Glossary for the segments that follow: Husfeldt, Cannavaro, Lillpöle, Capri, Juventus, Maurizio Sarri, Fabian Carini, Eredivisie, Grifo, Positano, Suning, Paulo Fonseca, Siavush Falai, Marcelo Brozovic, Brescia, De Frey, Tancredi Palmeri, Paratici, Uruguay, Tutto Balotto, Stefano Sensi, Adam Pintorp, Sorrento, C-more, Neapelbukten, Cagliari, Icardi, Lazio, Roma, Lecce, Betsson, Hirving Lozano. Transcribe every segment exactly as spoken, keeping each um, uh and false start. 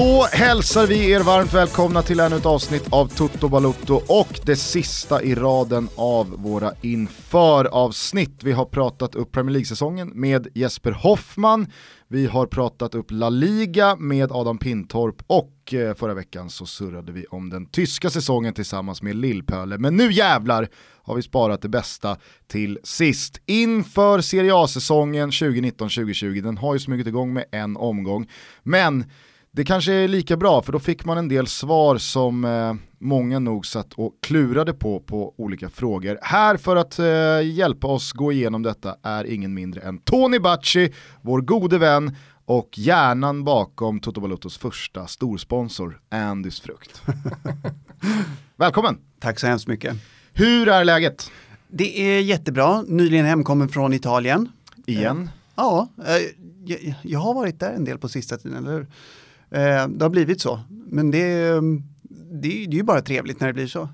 Då hälsar vi er varmt välkomna till ännu ett avsnitt av Toto Balotto och det sista i raden av våra införavsnitt. Vi har pratat upp Premier League-säsongen med Jesper Hoffman. Vi har pratat upp La Liga med Adam Pintorp och förra veckan så surrade vi om den tyska säsongen tillsammans med Lillpöle. Men nu jävlar har vi sparat det bästa till sist. Inför Serie A-säsongen tjugonitton tjugotjugo, den har ju smugit igång med en omgång. Men det kanske är lika bra, för då fick man en del svar som eh, många nog satt och klurade på på olika frågor. Här för att eh, hjälpa oss gå igenom detta är ingen mindre än Tony Bacci, vår gode vän och hjärnan bakom Toto Balottos första storsponsor, Andys frukt. Välkommen! Tack så hemskt mycket. Hur är läget? Det är jättebra. Nyligen hemkommen från Italien. Igen? Ja, jag, jag har varit där en del på sista tiden, eller hur? Det har blivit så, men det, det, det är ju bara trevligt när det blir så.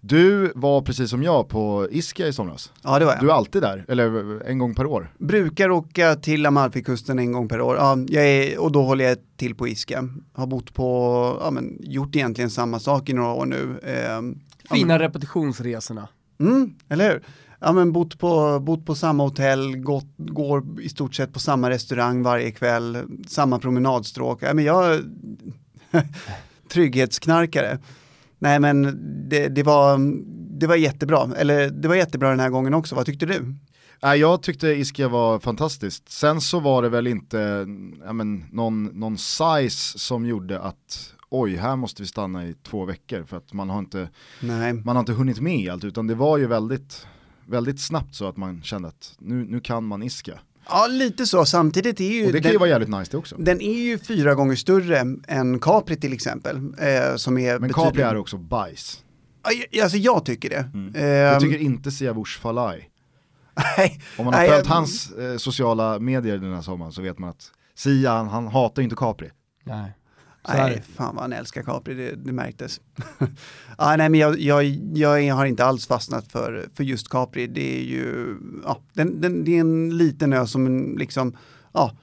Du var precis som jag på Ischia i somras. Ja, det var jag. Du är alltid där, eller en gång per år? Brukar åka till Amalfikusten en gång per år, ja, jag är, och då håller jag till på Ischia. Har bott på, ja, men, gjort egentligen samma sak i några år nu. Eh, Fina men, repetitionsresorna. Mm, eller hur? Ja, men bott på, bott på samma hotell, gått, går i stort sett på samma restaurang varje kväll, samma promenadstråk. Ja, men jag trygghetsknarkare. Nej, men det, det, var, det var jättebra. Eller det var jättebra den här gången också. Vad tyckte du? Jag tyckte Ischia var fantastiskt. Sen så var det väl inte ja, men, någon, någon size som gjorde att oj, här måste vi stanna i två veckor. För att man har inte, Nej. Man har inte hunnit med allt, utan det var ju väldigt... väldigt snabbt så att man kände att nu, nu kan man Ischia. Ja, lite så. Samtidigt är ju... Och det kan den, ju vara jävligt nice det också. Den är ju fyra gånger större än Capri till exempel. Eh, som är Men betydlig... Capri är också bajs. Ja, alltså jag tycker det. Mm. Eh, jag tycker inte Siavush Falai. Nej. Om man har följt hans eh, sociala medier den här sommaren så vet man att Sia, han, han hatar inte Capri. Nej. Så nej, fan vad han älskar Capri, det, det märktes. ah, nej, men jag, jag, jag har inte alls fastnat för, för just Capri. Det är ju, ja, den, den, det är en liten ö som liksom, ja,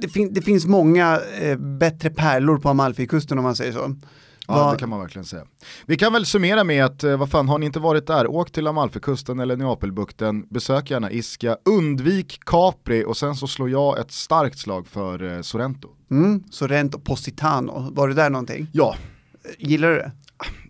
det, fin, det finns många eh, bättre pärlor på Amalfikusten om man säger så. Ja, Va- det kan man verkligen säga. Vi kan väl summera med att, eh, vad fan, har ni inte varit där, åk till Amalfikusten eller Neapelbukten, besök gärna Ischia, undvik Capri och sen så slår jag ett starkt slag för eh, Sorrento. Mm, Sorrento, Positano. Var du där någonting? Ja. Gillar du det?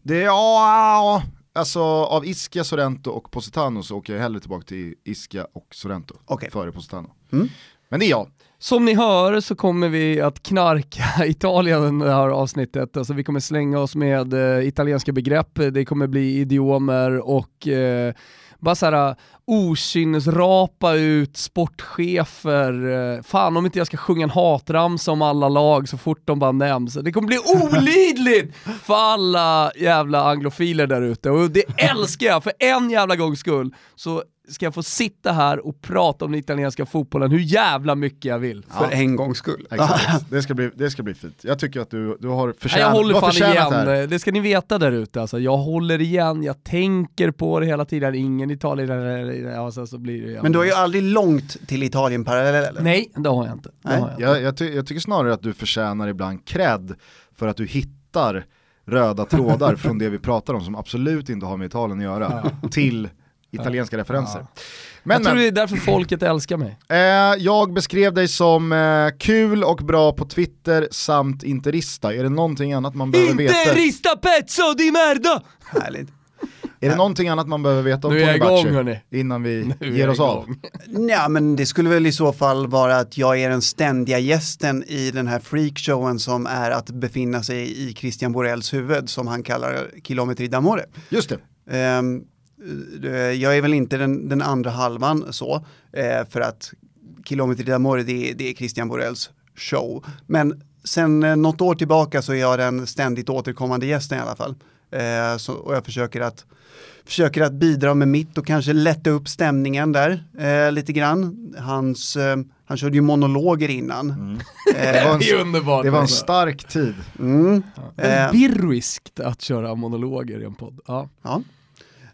Det ja, alltså av Ischia, Sorrento och Positano så åker jag hellre tillbaka till Ischia och Sorrento. Okay. Före Positano. Mm. Men det är jag. Som ni hör så kommer vi att knarka Italien det här avsnittet. Alltså vi kommer slänga oss med eh, italienska begrepp. Det kommer bli idiomer och... Eh, bara såhär okynnesrapa ut sportchefer. Fan, om inte jag ska sjunga en hatramsa om alla lag så fort de bara nämns. Det kommer bli olidligt för alla jävla anglofiler där ute. Och det älskar jag, för en jävla gångs skull så ska jag få sitta här och prata om den italienska fotbollen hur jävla mycket jag vill. För ja. en gångs skull. Exakt. Det ska bli, det ska bli fint. Jag tycker att du, du har förtjänat. Jag håller fan igen. Här. Det ska ni veta där ute. Alltså. Jag håller igen. Jag tänker på det hela tiden. Ingen Italien. Alltså, så blir det. Men du har ju aldrig långt till Italien parallell, eller? Nej, det har jag inte. Har jag, inte. Jag, jag, ty- jag tycker snarare att du förtjänar ibland cred för att du hittar röda trådar från det vi pratar om som absolut inte har med Italien att göra. till... italienska ja. referenser. Ja. Men, jag tror det är därför folket älskar mig. Eh, jag beskrev dig som eh, kul och bra på Twitter samt interista. Är det någonting annat man behöver interista veta? Interista pezzo di merda! Härligt. Är det någonting annat man behöver veta om Tony Bacci innan vi nu ger oss av? Ja, men det skulle väl i så fall vara att jag är den ständiga gästen i den här freakshowen som är att befinna sig i Christian Borells huvud som han kallar Kilometridamore. Just det. Eh, Jag är väl inte den, den andra halvan så, för att Kilometridamore det, det är Christian Borells show. Men sen något år tillbaka så är jag den ständigt återkommande gästen i alla fall. Så, och jag försöker att, försöker att bidra med mitt och kanske lätta upp stämningen där eh, lite grann. Hans, eh, han körde ju monologer innan. Mm. Eh, det, var en, det, är underbart, det var en stark tid. Mm. Ja. Eh, Birriskt att köra monologer i en podd. Ja, ja.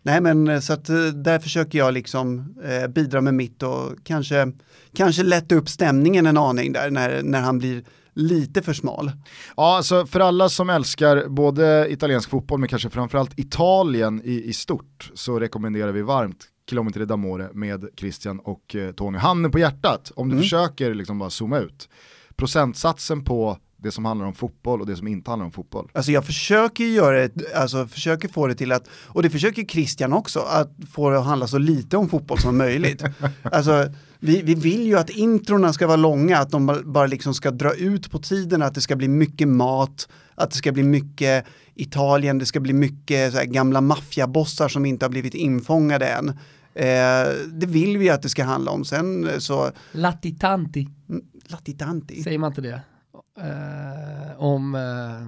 Nej, men så att där försöker jag liksom eh, bidra med mitt och kanske, kanske lätta upp stämningen en aning där när, när han blir lite för smal. Ja, alltså för alla som älskar både italiensk fotboll men kanske framförallt Italien i, i stort, så rekommenderar vi varmt Kilometridamore med Christian och eh, Tony. Handen på hjärtat, om du mm. försöker liksom bara zooma ut procentsatsen på det som handlar om fotboll och det som inte handlar om fotboll. Alltså jag försöker göra ett, alltså försöker få det till att, och det försöker Christian också, att få det att handla så lite om fotboll som möjligt. Alltså vi, vi vill ju att introna ska vara långa, att de bara liksom ska dra ut på tiden, att det ska bli mycket mat, att det ska bli mycket Italien, det ska bli mycket så här gamla maffiabossar som inte har blivit infångade än. Eh, det vill vi att det ska handla om. Sen så... Latitanti. Latitanti. Säger man inte det? Eh, om eh,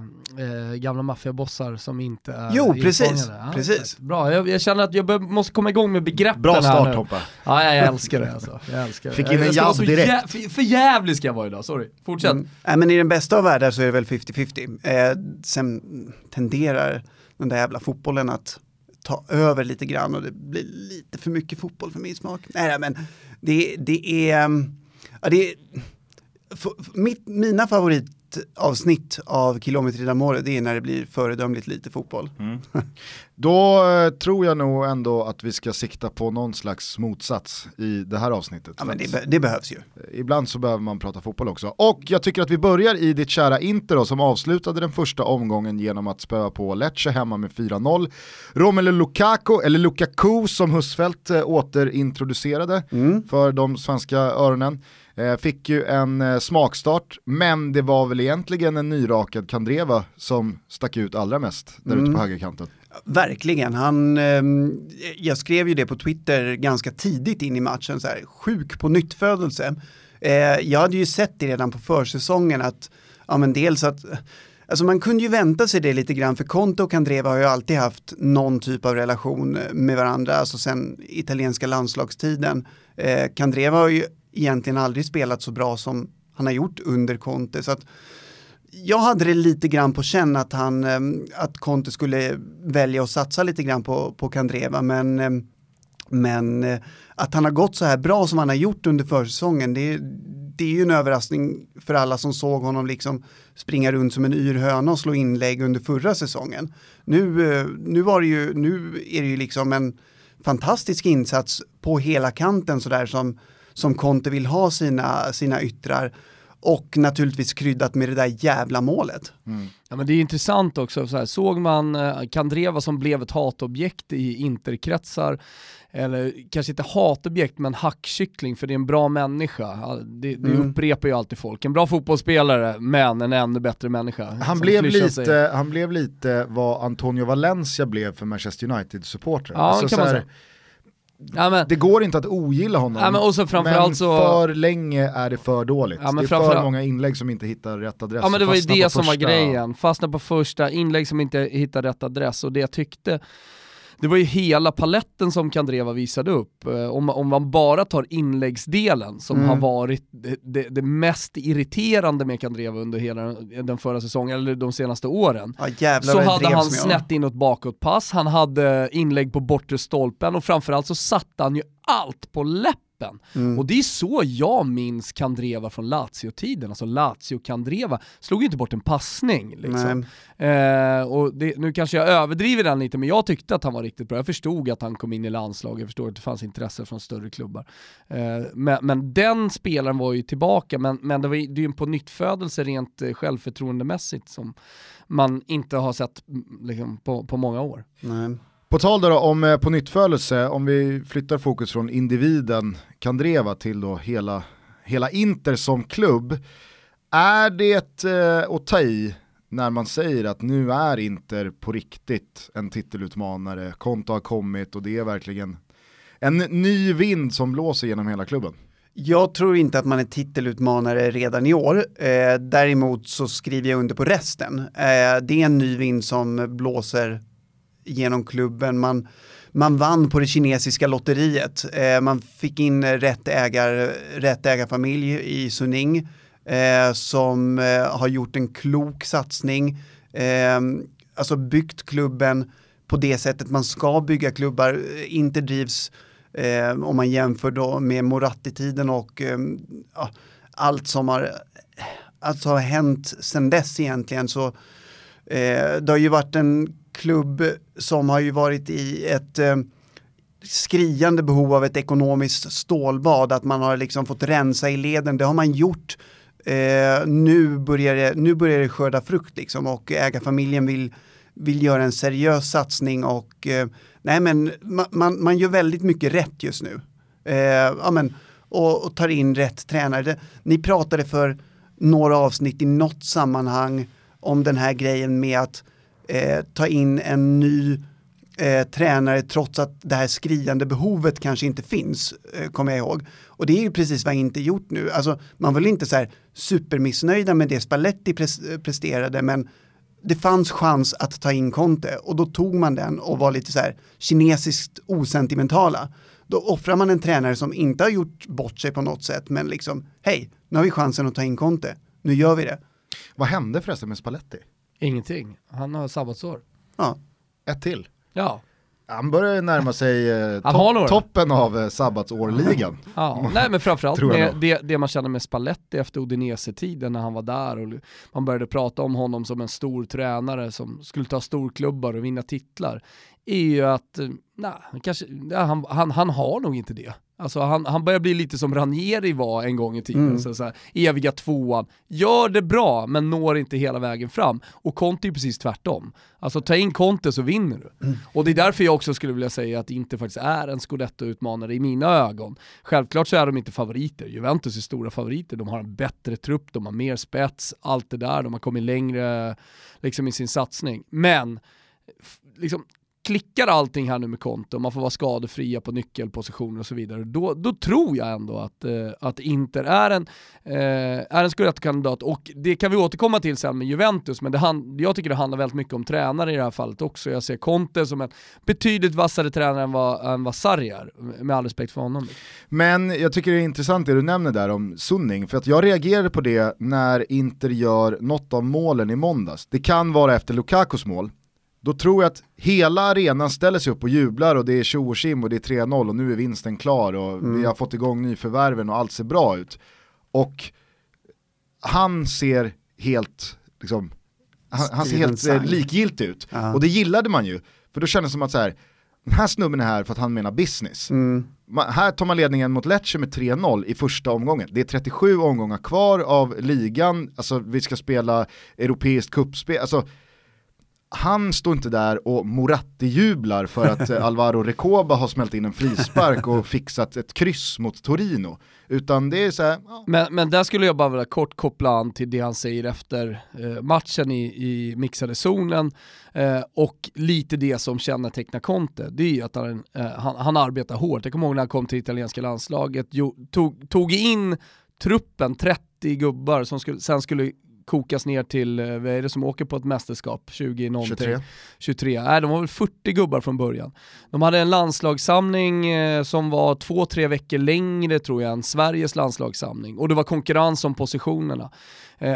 eh, gamla maffiabossar som inte är Jo, precis, ja, precis. Bra, jag, jag känner att jag bör, måste komma igång med begreppen. Bra start, Hoppa. Ja, jag älskar det alltså. Jag älskar det. Fick in en jobb direkt. Jä- för, för jävlig ska jag vara idag, sorry. Fortsätt. Mm. Äh, men i den bästa av världar så är det väl fifty-fifty. Eh, sen tenderar den där jävla fotbollen att ta över lite grann och det blir lite för mycket fotboll för min smak. Nej, men det, det är... Ja, det är... Mitt, mina favoritavsnitt av Kilometridamore, det är när det blir föredömligt lite fotboll. Mm. Då eh, tror jag nog ändå att vi ska sikta på någon slags motsats i det här avsnittet. Ja, men det, be- det behövs ju. Ibland så behöver man prata fotboll också. Och jag tycker att vi börjar i ditt kära Inter då, som avslutade den första omgången genom att spöa på Lecce hemma med fyra noll. Romelu Lukaku, eller Lukaku som Husfeldt eh, återintroducerade mm. för de svenska öronen. Fick ju en smakstart, men det var väl egentligen en nyrakad Kandreva som stack ut allra mest där mm. ute på högerkanten. Verkligen. Han, eh, jag skrev ju det på Twitter ganska tidigt in i matchen, så här, sjuk på nyttfödelse. Eh, jag hade ju sett det redan på försäsongen att, ja men dels att, alltså man kunde ju vänta sig det lite grann, för Conte och Kandreva har ju alltid haft någon typ av relation med varandra, alltså sen italienska landslagstiden. Eh, Kandreva har ju egentligen aldrig spelat så bra som han har gjort under Conte. Så att jag hade det lite grann på känn att, han, att Conte skulle välja att satsa lite grann på, på Kandreva. Men, men att han har gått så här bra som han har gjort under försäsongen, det, det är ju en överraskning för alla som såg honom liksom springa runt som en yr höna och slå inlägg under förra säsongen. Nu, nu, var det ju, nu är det ju liksom en fantastisk insats på hela kanten så där som som Conte vill ha sina, sina yttrar, och naturligtvis kryddat med det där jävla målet. Mm. Ja, men det är intressant också. Så här, såg man Kandreva som blev ett hatobjekt i interkretsar, eller kanske inte hatobjekt men hackkyckling, för det är en bra människa. Det, det mm. upprepar ju alltid folk. En bra fotbollsspelare men en ännu bättre människa. Han, blev lite, han blev lite vad Antonio Valencia blev för Manchester United-supportrar. Ja, alltså, kan man säga. Ja, men, det går inte att ogilla honom, ja, men, och så men så, för länge är det för dåligt, ja, det är för många inlägg som inte hittar rätt adress. Ja, men det var ju det första... som var grejen, fastna på första inlägg som inte hittar rätt adress, och det jag tyckte, det var ju hela paletten som Kandreva visade upp. Om, om man bara tar inläggsdelen som mm. har varit det, det, det mest irriterande med Kandreva under hela den förra säsongen, eller de senaste åren. Ja, så hade han snett inåt bakåtpass, han hade inlägg på bortre stolpen, och framförallt så satte han ju allt på läpp. Mm. Och det är så jag minns Kandreva från Lazio-tiden. Alltså Lazio-Kandreva slog ju inte bort en passning liksom. eh, och det, nu kanske jag överdriver den lite, men jag tyckte att han var riktigt bra. Jag förstod att han kom in i landslaget, jag förstod att det fanns intresse från större klubbar, eh, men, men den spelaren var ju tillbaka. Men, men det, var, det är ju en på nytt födelse rent självförtroendemässigt som man inte har sett liksom, på, på många år. Nej. På tal då om på nyttfödelse, om vi flyttar fokus från individen Kandreva till då hela, hela Inter som klubb. Är det eh, att ta i när man säger att nu är Inter på riktigt en titelutmanare? Konto har kommit och det är verkligen en ny vind som blåser genom hela klubben. Jag tror inte att man är titelutmanare redan i år. Eh, däremot så skriver jag under på resten. Eh, det är en ny vind som blåser genom klubben. Man, man vann på det kinesiska lotteriet. Eh, man fick in rätt, ägar, rätt ägarfamilj i Suning eh, som eh, har gjort en klok satsning. Eh, alltså byggt klubben på det sättet man ska bygga klubbar. Inte drivs, eh, om man jämför då med Moratti-tiden och eh, allt som har alltså har hänt sedan dess egentligen, så eh, det har ju varit en klubb som har ju varit i ett eh, skriande behov av ett ekonomiskt stålbad, att man har liksom fått rensa i leden. Det har man gjort. Eh, nu, börjar det, nu börjar det skörda frukt liksom, och ägarfamiljen vill, vill göra en seriös satsning och eh, nej men man, man, man gör väldigt mycket rätt just nu. Eh, amen, och, och tar in rätt tränare. Det, ni pratade för några avsnitt i något sammanhang om den här grejen med att eh, ta in en ny eh, tränare trots att det här skriande behovet kanske inte finns, eh, kommer jag ihåg. Och det är ju precis vad jag inte gjort nu. Alltså, man var väl inte så här supermissnöjda med det Spalletti pre- presterade, men det fanns chans att ta in Conte och då tog man den och var lite så här kinesiskt osentimentala. Då offrar man en tränare som inte har gjort bort sig på något sätt, men liksom, hej, nu har vi chansen att ta in Conte. Nu gör vi det. Vad hände förresten med Spalletti? Ingenting. Han har sabbatsår. Ja. Ett till. Ja. Han börjar närma sig eh, to- toppen av eh, sabbatsårligan. Ja. Nej, men framförallt det, det, det man känner med Spalletti efter Udinese-tiden när han var där och man började prata om honom som en stor tränare som skulle ta storklubbar och vinna titlar, är ju att nej, kanske, nej, han, han, han har nog inte det. Alltså han, han börjar bli lite som Ranieri var en gång i tiden. Mm. Så, så här, eviga tvåan. Gör det bra men når inte hela vägen fram. Och Conte är precis tvärtom. Alltså ta in Conte så vinner du. Mm. Och det är därför jag också skulle vilja säga att det inte faktiskt är en Scudetto-utmanare i mina ögon. Självklart så är de inte favoriter. Juventus är stora favoriter. De har en bättre trupp. De har mer spets. Allt det där. De har kommit längre liksom, i sin satsning. Men liksom... klickar allting här nu med Conte och man får vara skadefria på nyckelpositioner och så vidare, då, då tror jag ändå att, eh, att Inter är en eh, är en Scudetto-kandidat, och det kan vi återkomma till sen med Juventus, men det hand, jag tycker det handlar väldigt mycket om tränare i det här fallet också. Jag ser Conte som en betydligt vassare tränare än vad, än vad Sarri är, med all respekt för honom. Men jag tycker det är intressant det du nämner där om Suning, för att jag reagerade på det när Inter gör något av målen i måndags. Det kan vara efter Lukakus mål. Då tror jag att hela arenan ställer sig upp och jublar och det är tjo och tjim och det är tre noll och nu är vinsten klar och mm. vi har fått igång nyförvärven och allt ser bra ut. Och han ser helt, liksom, han, han ser helt eh, likgiltig ut. Uh-huh. Och det gillade man ju. För då kändes det som att så här, den här snubben är här för att han menar business. Mm. Man, här tar man ledningen mot Lecce med tre noll i första omgången. Det är trettiosju omgångar kvar av ligan. Alltså vi ska spela europeiskt kuppspel. Alltså... han står inte där och Moratti jublar för att Alvaro Recoba har smält in en frispark och fixat ett kryss mot Torino, utan det är så här, ja. men, men där skulle jag bara vilja kort koppla an till det han säger efter eh, matchen i, i mixade zonen eh, och lite det som kännetecknar Conte, det är ju att han, eh, han, han arbetar hårt. Jag kommer ihåg när han kom till italienska landslaget, jo, tog, tog in truppen, trettio gubbar som skulle, sen skulle kokas ner till, vad är det som åker på ett mästerskap? tjugo, tjugotre. tjugotre. Nej, de var väl fyrtio gubbar från början. De hade en landslagssamling som var två, tre veckor längre tror jag än Sveriges landslagssamling. Och det var konkurrens om positionerna.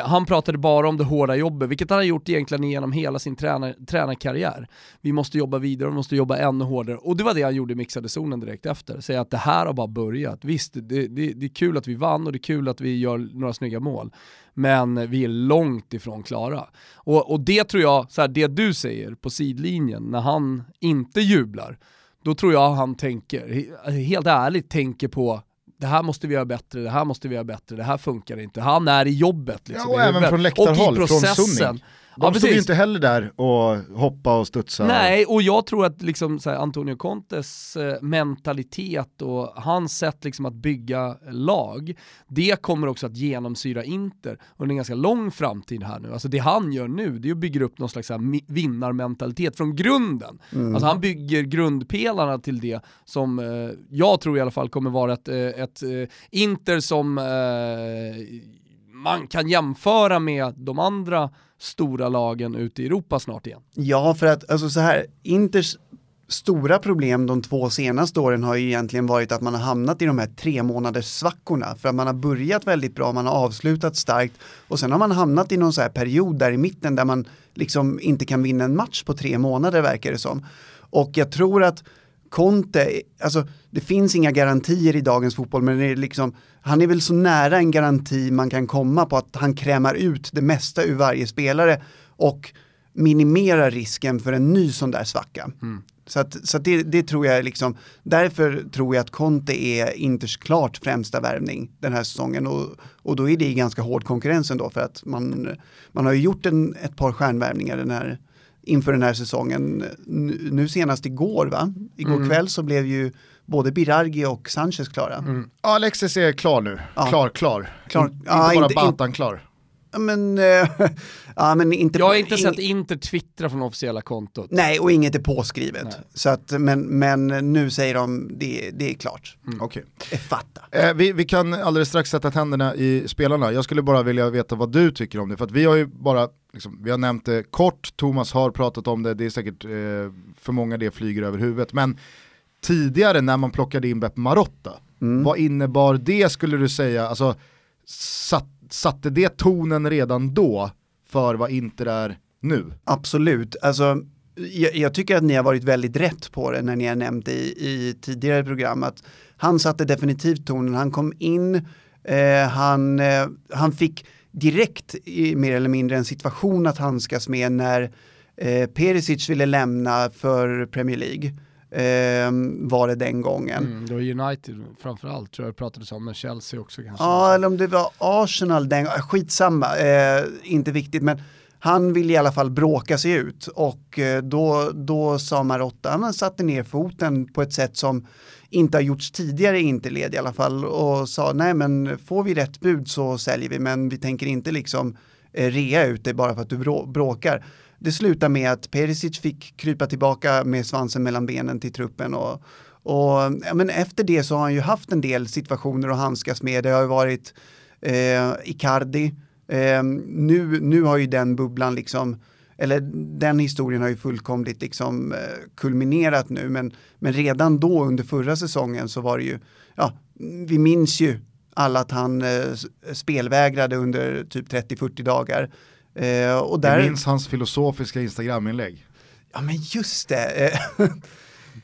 Han pratade bara om det hårda jobbet, vilket han har gjort egentligen genom hela sin tränar, tränarkarriär. Vi måste jobba vidare, vi måste jobba ännu hårdare. Och det var det han gjorde i mixade zonen direkt efter. Säga att det här har bara börjat. Visst, det, det, det är kul att vi vann och det är kul att vi gör några snygga mål. Men vi är långt ifrån klara. Och, och det tror jag, så här, det du säger på sidlinjen, när han inte jublar, då tror jag han tänker, helt ärligt tänker på, det här måste vi göra bättre, det här måste vi göra bättre, det här funkar inte. Han är i jobbet. Liksom, ja, och i även jobbet. Från läktarhåll, från Sunning. De ja, stod ju inte heller där och hoppa och studsa. Nej, och jag tror att liksom, så här, Antonio Contes eh, mentalitet och hans sätt liksom, att bygga lag, det kommer också att genomsyra Inter under en ganska lång framtid här nu. Alltså det han gör nu, det är att bygga upp någon slags så här, vinnarmentalitet från grunden. Mm. Alltså han bygger grundpelarna till det som eh, jag tror i alla fall kommer vara ett, ett, ett Inter som eh, man kan jämföra med de andra stora lagen ute i Europa snart igen. Ja, för att alltså så här, Inters stora problem de två senaste åren har ju egentligen varit att man har hamnat i de här tre månaders svackorna, för att man har börjat väldigt bra, man har avslutat starkt och sen har man hamnat i någon så här period där i mitten där man liksom inte kan vinna en match på tre månader, verkar det som. Och jag tror att Conte, alltså det finns inga garantier i dagens fotboll, men det är liksom, han är väl så nära en garanti man kan komma på att han krämar ut det mesta ur varje spelare och minimerar risken för en ny sån där svacka. Mm. Så, att, så att det, det tror jag liksom, därför tror jag att Conte är Inters klart främsta värvning den här säsongen, och, och då är det i ganska hård konkurrens ändå, för att man, man har ju gjort en, ett par stjärnvärvningar den här, inför den här säsongen. Nu, nu senast igår va? Igår mm. kväll så blev ju både Birargi och Sanchez klara. Mm. Alexis är klar nu. Ja. Klar, klar. klar. In, ja, inte bara inte, Bantan in... klar. Men, äh, ja, men inte, jag har inte sett in, Inter twittra från officiella kontot. Nej, och inget är påskrivet. Nej. Så att, men, men nu säger de det, det är klart. Mm. Okej. Okay. Fatta. Eh, vi, vi kan alldeles strax sätta tänderna i spelarna. Jag skulle bara vilja veta vad du tycker om det. För att vi har ju bara, liksom, vi har nämnt det kort. Thomas har pratat om det. Det är säkert eh, för många det flyger över huvudet. Men tidigare när man plockade in Beppe Marotta. Mm. Vad innebar det, skulle du säga? Alltså, satt satte det tonen redan då för vad Inter är nu? Absolut. Alltså, jag, jag tycker att ni har varit väldigt rätt på det när ni har nämnt i, i tidigare program att han satte definitivt tonen. Han kom in, eh, han, eh, han fick direkt i, mer eller mindre en situation att handskas med när eh, Perisic ville lämna för Premier League. Eh, var det den gången. Mm, det var United framförallt, tror jag pratades om, men Chelsea också kanske. Ja, eller om det var Arsenal den gången. Skitsamma, eh, inte viktigt, men han ville i alla fall bråka sig ut, och eh, då, då sa Marotta, han satte ner foten på ett sätt som inte har gjorts tidigare, inte led i alla fall, och sa nej, men får vi rätt bud så säljer vi, men vi tänker inte liksom eh, rea ut det bara för att du bråkar. Det slutar med att Perisic fick krypa tillbaka med svansen mellan benen till truppen. Och, och, ja, men efter det så har han ju haft en del situationer att handskas med. Det har ju varit eh, Icardi. Eh, nu, nu har ju den bubblan liksom, eller den historien har ju fullkomligt liksom, eh, kulminerat nu. Men, men redan då under förra säsongen så var det ju, ja, vi minns ju alla att han eh, spelvägrade under typ trettio till fyrtio dagar. Eh, och där... Jag minns hans filosofiska Instagram-inlägg. Ja, men just det.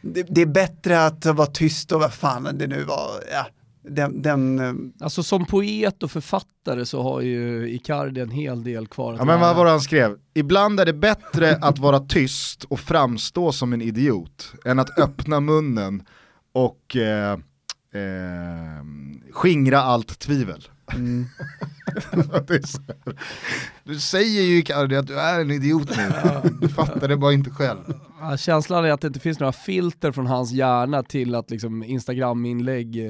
det. Det är bättre att vara tyst och vad fan det nu var. Ja, den, den... Alltså som poet och författare så har ju Icardi en hel del kvar. Ja, men vad var det han skrev? Ibland är det bättre att vara tyst och framstå som en idiot än att öppna munnen och eh, eh, skingra allt tvivel. Mm. Du säger ju Icardi att du är en idiot nu. Du fattar det bara inte själv. Känslan är att det inte finns några filter från hans hjärna till att liksom Instagram-inlägg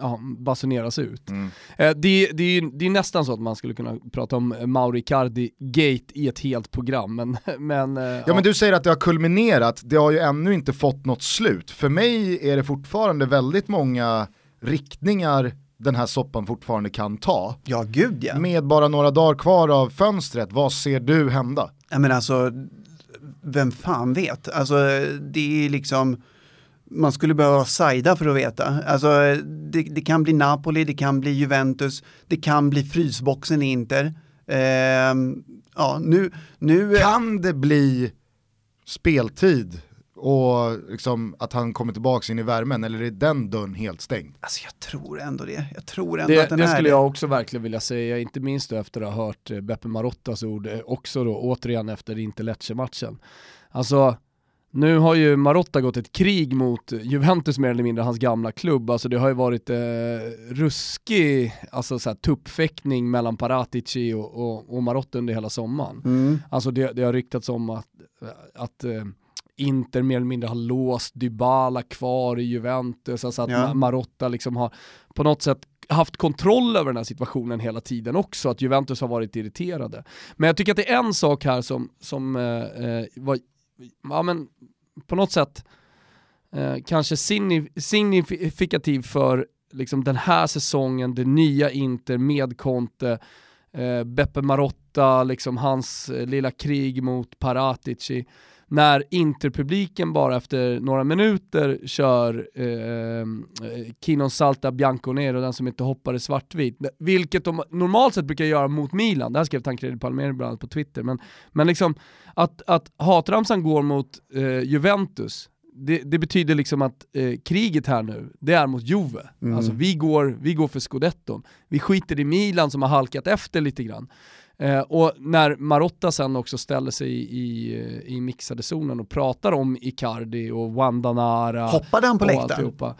ja, basuneras ut. Mm. Det, det, är ju, det är nästan så att man skulle kunna prata om Mauro Icardi-gate i ett helt program. Men, men, ja, ja, men du säger att det har kulminerat. Det har ju ännu inte fått något slut. För mig är det fortfarande väldigt många riktningar den här soppan fortfarande kan ta. Ja, gud ja. Med bara några dagar kvar av fönstret, vad ser du hända? Ja, men alltså, vem fan vet? Alltså, det är liksom, man skulle behöva sajda för att veta. Alltså, det, det kan bli Napoli, det kan bli Juventus, det kan bli frysboxen i Inter. Eh, ja, nu, nu... Kan det bli speltid? Och liksom att han kommer tillbaka in i värmen, eller är den dörren helt stängd? Alltså jag tror ändå det. Jag tror ändå det, att den det skulle är... jag också verkligen vilja säga, inte minst efter att ha hört Beppe Marottas ord också då, återigen efter Inter-Lecce-matchen. Alltså nu har ju Marotta gått ett krig mot Juventus, mer eller mindre hans gamla klubb. Alltså det har ju varit eh, ruskig alltså så här, tuppfäktning mellan Paratici och, och, och Marotta under hela sommaren. Mm. Alltså det, det har ryktats om att, att Inter mer eller mindre har låst Dybala kvar i Juventus, alltså att ja. Marotta liksom har på något sätt haft kontroll över den här situationen hela tiden också, att Juventus har varit irriterade. Men jag tycker att det är en sak här som, som eh, var, ja, men på något sätt eh, kanske signifikativ för liksom den här säsongen, det nya Inter med Conte, eh, Beppe Marotta, liksom hans lilla krig mot Paratici. När Interpubliken bara efter några minuter kör eh, Kinon Salta Bianco Nero, den som inte hoppar i svartvit. Vilket de normalt sett brukar göra mot Milan. Det här skrev Tancredi Palmeri bland annat på Twitter. Men, men liksom att, att hatramsan går mot eh, Juventus, det, det betyder liksom att eh, kriget här nu, det är mot Juve. Mm. Alltså vi går, vi går för Scudetton. Vi skiter i Milan som har halkat efter lite grann. Eh, och när Marotta sen också ställer sig i, i, i mixade zonen och pratar om Icardi och Wandanara. Hoppade han på läktaren?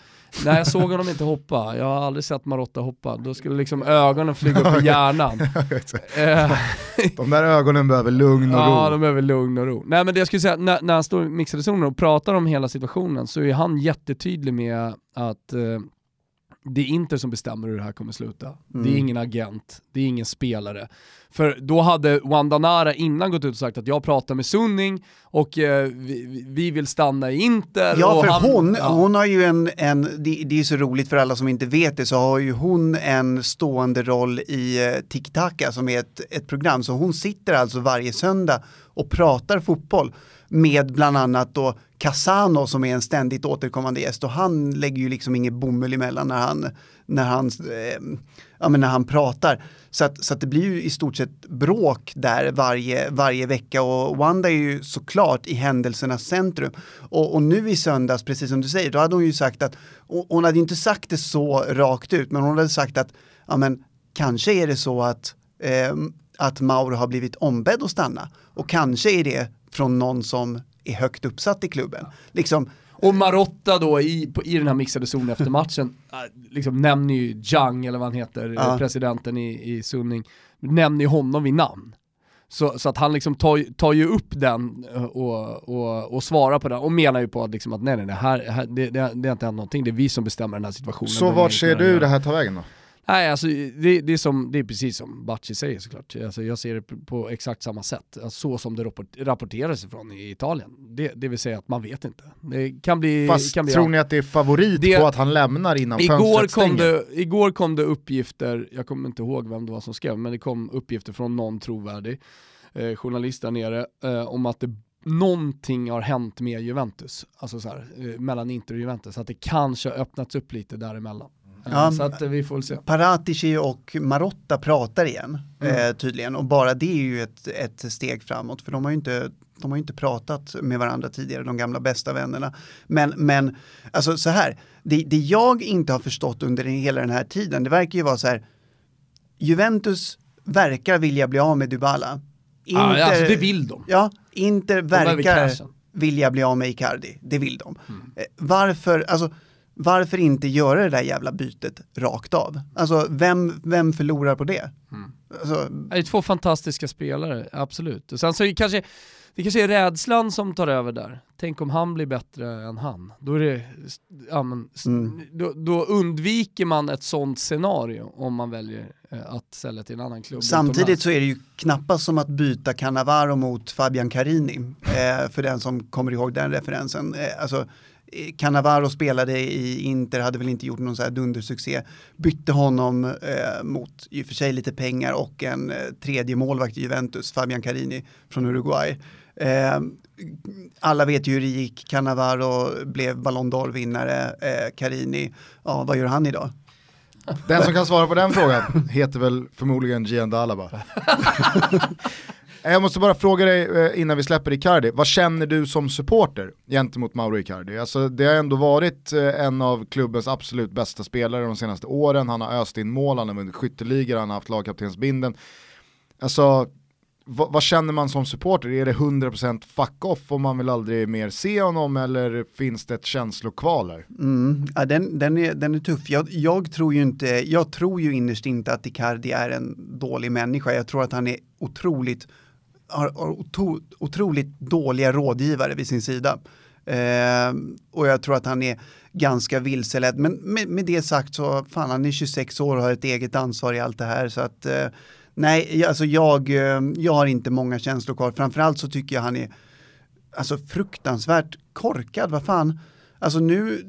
Nej, jag såg honom inte hoppa. Jag har aldrig sett Marotta hoppa. Då skulle liksom ögonen flyga upp i hjärnan. De där ögonen behöver lugn och ro. Ja, de behöver lugn och ro. Nej, men det jag skulle säga, när, när han står i mixade zonen och pratar om hela situationen så är han jättetydlig med att eh, det är Inter som bestämmer hur det här kommer sluta. Mm. Det är ingen agent, det är ingen spelare. För då hade Wandanara innan gått ut och sagt att jag pratar med Suning och eh, vi, vi vill stanna i Inter. Ja, och för han, hon, ja. hon har ju en, en det, det är så roligt för alla som inte vet det, så har ju hon en stående roll i eh, Tic Taca som är ett, ett program. Så hon sitter alltså varje söndag och pratar fotboll med bland annat då Cassano som är en ständigt återkommande gäst, och han lägger ju liksom ingen bomull emellan när han, när han, eh, ja, men när han pratar. Så att, så att det blir ju i stort sett bråk där varje, varje vecka, och Wanda är ju såklart i händelsernas centrum. Och, och nu i söndags, precis som du säger, då hade hon ju sagt att, hon hade inte sagt det så rakt ut, men hon hade sagt att ja, men kanske är det så att, eh, att Mauro har blivit ombedd att stanna, och kanske är det från någon som är högt uppsatt i klubben. Liksom. Och Marotta då i, på, i den här mixade zonen efter matchen liksom nämner ju Jung eller vad han heter, ja. presidenten i, i Suning, nämner ju honom vid namn. Så, så att han liksom tar, tar ju upp den och, och, och svarar på den och menar ju på att, liksom att nej, nej, nej här, här, det, det, det är inte hänt någonting, det är vi som bestämmer den här situationen. Så vart ser du det här ta vägen då? Nej, alltså, det, det, är som, det är precis som Bacci säger såklart. Alltså, jag ser det på exakt samma sätt. Alltså, så som det rapporteras ifrån i Italien. Det, det vill säga att man vet inte. Det kan bli, Fast kan bli, tror ni att det är favorit det, på att han lämnar innan fönstret stänger? Igår kom det uppgifter, jag kommer inte ihåg vem det var som skrev, men det kom uppgifter från någon trovärdig eh, journalist där nere eh, om att det någonting har hänt med Juventus. Alltså så här, eh, mellan Inter och Juventus. Att det kanske har öppnats upp lite däremellan. Ja, så att vi får se. Paratici och Marotta pratar igen mm. eh, tydligen, och bara det är ju ett, ett steg framåt, för de har ju inte, de har ju inte pratat med varandra tidigare, de gamla bästa vännerna. Men, men alltså så här, det, det jag inte har förstått under hela den här tiden, det verkar ju vara så här, Juventus verkar vilja bli av med Dybala. Inter, ah, alltså det vill de. Ja, Inter verkar vilja bli av med Icardi, det vill de. Mm. Eh, varför, alltså Varför inte göra det där jävla bytet rakt av? Alltså, vem, vem förlorar på det? Mm. Alltså... Det är två fantastiska spelare, absolut. Och sen så är det, kanske, det kanske är rädslan som tar över där. Tänk om han blir bättre än han. Då, är det, ja, men, mm. då, då undviker man ett sånt scenario om man väljer att sälja till en annan klubb. Samtidigt så är det ju knappast som att byta Cannavaro mot Fabian Carini. eh, för den som kommer ihåg den referensen. Eh, alltså... Cannavaro spelade i Inter, hade väl inte gjort någon så här dundersuccé, bytte honom eh, mot i och för sig lite pengar och en eh, tredje målvakt i Juventus, Fabian Carini från Uruguay. Eh, alla vet ju hur det gick. Cannavaro blev Ballon d'Or-vinnare. eh, Carini, ja, vad gör han idag? Den som kan svara på den frågan heter väl förmodligen Gian D'Alaba. Jag måste bara fråga dig innan vi släpper Icardi. Vad känner du som supporter gentemot Mauro Icardi? Alltså, det har ändå varit en av klubbens absolut bästa spelare de senaste åren. Han har öst in mål, han har vunnit skytteligan, han har haft lagkaptensbindeln. Alltså, vad, vad känner man som supporter? Är det hundra procent fuck off om man vill aldrig mer se honom, eller finns det ett känslokval här? Mm. Ja, den, den, är, den är tuff. Jag, jag tror ju inte, jag tror ju innerst inte att Icardi är en dålig människa. Jag tror att han är otroligt Har, har otroligt dåliga rådgivare vid sin sida. Eh, och jag tror att han är ganska vilseledd. Men med, med det sagt så, fan, han är tjugosex år och har ett eget ansvar i allt det här. Så att, eh, nej, alltså jag, jag har inte många känslor kvar. Framförallt så tycker jag han är alltså fruktansvärt korkad. Vad fan? Alltså nu...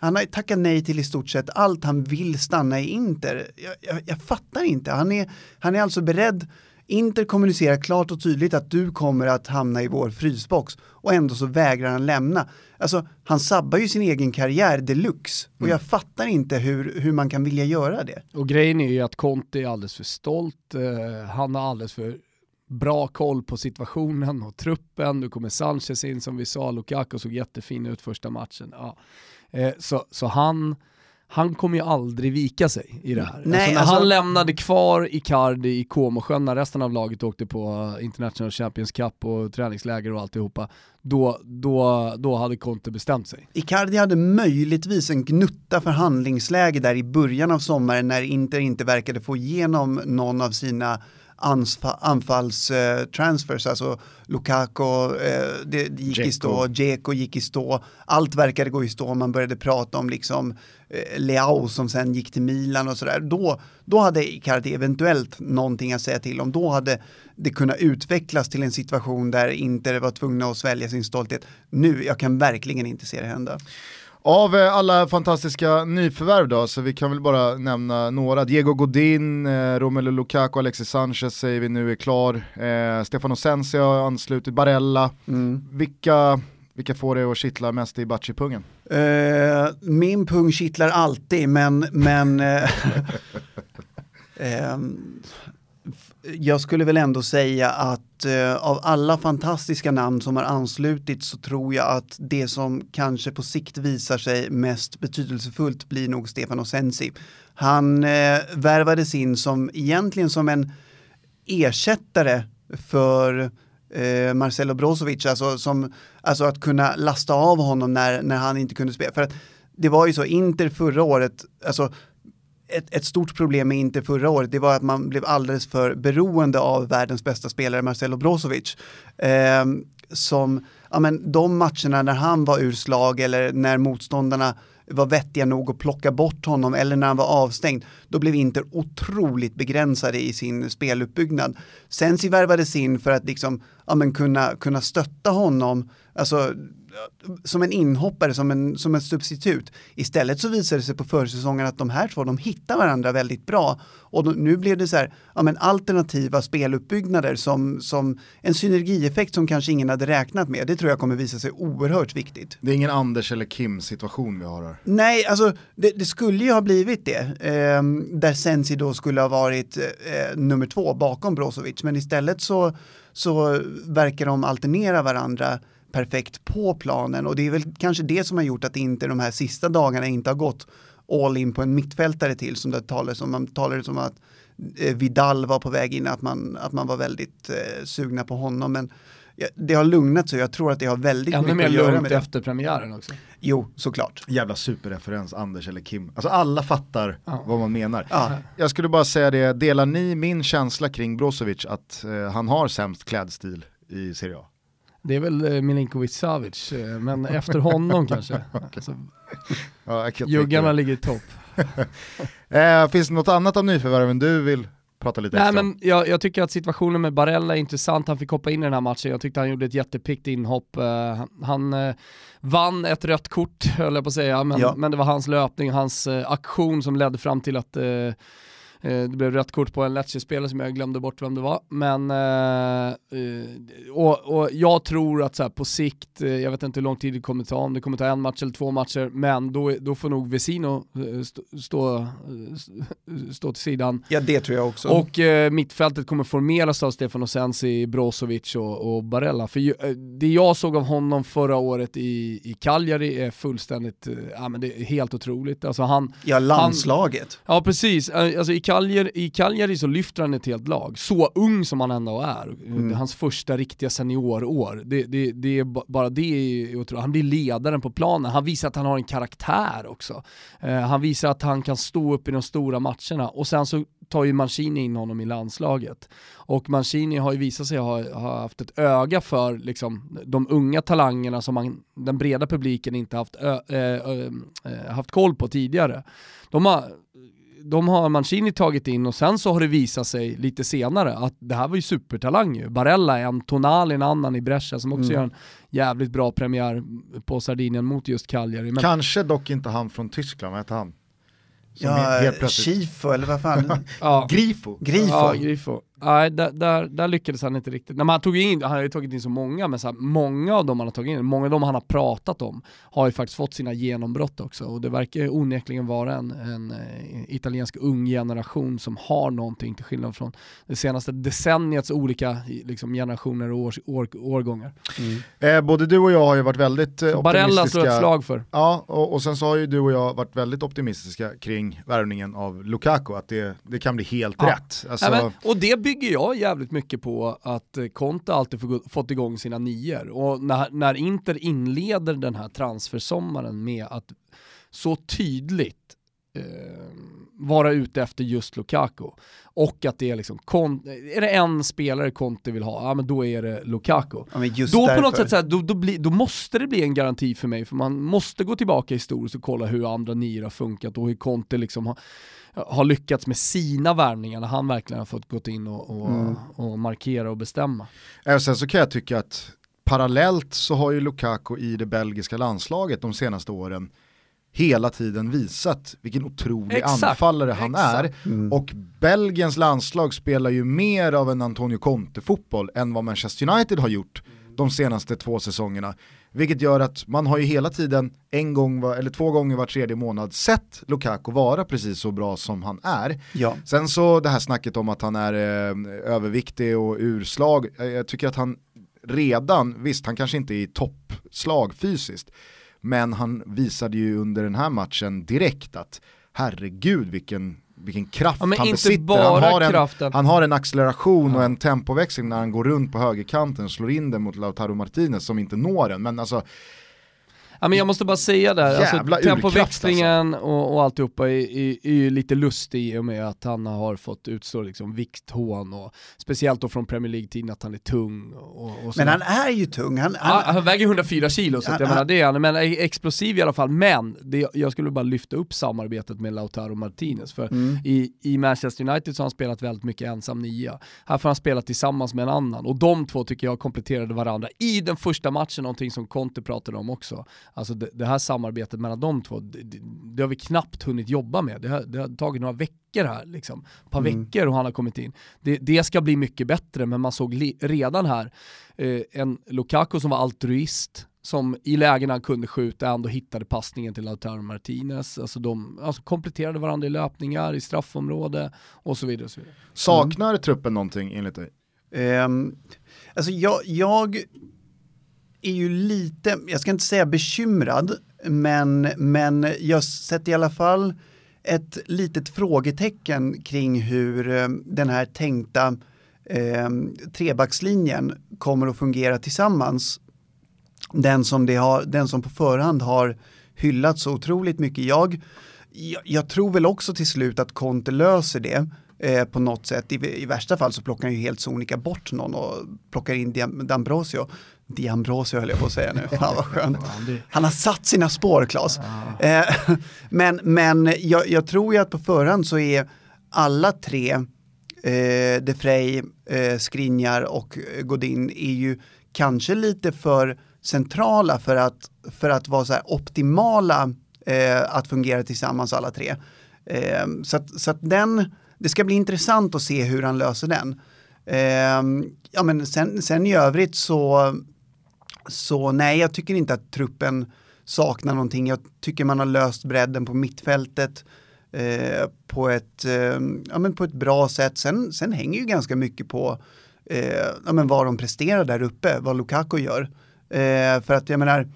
Han har tackat nej till i stort sett allt. Han vill stanna i Inter. Jag, jag, jag fattar inte. Han är, han är alltså beredd... Inter kommunicerar klart och tydligt att du kommer att hamna i vår frysbox, och ändå så vägrar han lämna. Alltså, han sabbar ju sin egen karriär deluxe, och mm. jag fattar inte hur, hur man kan vilja göra det. Och grejen är ju att Conte är alldeles för stolt. Eh, han har alldeles för bra koll på situationen och truppen. Nu kommer Sanchez in, som vi sa. Lukaku såg jättefin ut första matchen. Ja. Eh, så, så han... Han kommer ju aldrig vika sig i det här. Nej, alltså när alltså... han lämnade kvar Icardi i Comosjön när resten av laget åkte på International Champions Cup och träningsläger och alltihopa, då, då, då hade Conte bestämt sig. Icardi hade möjligtvis en gnutta förhandlingsläge där i början av sommaren när Inter inte verkade få igenom någon av sina ansfa- anfallstransfers. Eh, alltså Lukaku eh, det, det gick Dzeko. i stå, Dzeko gick i stå. Allt verkade gå i stå. Man började prata om liksom Leao som sen gick till Milan och sådär. Då, då hade Icardi eventuellt någonting att säga till om. Då hade det kunnat utvecklas till en situation där Inter var tvungna att svälja sin stolthet. Nu, jag kan verkligen inte se det hända. Av alla fantastiska nyförvärv då, så vi kan väl bara nämna några. Diego Godin, eh, Romelu Lukaku, Alexis Sanchez säger vi nu är klar. Eh, Stefano Sensi har anslutit, Barella. Mm. Vilka... Vilka får det att kittla mest i batchipungen? Uh, min pung kittlar alltid, men... men uh, uh, jag skulle väl ändå säga att uh, av alla fantastiska namn som har anslutit, så tror jag att det som kanske på sikt visar sig mest betydelsefullt blir nog Stefano Sensi. Han uh, värvades in som, egentligen som en ersättare för... Eh, Marcelo Brozovic, alltså, som, alltså att kunna lasta av honom när, när han inte kunde spela, för att det var ju så Inter förra året, alltså ett, ett stort problem med Inter förra året, det var att man blev alldeles för beroende av världens bästa spelare Marcelo Brozovic, eh, som, ja men de matcherna när han var ur slag eller när motståndarna var vettiga nog att plocka bort honom eller när han var avstängd, då blev Inter otroligt begränsade i sin speluppbyggnad. Sensi värvades in för att liksom, ja, men kunna, kunna stötta honom, alltså som en inhoppare, som en, som en substitut. Istället så visade det sig på försäsongen att de här två, de hittar varandra väldigt bra, och då, nu blev det så här, ja, men alternativa speluppbyggnader som, som en synergieffekt som kanske ingen hade räknat med. Det tror jag kommer visa sig oerhört viktigt. Det är ingen Anders eller Kim situation vi har här. Nej, alltså det, det skulle ju ha blivit det, eh, där Sensi då skulle ha varit eh, nummer två bakom Brozovic, men istället så, så verkar de alternera varandra perfekt på planen, och det är väl kanske det som har gjort att inte de här sista dagarna inte har gått all in på en mittfältare till, som det talades om. Man talade som att Vidal var på väg in, att man, att man var väldigt eh, sugna på honom, men det har lugnat sig. Jag tror att det har väldigt ännu mycket att göra med det. Efter premiären också. Jo, såklart. Jävla superreferens, Anders eller Kim. Alltså alla fattar ah. vad man menar. Ah. Jag skulle bara säga det, delar ni min känsla kring Brozovic att eh, han har sämst klädstil i Serie A? Det är väl Milinkovic-Savic, men efter honom kanske. Alltså, ja, juggarna ligger i topp. eh, finns det något annat om nyförvärven du vill prata lite Nej, extra om? Men jag, jag tycker att situationen med Barella är intressant. Han fick hoppa in i den här matchen. Jag tyckte han gjorde ett jättepickt inhopp. Eh, han eh, vann ett rött kort, höll jag på att säga. Men, ja. men det var hans löpning, hans eh, aktion som ledde fram till att... Eh, Det blev rött kort på en Lecce-spelare som jag glömde bort vem det var. Men, eh, och, och jag tror att så här, på sikt, jag vet inte hur lång tid det kommer ta, om det kommer ta en match eller två matcher, men då, då får nog Vecino stå, stå, stå till sidan. Ja, det tror jag också. Och eh, mittfältet kommer formeras av Stefano Sensi, Brozovic och, och Barella. För ju, det jag såg av honom förra året i, i Cagliari är fullständigt, ja, men det är helt otroligt. Alltså, han, ja, landslaget. Han, ja, precis. Alltså, i Cagliari, I Cagliari så lyfter han ett helt lag. Så ung som han ändå är. Mm. Hans första riktiga seniorår. Det, det, det är bara det. Han blir ledaren på planen. Han visar att han har en karaktär också. Eh, han visar att han kan stå upp i de stora matcherna. Och sen så tar ju Mancini in honom i landslaget. Och Mancini har ju visat sig ha, ha haft ett öga för liksom, de unga talangerna som man, den breda publiken inte haft, ö, ö, ö, ö, haft koll på tidigare. De har... De har Mancini tagit in, och sen så har det visat sig lite senare att det här var ju supertalang ju. Barella är en, Tonali en annan i Brescia som också mm. gör en jävligt bra premiär på Sardinien mot just Cagliari. Men... Kanske dock inte han från Tyskland, vad heter han? Som ja, Schifo plötsligt... eller vad fan? ja. Grifo. Grifo. Ja, Grifo. Nej, där, där, där lyckades han inte riktigt. Nej, men han, tog in, han har ju tagit in så många, men så här, många av dem han har tagit in, många av dem han har pratat om har ju faktiskt fått sina genombrott också, och det verkar onekligen vara en, en italiensk ung generation som har någonting, till skillnad från det senaste decenniets olika liksom, generationer och år, år, årgångar. Mm. Eh, både du och jag har ju varit väldigt eh, optimistiska. Barella slår ett slag för. Ja, och, och sen så har ju du och jag varit väldigt optimistiska kring värvningen av Lukaku, att det, det kan bli helt ja. rätt. Alltså... Nej, men, och det bygger jag jävligt mycket på att Conte alltid fått igång sina nior. Och när, när Inter inleder den här transfersommaren med att så tydligt eh, vara ute efter just Lukaku, och att det är liksom Conte, är det en spelare Conte vill ha, ja men då är det Lukaku. Ja, men just då därför. På något sätt så här, då, då, bli, då måste det bli en garanti för mig, för man måste gå tillbaka historiskt och kolla hur andra nior har funkat och hur Conte liksom har har lyckats med sina värvningar, när han verkligen har fått gå in och, och, mm. och markera och bestämma. Och sen så kan jag tycka att parallellt så har ju Lukaku i det belgiska landslaget de senaste åren hela tiden visat vilken otrolig Exakt. anfallare han Exakt. är. Mm. Och Belgiens landslag spelar ju mer av en Antonio Conte-fotboll än vad Manchester United har gjort de senaste två säsongerna. Vilket gör att man har ju hela tiden en gång var, eller två gånger var tredje månad sett Lukaku vara precis så bra som han är. Ja. Sen så det här snacket om att han är eh, överviktig och urslag. Eh, jag tycker att han redan, visst han kanske inte är i toppslag fysiskt. Men han visade ju under den här matchen direkt att herregud vilken... vilken kraft ja, han besitter. Han har, en, han har en acceleration ja. och en tempoväxling när han går runt på högerkanten och slår in den mot Lautaro Martinez som inte når den. Men alltså... Ja, men jag måste bara säga där, alltså, tempoväxlingen alltså. och, och alltihopa är, är, är ju lite lustig i och med att han har fått utstå liksom, vikthån, och speciellt då från Premier League-tiden att han är tung. Och, och men han är ju tung. Han, han, ja, han väger hundrafyra kilo, så han, jag menar, det är han, men explosiv i alla fall. Men det, jag skulle bara lyfta upp samarbetet med Lautaro Martinez, för mm. i, i Manchester United så har han spelat väldigt mycket ensam nia. Här får han spela tillsammans med en annan, och de två tycker jag kompletterade varandra i den första matchen, någonting som Conte pratade om också. Alltså det, det här samarbetet mellan de två, det, det, det har vi knappt hunnit jobba med. Det har, det har tagit några veckor här, liksom. Ett par mm. veckor och han har kommit in. Det, det ska bli mycket bättre, men man såg li- redan här eh, en Lukaku som var altruist, som i lägen han kunde skjuta ändå hittade passningen till Lautaro Martinez. Alltså de alltså kompletterade varandra i löpningar, i straffområde och så vidare. Och så vidare. Saknar mm. truppen någonting enligt dig? Um, alltså jag... jag... är ju lite, jag ska inte säga bekymrad, men, men jag sätter i alla fall ett litet frågetecken kring hur eh, den här tänkta eh, trebackslinjen kommer att fungera tillsammans. Den som, det har, den som på förhand har hyllat så otroligt mycket. Jag, jag, jag tror väl också till slut att Conte löser det. Eh, på något sätt. I, i värsta fall så plockar han ju helt sonika bort någon och plockar in Diam- D'Ambrosio. D'Ambrosio höll jag på att säga nu. Fan vad skönt. Han har satt sina spår, Claes. Eh, men men jag, jag tror ju att på förhand så är alla tre eh, De Frey, eh, Skriniar och Godin är ju kanske lite för centrala för att, för att vara så här optimala eh, att fungera tillsammans alla tre. Eh, så att, så att den... Det ska bli intressant att se hur han löser den. Eh, ja, men sen, sen i övrigt så, så nej, jag tycker inte att truppen saknar någonting. Jag tycker man har löst bredden på mittfältet eh, på, ett, eh, ja, men på ett bra sätt. Sen, sen hänger ju ganska mycket på eh, ja, men vad de presterar där uppe, vad Lukaku gör. Eh, för att jag menar...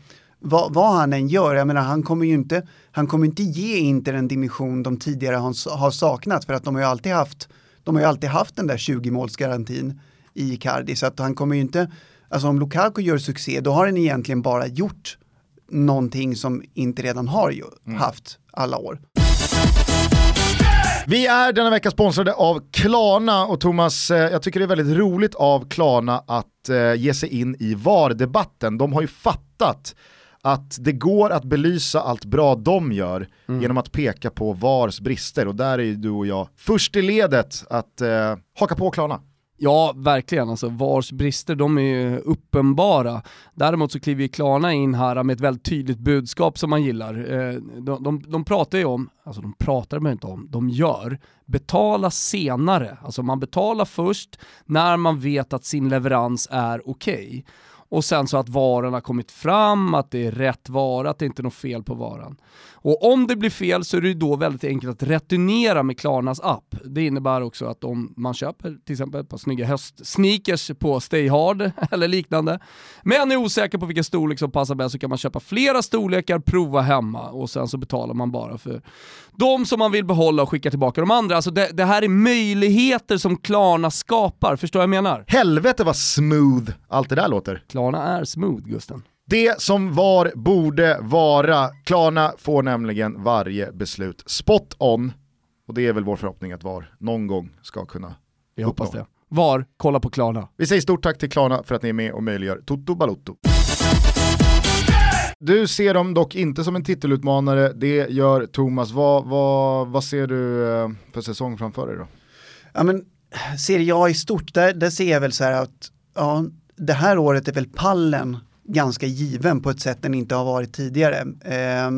Vad, vad han än gör, jag menar han kommer ju inte han kommer inte ge Inter en dimension de tidigare har, har saknat, för att de har ju alltid haft de har ju alltid haft den där tjugo-målsgarantin i Icardi, så att han kommer ju inte, alltså om Lukaku gör succé då har han egentligen bara gjort någonting som Inter redan har ju, mm. haft alla år. Vi är denna vecka sponsrade av Klarna, och Thomas, jag tycker det är väldigt roligt av Klarna att ge sig in i V A R-debatten. De har ju fattat att det går att belysa allt bra de gör mm. genom att peka på V A Rs brister, och där är ju du och jag först i ledet att eh, haka på Klarna. Ja, verkligen. Alltså, VARs brister, de är ju uppenbara. Däremot så kliver ju Klarna in här med ett väldigt tydligt budskap som man gillar. De, de, de pratar ju om, alltså de pratar man inte om, de gör. Betala senare. Alltså man betalar först när man vet att sin leverans är okej. Okay. Och sen så att varan har kommit fram, att det är rätt vara, att det inte är något fel på varan. Och om det blir fel så är det då väldigt enkelt att returnera med Klarnas app. Det innebär också att om man köper till exempel ett par snygga höstsneakers på Stay Hard eller liknande, men är osäker på vilken storlek som passar bäst, så kan man köpa flera storlekar, prova hemma och sen så betalar man bara för de som man vill behålla och skicka tillbaka de andra. Alltså det, det här är möjligheter som Klarna skapar, förstår jag menar? Helvete vad smooth allt det där låter. Klarna är smooth, Gusten. Det som var borde vara. Klarna får nämligen varje beslut spot on. Och det är väl vår förhoppning att VAR någon gång ska kunna jag uppnå. Hoppas det. VAR, kolla på Klarna. Vi säger stort tack till Klarna för att ni är med och möjliggör Toto Balotto. Du ser dem dock inte som en titelutmanare. Det gör Thomas. Vad, vad, vad ser du för säsong framför dig då? Ja, men, ser jag i stort, där, där ser jag väl så här att ja, det här året är väl pallen ganska given på ett sätt den inte har varit tidigare. Eh,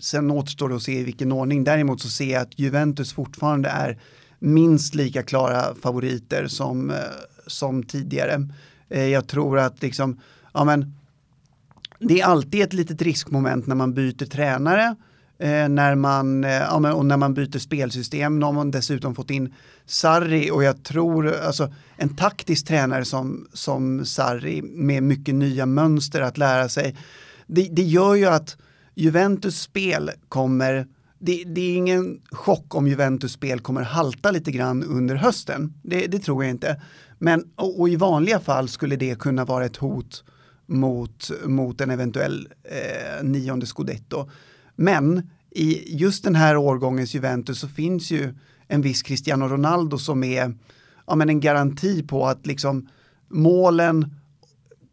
sen återstår det att se i vilken ordning. Däremot så ser jag att Juventus fortfarande är minst lika klara favoriter som, eh, som tidigare. Eh, jag tror att liksom, ja, men, det är alltid ett litet riskmoment när man byter tränare eh, när man, eh, ja, men, och när man byter spelsystem. Nu har man dessutom fått in Sarri och jag tror alltså, en taktisk tränare som, som Sarri med mycket nya mönster att lära sig. Det, det gör ju att Juventus spel kommer, det, det är ingen chock om Juventus spel kommer halta lite grann under hösten. Det, det tror jag inte. Men, och, och i vanliga fall skulle det kunna vara ett hot mot, mot en eventuell eh, nionde scudetto. Men i just den här årgångens Juventus så finns ju en viss Cristiano Ronaldo som är ja, men en garanti på att liksom, målen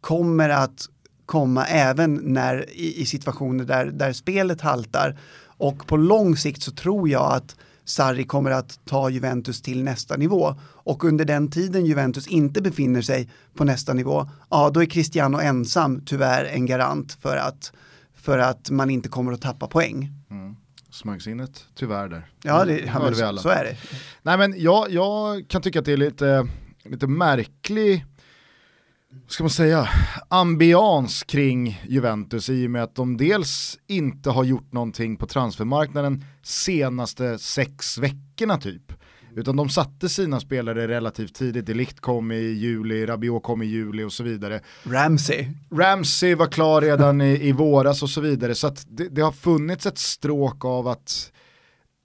kommer att komma även när, i, i situationer där, där spelet haltar. Och på lång sikt så tror jag att Sarri kommer att ta Juventus till nästa nivå. Och under den tiden Juventus inte befinner sig på nästa nivå, ja då är Cristiano ensam tyvärr en garant för att, för att man inte kommer att tappa poäng. Mm. Smörgsinnet, tyvärr där. Ja, det, ja men, vi alla. Så är det. Nej, men jag, jag kan tycka att det är lite, lite märklig, vad ska man säga, ambians kring Juventus i och med att de dels inte har gjort någonting på transfermarknaden senaste sex veckorna typ. Utan de satte sina spelare relativt tidigt. Delikt kom i juli, Rabiot kom i juli och så vidare. Ramsey. Ramsey var klar redan i, i våras och så vidare. Så att det, det har funnits ett stråk av att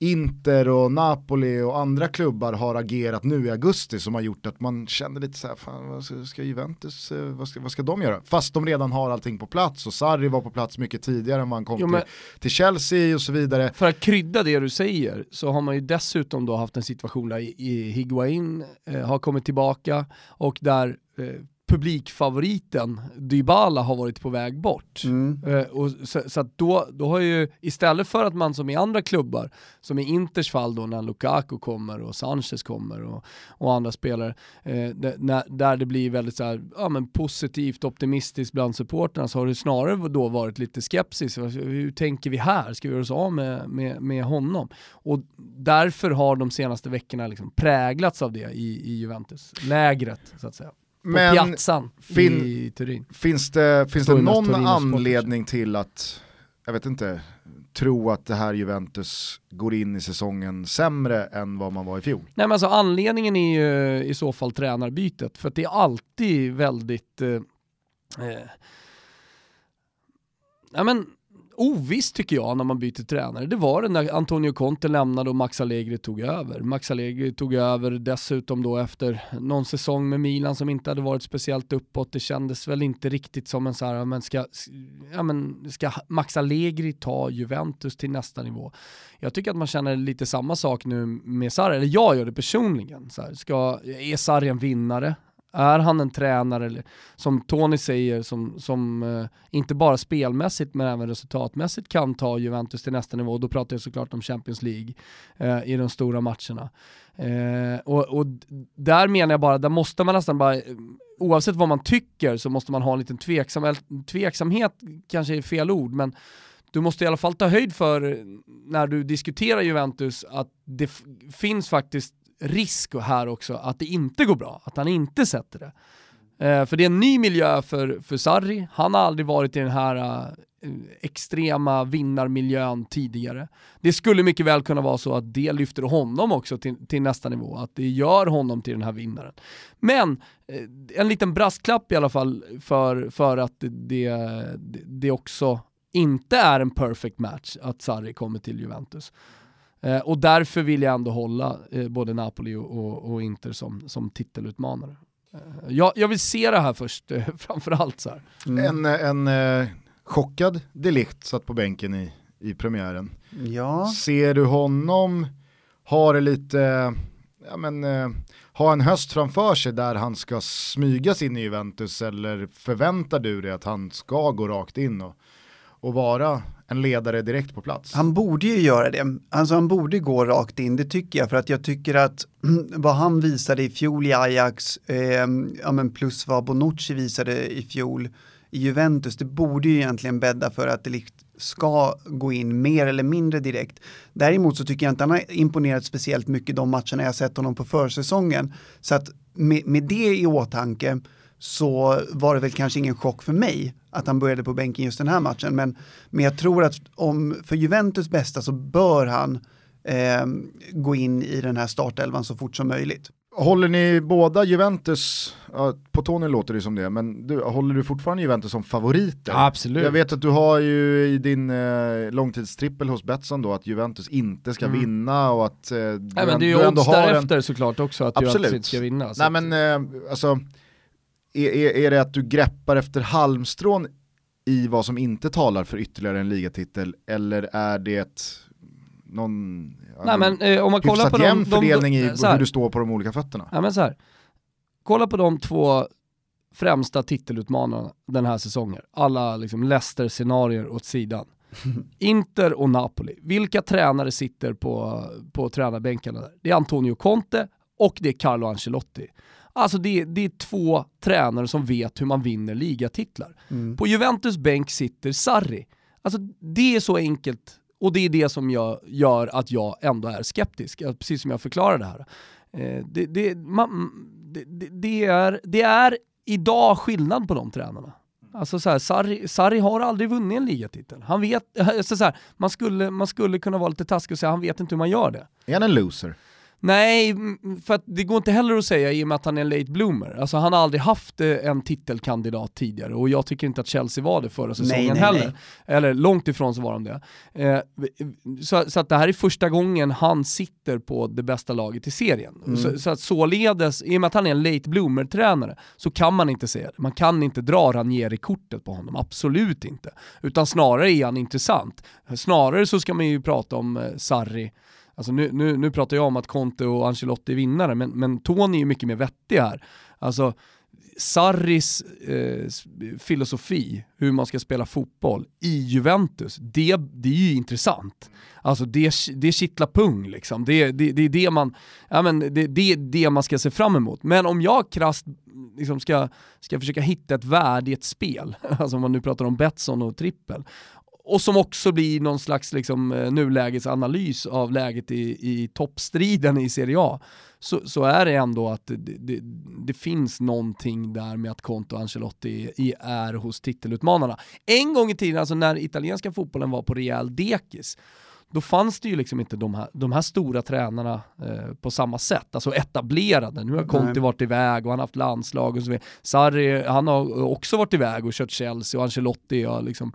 Inter och Napoli och andra klubbar har agerat nu i augusti som har gjort att man känner lite så här, fan, vad ska, ska Juventus, vad ska, vad ska de göra? Fast de redan har allting på plats och Sarri var på plats mycket tidigare än man kom jo, men, till, till Chelsea och så vidare. För att krydda det du säger så har man ju dessutom då haft en situation där i Higuain eh, har kommit tillbaka och där eh, publikfavoriten Dybala har varit på väg bort. Mm. Eh, och så så att då, då har ju istället för att man som i andra klubbar, som i Inters fall då när Lukaku kommer och Sanchez kommer och, och andra spelare eh, d- när, där det blir väldigt så här, ja, men positivt, optimistiskt bland supporterna så har det snarare då varit lite skepsis. Hur tänker vi här? Ska vi göra oss av med, med, med honom? Och därför har de senaste veckorna liksom präglats av det i, i Juventus-lägret så att säga. På men piazzan fin- i Turin. Finns det, finns det någon Turin anledning till att, jag vet inte, tro att det här Juventus går in i säsongen sämre än vad man var i fjol? Nej men alltså anledningen är ju i så fall tränarbytet. För att det är alltid väldigt eh, eh, nej men ovisst tycker jag när man byter tränare. Det var det när Antonio Conte lämnade och Max Allegri tog över. Max Allegri tog över dessutom då efter någon säsong med Milan som inte hade varit speciellt uppåt. Det kändes väl inte riktigt som en så här, men ska, ja men ska Max Allegri ta Juventus till nästa nivå? Jag tycker att man känner lite samma sak nu med Sarri. Eller jag gör det personligen. Så här, ska, är Sarri en vinnare? Är han en tränare, som Tony säger, som, som eh, inte bara spelmässigt men även resultatmässigt kan ta Juventus till nästa nivå? Och då pratar jag såklart om Champions League eh, i de stora matcherna. Eh, och, och där menar jag bara, där måste man nästan bara, oavsett vad man tycker så måste man ha en liten tveksam, tveksamhet, kanske är fel ord, men du måste i alla fall ta höjd för när du diskuterar Juventus att det f- finns faktiskt risk här också att det inte går bra, att han inte sätter det. Eh, för det är en ny miljö för, för Sarri. Han har aldrig varit i den här eh, extrema vinnarmiljön tidigare. Det skulle mycket väl kunna vara så att det lyfter honom också till, till nästa nivå, att det gör honom till den här vinnaren. Men eh, en liten brasklapp i alla fall för, för att det, det, det också inte är en perfect match att Sarri kommer till Juventus. Eh, och därför vill jag ändå hålla eh, både Napoli och, och, och Inter som, som titelutmanare. Eh, jag, jag vill se det här först, eh, framförallt så här. Mm. En, en eh, chockad Delikt satt på bänken i, i premiären. Ja. Ser du honom ha det lite, eh, ja men, eh, ha en höst framför sig där han ska smygas in i Juventus, eller förväntar du dig att han ska gå rakt in och, och vara en ledare direkt på plats? Han borde ju göra det. Alltså han borde gå rakt in, det tycker jag. För att jag tycker att vad han visade i fjol i Ajax, eh, ja, men plus vad Bonucci visade i fjol i Juventus, det borde ju egentligen bädda för att det ska gå in mer eller mindre direkt. Däremot så tycker jag inte han har imponerat speciellt mycket de matcherna jag sett honom på försäsongen. Så att med, med det i åtanke så var det väl kanske ingen chock för mig att han började på bänken just den här matchen. Men, men jag tror att om för Juventus bästa så bör han eh, gå in i den här startelvan så fort som möjligt. Håller ni båda Juventus, ja, på Tony låter det som det, men du, håller du fortfarande Juventus som favoriter? Absolut. Jag vet att du har ju i din eh, långtidstrippel hos Betsson då att Juventus inte ska mm. vinna och att eh, nej, du, men det är ju odds därefter en... såklart också att absolut. Juventus inte ska vinna. Så nej men eh, alltså... Är, är, är det att du greppar efter halmstrån i vad som inte talar för ytterligare en ligatitel, eller är det någon nej, men, eh, om man kollar på jämn de, fördelning de, de, i så här, hur du står på de olika fötterna? Ja, men så här. Kolla på de två främsta titelutmanarna den här säsongen. Alla liksom Leicester-scenarier åt sidan. Inter och Napoli. Vilka tränare sitter på, på tränarbänkarna där? Det är Antonio Conte och det är Carlo Ancelotti. Alltså det, det är två tränare som vet hur man vinner ligatitlar. Mm. På Juventus bänk sitter Sarri. Alltså det är så enkelt, och det är det som jag gör att jag ändå är skeptisk. Precis som jag förklarar det här. Eh, det, det, man, det, det, är, det är idag skillnad på de tränarna. Alltså så här, Sarri, Sarri har aldrig vunnit en ligatitel. Han vet, alltså så här, man, skulle, man skulle kunna vara lite taskig och säga han vet inte hur man gör det. Är han en loser? Nej, för att det går inte heller att säga i och med att han är en late bloomer. Alltså han har aldrig haft en titelkandidat tidigare, och jag tycker inte att Chelsea var det förra säsongen nej, nej, heller. Nej. Eller långt ifrån så var de det. Eh, så, så att det här är första gången han sitter på det bästa laget i serien. Mm. Så, så att således, i och med att han är en late bloomer-tränare, så kan man inte säga det. Man kan inte dra Ranieri-kortet på honom, absolut inte. Utan snarare är han intressant. Snarare så ska man ju prata om eh, Sarri. Alltså nu, nu, nu pratar jag om att Conte och Ancelotti är vinnare, men, men Tony är ju mycket mer vettig här. Alltså Sarris eh, filosofi, hur man ska spela fotboll i Juventus, det, det är ju intressant. Alltså det, det kittlar pung liksom. Det, det, det är det man, ja, men det, det, det man ska se fram emot. Men om jag krasst liksom ska, ska försöka hitta ett värde i ett spel, alltså om man nu pratar om Betsson och trippel, och som också blir någon slags liksom, nulägesanalys av läget i, i toppstriden i Serie A, så, så är det ändå att det, det, det finns någonting där med att Conte och Ancelotti är, är hos titelutmanarna. En gång i tiden, alltså när italienska fotbollen var på rejäl dekis, då fanns det ju liksom inte de här, de här stora tränarna eh, på samma sätt. Alltså etablerade. Nu har Conte varit iväg och han har haft landslag och så vidare. Sarri, han har också varit iväg och kört Chelsea, och Ancelotti har liksom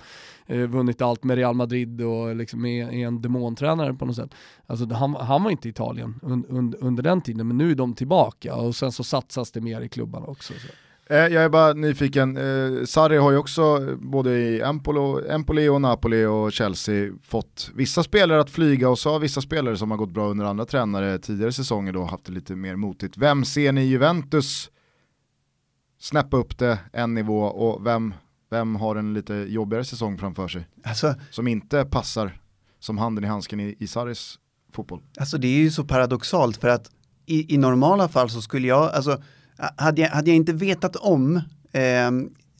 eh, vunnit allt med Real Madrid och liksom är, är en demontränare på något sätt. Alltså han, han var inte i Italien un, un, under den tiden, men nu är de tillbaka, och sen så satsas det mer i klubbarna också. Så. Jag är bara nyfiken. Eh, Sarri har ju också både i Empoli, Empoli och Napoli och Chelsea fått vissa spelare att flyga, och så har vissa spelare som har gått bra under andra tränare tidigare säsonger då haft det lite mer motigt. Vem ser ni i Juventus snäppa upp det en nivå, och vem, vem har en lite jobbigare säsong framför sig? Alltså, som inte passar som handen i handsken i, i Sarris fotboll. Alltså det är ju så paradoxalt, för att i, i normala fall så skulle jag, alltså hade jag, hade jag inte vetat om eh,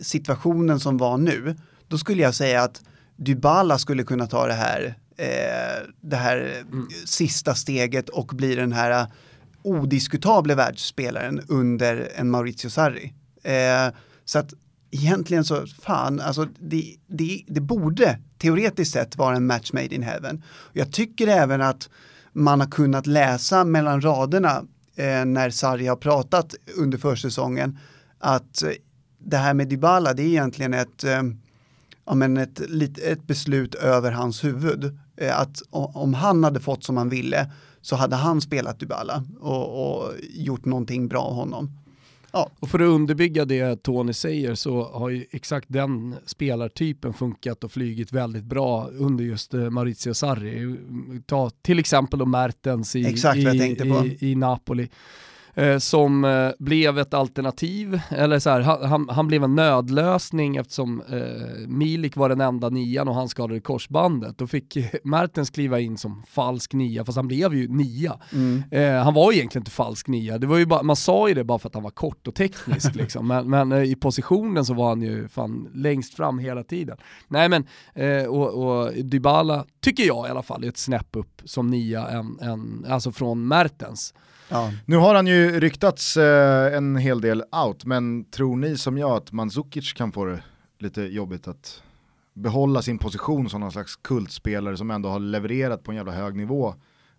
situationen som var nu, då skulle jag säga att Dybala skulle kunna ta det här eh, det här mm. sista steget och bli den här odiskutabla världsspelaren under en Maurizio Sarri. Eh, så att egentligen så, fan, alltså det, det, det borde teoretiskt sett vara en match made in heaven. Jag tycker även att man har kunnat läsa mellan raderna eh, när Sarri har pratat under försäsongen att eh, det här med Dybala, det är egentligen ett, eh, ja, men ett, ett beslut över hans huvud. Eh, att om han hade fått som han ville så hade han spelat Dybala och, och gjort någonting bra av honom. Ja. Och för att underbygga det Tony säger, så har ju exakt den spelartypen funkat och flygit väldigt bra under just Maurizio Sarri. Ta till exempel då Mertens i, exakt vad jag tänkte på. i, i Napoli. Eh, som eh, blev ett alternativ, eller så här, han, han blev en nödlösning eftersom eh, Milik var den enda nian och han skadade korsbandet. Då fick eh, Mertens kliva in som falsk nia, fast han blev ju nia. Mm. Eh, han var egentligen inte falsk nia, det var ju bara, man sa ju det bara för att han var kort och teknisk liksom. Men, men eh, i positionen så var han ju fan längst fram hela tiden. Nej men, eh, och, och Dybala tycker jag i alla fall är ett snäpp upp som nia en, en, alltså från Mertens. Ja. Nu har han ju ryktats eh, en hel del out, men tror ni som jag att Mandzukic kan få det lite jobbigt att behålla sin position som någon slags kultspelare som ändå har levererat på en jävla hög nivå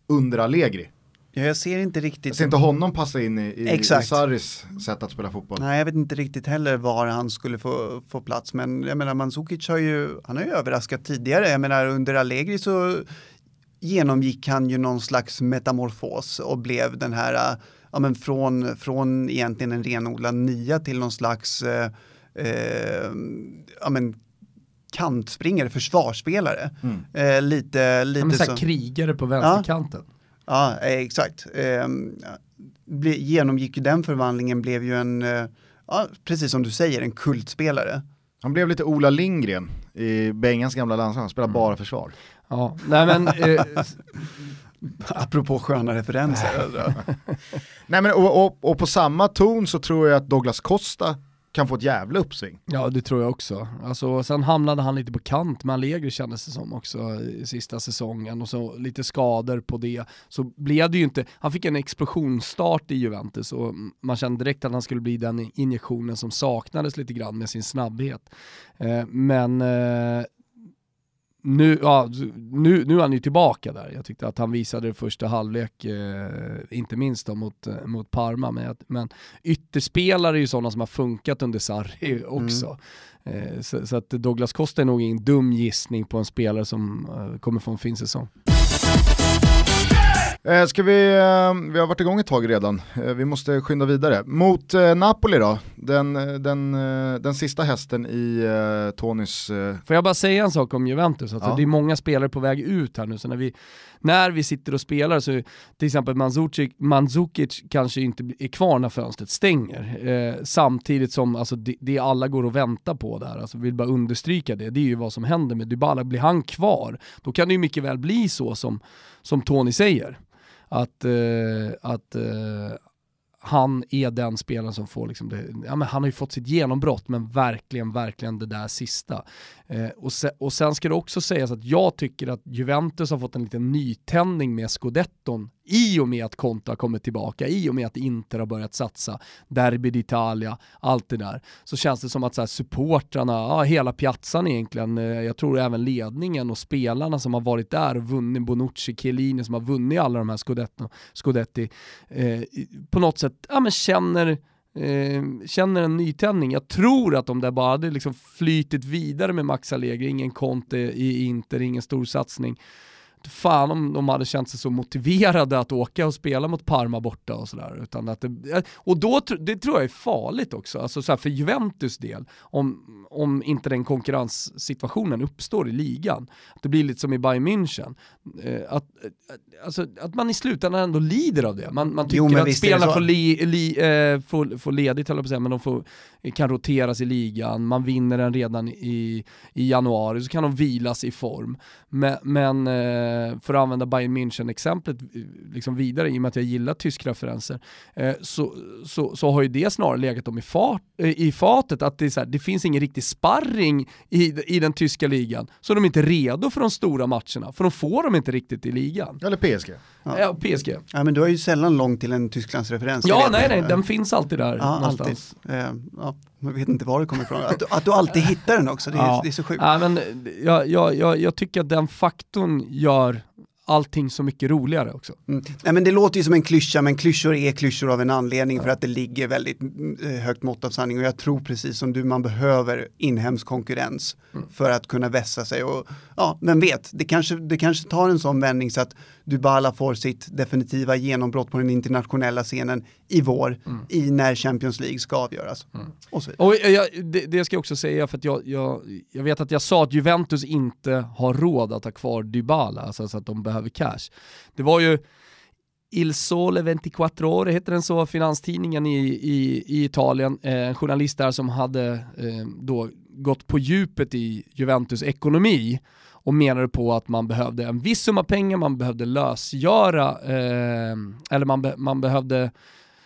under Allegri? Ja, jag ser inte riktigt... Jag ser inte honom passa in i, i, i Sarris sätt att spela fotboll. Nej, jag vet inte riktigt heller var han skulle få, få plats, men jag menar Mandzukic har ju, han har ju överraskat tidigare. Jag menar under Allegri så... genomgick han ju någon slags metamorfos och blev den här, ja men från, från egentligen en renodlad nia till någon slags eh, eh, ja men kantspringare, försvarsspelare. Mm. Eh, lite, lite ja, men så här, så... krigare på vänsterkanten. Ja, ja exakt. Eh, ble, genomgick ju den förvandlingen, blev ju en, eh, ja, precis som du säger, en kultspelare. Han blev lite Ola Lindgren i Bengans gamla landslag, han spelade mm. bara försvar. Ja, nej men eh, apropå sköna referenser. Nej men och, och, och på samma ton så tror jag att Douglas Costa kan få ett jävla uppsving. Ja, det tror jag också. Alltså, sen hamnade han lite på kant med Allegri, kändes det som också i sista säsongen, och så lite skador på det. Så blev det ju inte, han fick en explosionsstart i Juventus och man kände direkt att han skulle bli den injektionen som saknades lite grann med sin snabbhet. Eh, men eh, Nu, ja, nu, nu är han ju tillbaka där. Jag tyckte att han visade det första halvlek, eh, inte minst då mot, mot Parma. Men, men ytterspelare är ju sådana som har funkat under Sarri också. Mm. Eh, så, så att Douglas Costa är nog ingen dum gissning på en spelare som eh, kommer från en fin säsong. Eh, ska vi, eh, vi har varit igång ett tag redan. Eh, vi måste skynda vidare. Mot eh, Napoli då. Den, den, eh, den sista hästen i eh, Tonys... Eh... Får jag bara säga en sak om Juventus? Alltså, ja. Det är många spelare på väg ut här nu. Så när vi, när vi sitter och spelar så till exempel Mandzukic, Mandzukic kanske inte är kvar när fönstret stänger. Eh, samtidigt som alltså, det, det alla går och väntar på där. Alltså, vill bara understryka det. Det är ju vad som händer med Dybala. Blir han kvar, då kan det ju mycket väl bli så som, som Tony säger. Att, eh, att eh, han är den spelaren som får liksom det, ja, men han har ju fått sitt genombrott, men verkligen, verkligen det där sista. Eh, och, se, och sen ska det också sägas att jag tycker att Juventus har fått en liten nytändning med Scudetton i och med att Conte har kommit tillbaka, i och med att Inter har börjat satsa, Derby d'Italia, allt det där. Så känns det som att så här, supportrarna, ja, hela piazzan egentligen, eh, jag tror även ledningen och spelarna som har varit där och vunnit, Bonucci, Chiellini som har vunnit alla de här Scudetto, Scudetti, eh, på något sätt, ja, men känner... Eh, känner en nytändning. Jag tror att de där bara hade liksom flytit vidare med Max Allegri, ingen Conte i Inter, ingen stor satsning, fan om de hade känt sig så motiverade att åka och spela mot Parma borta och sådär. Utan att det, och då, det tror jag är farligt också. Alltså så här för Juventus del, om, om inte den konkurrenssituationen uppstår i ligan. Det blir lite som i Bayern München. Att, alltså, att man i slutändan ändå lider av det. Man, man tycker jo, att spelarna får, li, li, eh, får, får ledigt, men de får, kan roteras i ligan. Man vinner den redan i, i januari, så kan de vilas i form. Men, men eh, för att använda Bayern München-exemplet liksom vidare, i och med att jag gillar tysk referenser, så, så, så har ju det snarare legat om i, fart, i fatet att det, är så här, det finns ingen riktig sparring i, i den tyska ligan, så de är inte redo för de stora matcherna, för de får dem inte riktigt i ligan. Eller P S G. Ja, ja P S G. Ja, men du är ju sällan långt till en Tysklandsreferens. Ja, nej, nej, den finns alltid där. Ja, någonstans. Alltid. Eh, ja. Man vet inte var det kommer ifrån. Att, att du alltid hittar den också, det är, ja. Det är så sjukt. Ja, men jag, jag, jag, jag tycker att den faktorn gör allting så mycket roligare också. Mm. Nej, men det låter ju som en klyscha, men klyschor är klyschor av en anledning, ja. För att det ligger väldigt högt mått av sanning. Och jag tror precis som du, man behöver inhemsk konkurrens mm. för att kunna vässa sig. Och ja, vem vet, det kanske, det kanske tar en sån vändning så att Dybala får sitt definitiva genombrott på den internationella scenen i vår, mm. i när Champions League ska avgöras. Mm. Och så vidare. Och jag, det, det ska jag också säga, för att jag, jag, jag vet att jag sa att Juventus inte har råd att ha kvar Dybala, alltså så att de behöver cash. Det var ju Il Sole twenty-four Ore, heter den så, finanstidningen i, i, i Italien. Eh, en journalist där som hade eh, då gått på djupet i Juventus ekonomi och menade på att man behövde en viss summa pengar, man behövde lösgöra eh, eller man, be, man behövde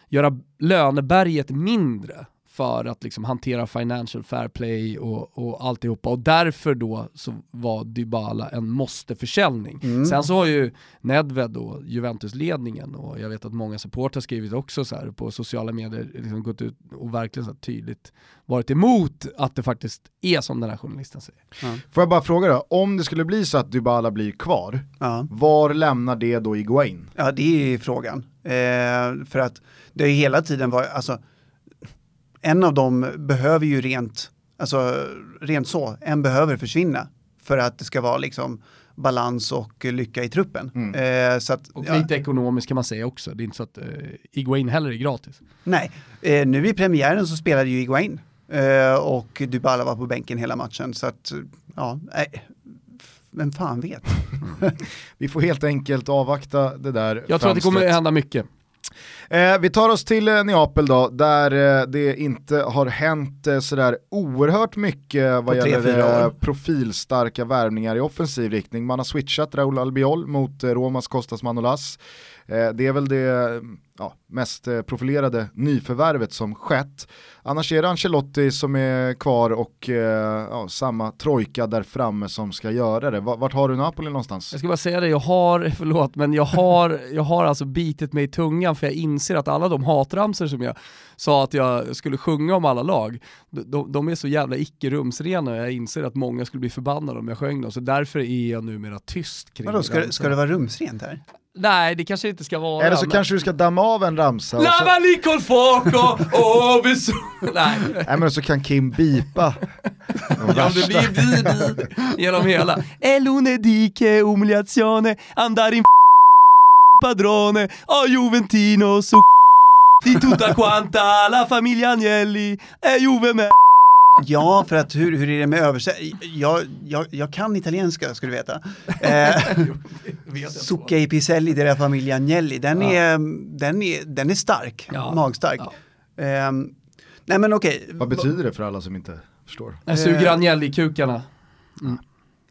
göra löneberget mindre för att liksom hantera financial fair play och, och alltihopa. Och därför då så var Dybala en måste-försäljning. Mm. Sen så har ju Nedved och Juventus-ledningen, och jag vet att många supportrar skrivit också så här på sociala medier, liksom gått ut och verkligen så tydligt varit emot att det faktiskt är som den här journalisten säger. Mm. Får jag bara fråga då, om det skulle bli så att Dybala blir kvar, mm. var lämnar det då Higuain? Ja, det är frågan. Eh, för att det ju hela tiden var, alltså en av dem behöver ju rent, alltså rent så, en behöver försvinna för att det ska vara liksom balans och lycka i truppen. Mm. Eh, så att, och lite ja. Ekonomiskt kan man säga också. Det är inte så att eh, Higuain heller är gratis. Nej, eh, nu i premiären så spelade ju Higuain eh, och Dybala var på bänken hela matchen. Så att, ja, nej. Vem fan vet? Mm. Vi får helt enkelt avvakta det där. Jag tror framställt. Att det kommer hända mycket. Eh, vi tar oss till eh, Neapel då, där eh, det inte har hänt eh, sådär oerhört mycket vad gäller eh, profilstarka värvningar i offensiv riktning. Man har switchat Raúl Albiol mot eh, Romas Kostas Manolas. Eh, det är väl det ja, mest eh, profilerade nyförvärvet som skett. Annars är det Ancelotti som är kvar och eh, ja, samma trojka där framme som ska göra det. V- vart har du Napoli någonstans? Jag ska bara säga det, jag har, förlåt, men jag har, jag har alltså bitit mig i tungan, för jag inser att alla de hatramser som jag sa att jag skulle sjunga om alla lag, de, de är så jävla icke-rumsrena. Jag inser att många skulle bli förbannade om jag sjöng dem, så därför är jag numera tyst kring. Vadå, ska det. Ska det vara rumsrent här? Nej, det kanske inte ska vara. Eller så men... kanske du ska damma av en ramsa. Lava likol foco, oh, visu... Nej. Nej, men så kan Kim bipa. Ja, det blir bip genom hela. Elonedike umiliazione, andare in padrone, a Juventino su di tutta quanta la famiglia Agnelli, e Juve me. Ja, för att hur, hur är det med översättning? Jag, jag, jag kan italienska, skulle du veta. Eh, vet Succa i Piselli, deras familj Agnelli. Den, ja. är, den, är, den är stark, ja. Magstark. Ja. Eh, nej, men okej. Vad betyder det för alla som inte förstår? Jag suger Agnelli-kukarna. Mm.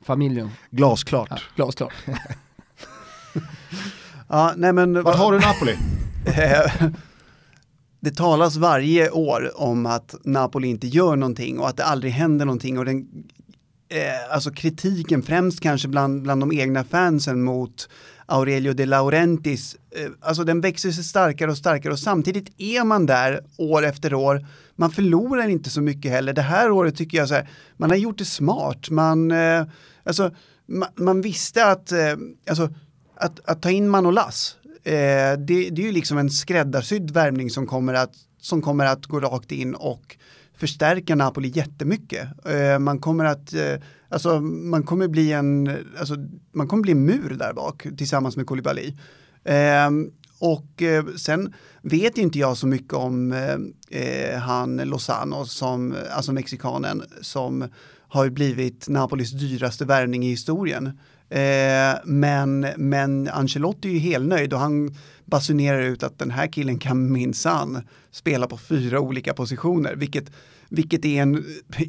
Familjen. Glasklart. Ja, glasklart. Ja, nej, men, vad har du Napoli? Det talas varje år om att Napoli inte gör någonting och att det aldrig händer någonting, och den eh, alltså kritiken främst kanske bland, bland de egna fansen mot Aurelio De Laurentiis, eh, alltså den växer sig starkare och starkare, och samtidigt är man där år efter år, man förlorar inte så mycket heller. Det här året tycker jag så här, man har gjort det smart, man, eh, alltså, man, man visste att, eh, alltså, att, att ta in Manolas. Eh, det, det är ju liksom en skräddarsydd värvning som kommer att, som kommer att gå rakt in och förstärka Napoli jättemycket. Eh, man kommer att eh, alltså man kommer bli en alltså man kommer bli en mur där bak tillsammans med Koulibaly. Eh, och eh, sen vet inte jag så mycket om eh, han Lozano, som alltså mexikanen som har blivit Napolis dyraste värvning i historien. Eh, men, men Ancelotti är ju helt nöjd och han basunerar ut att den här killen kan minsann spela på fyra olika positioner, vilket, vilket är en,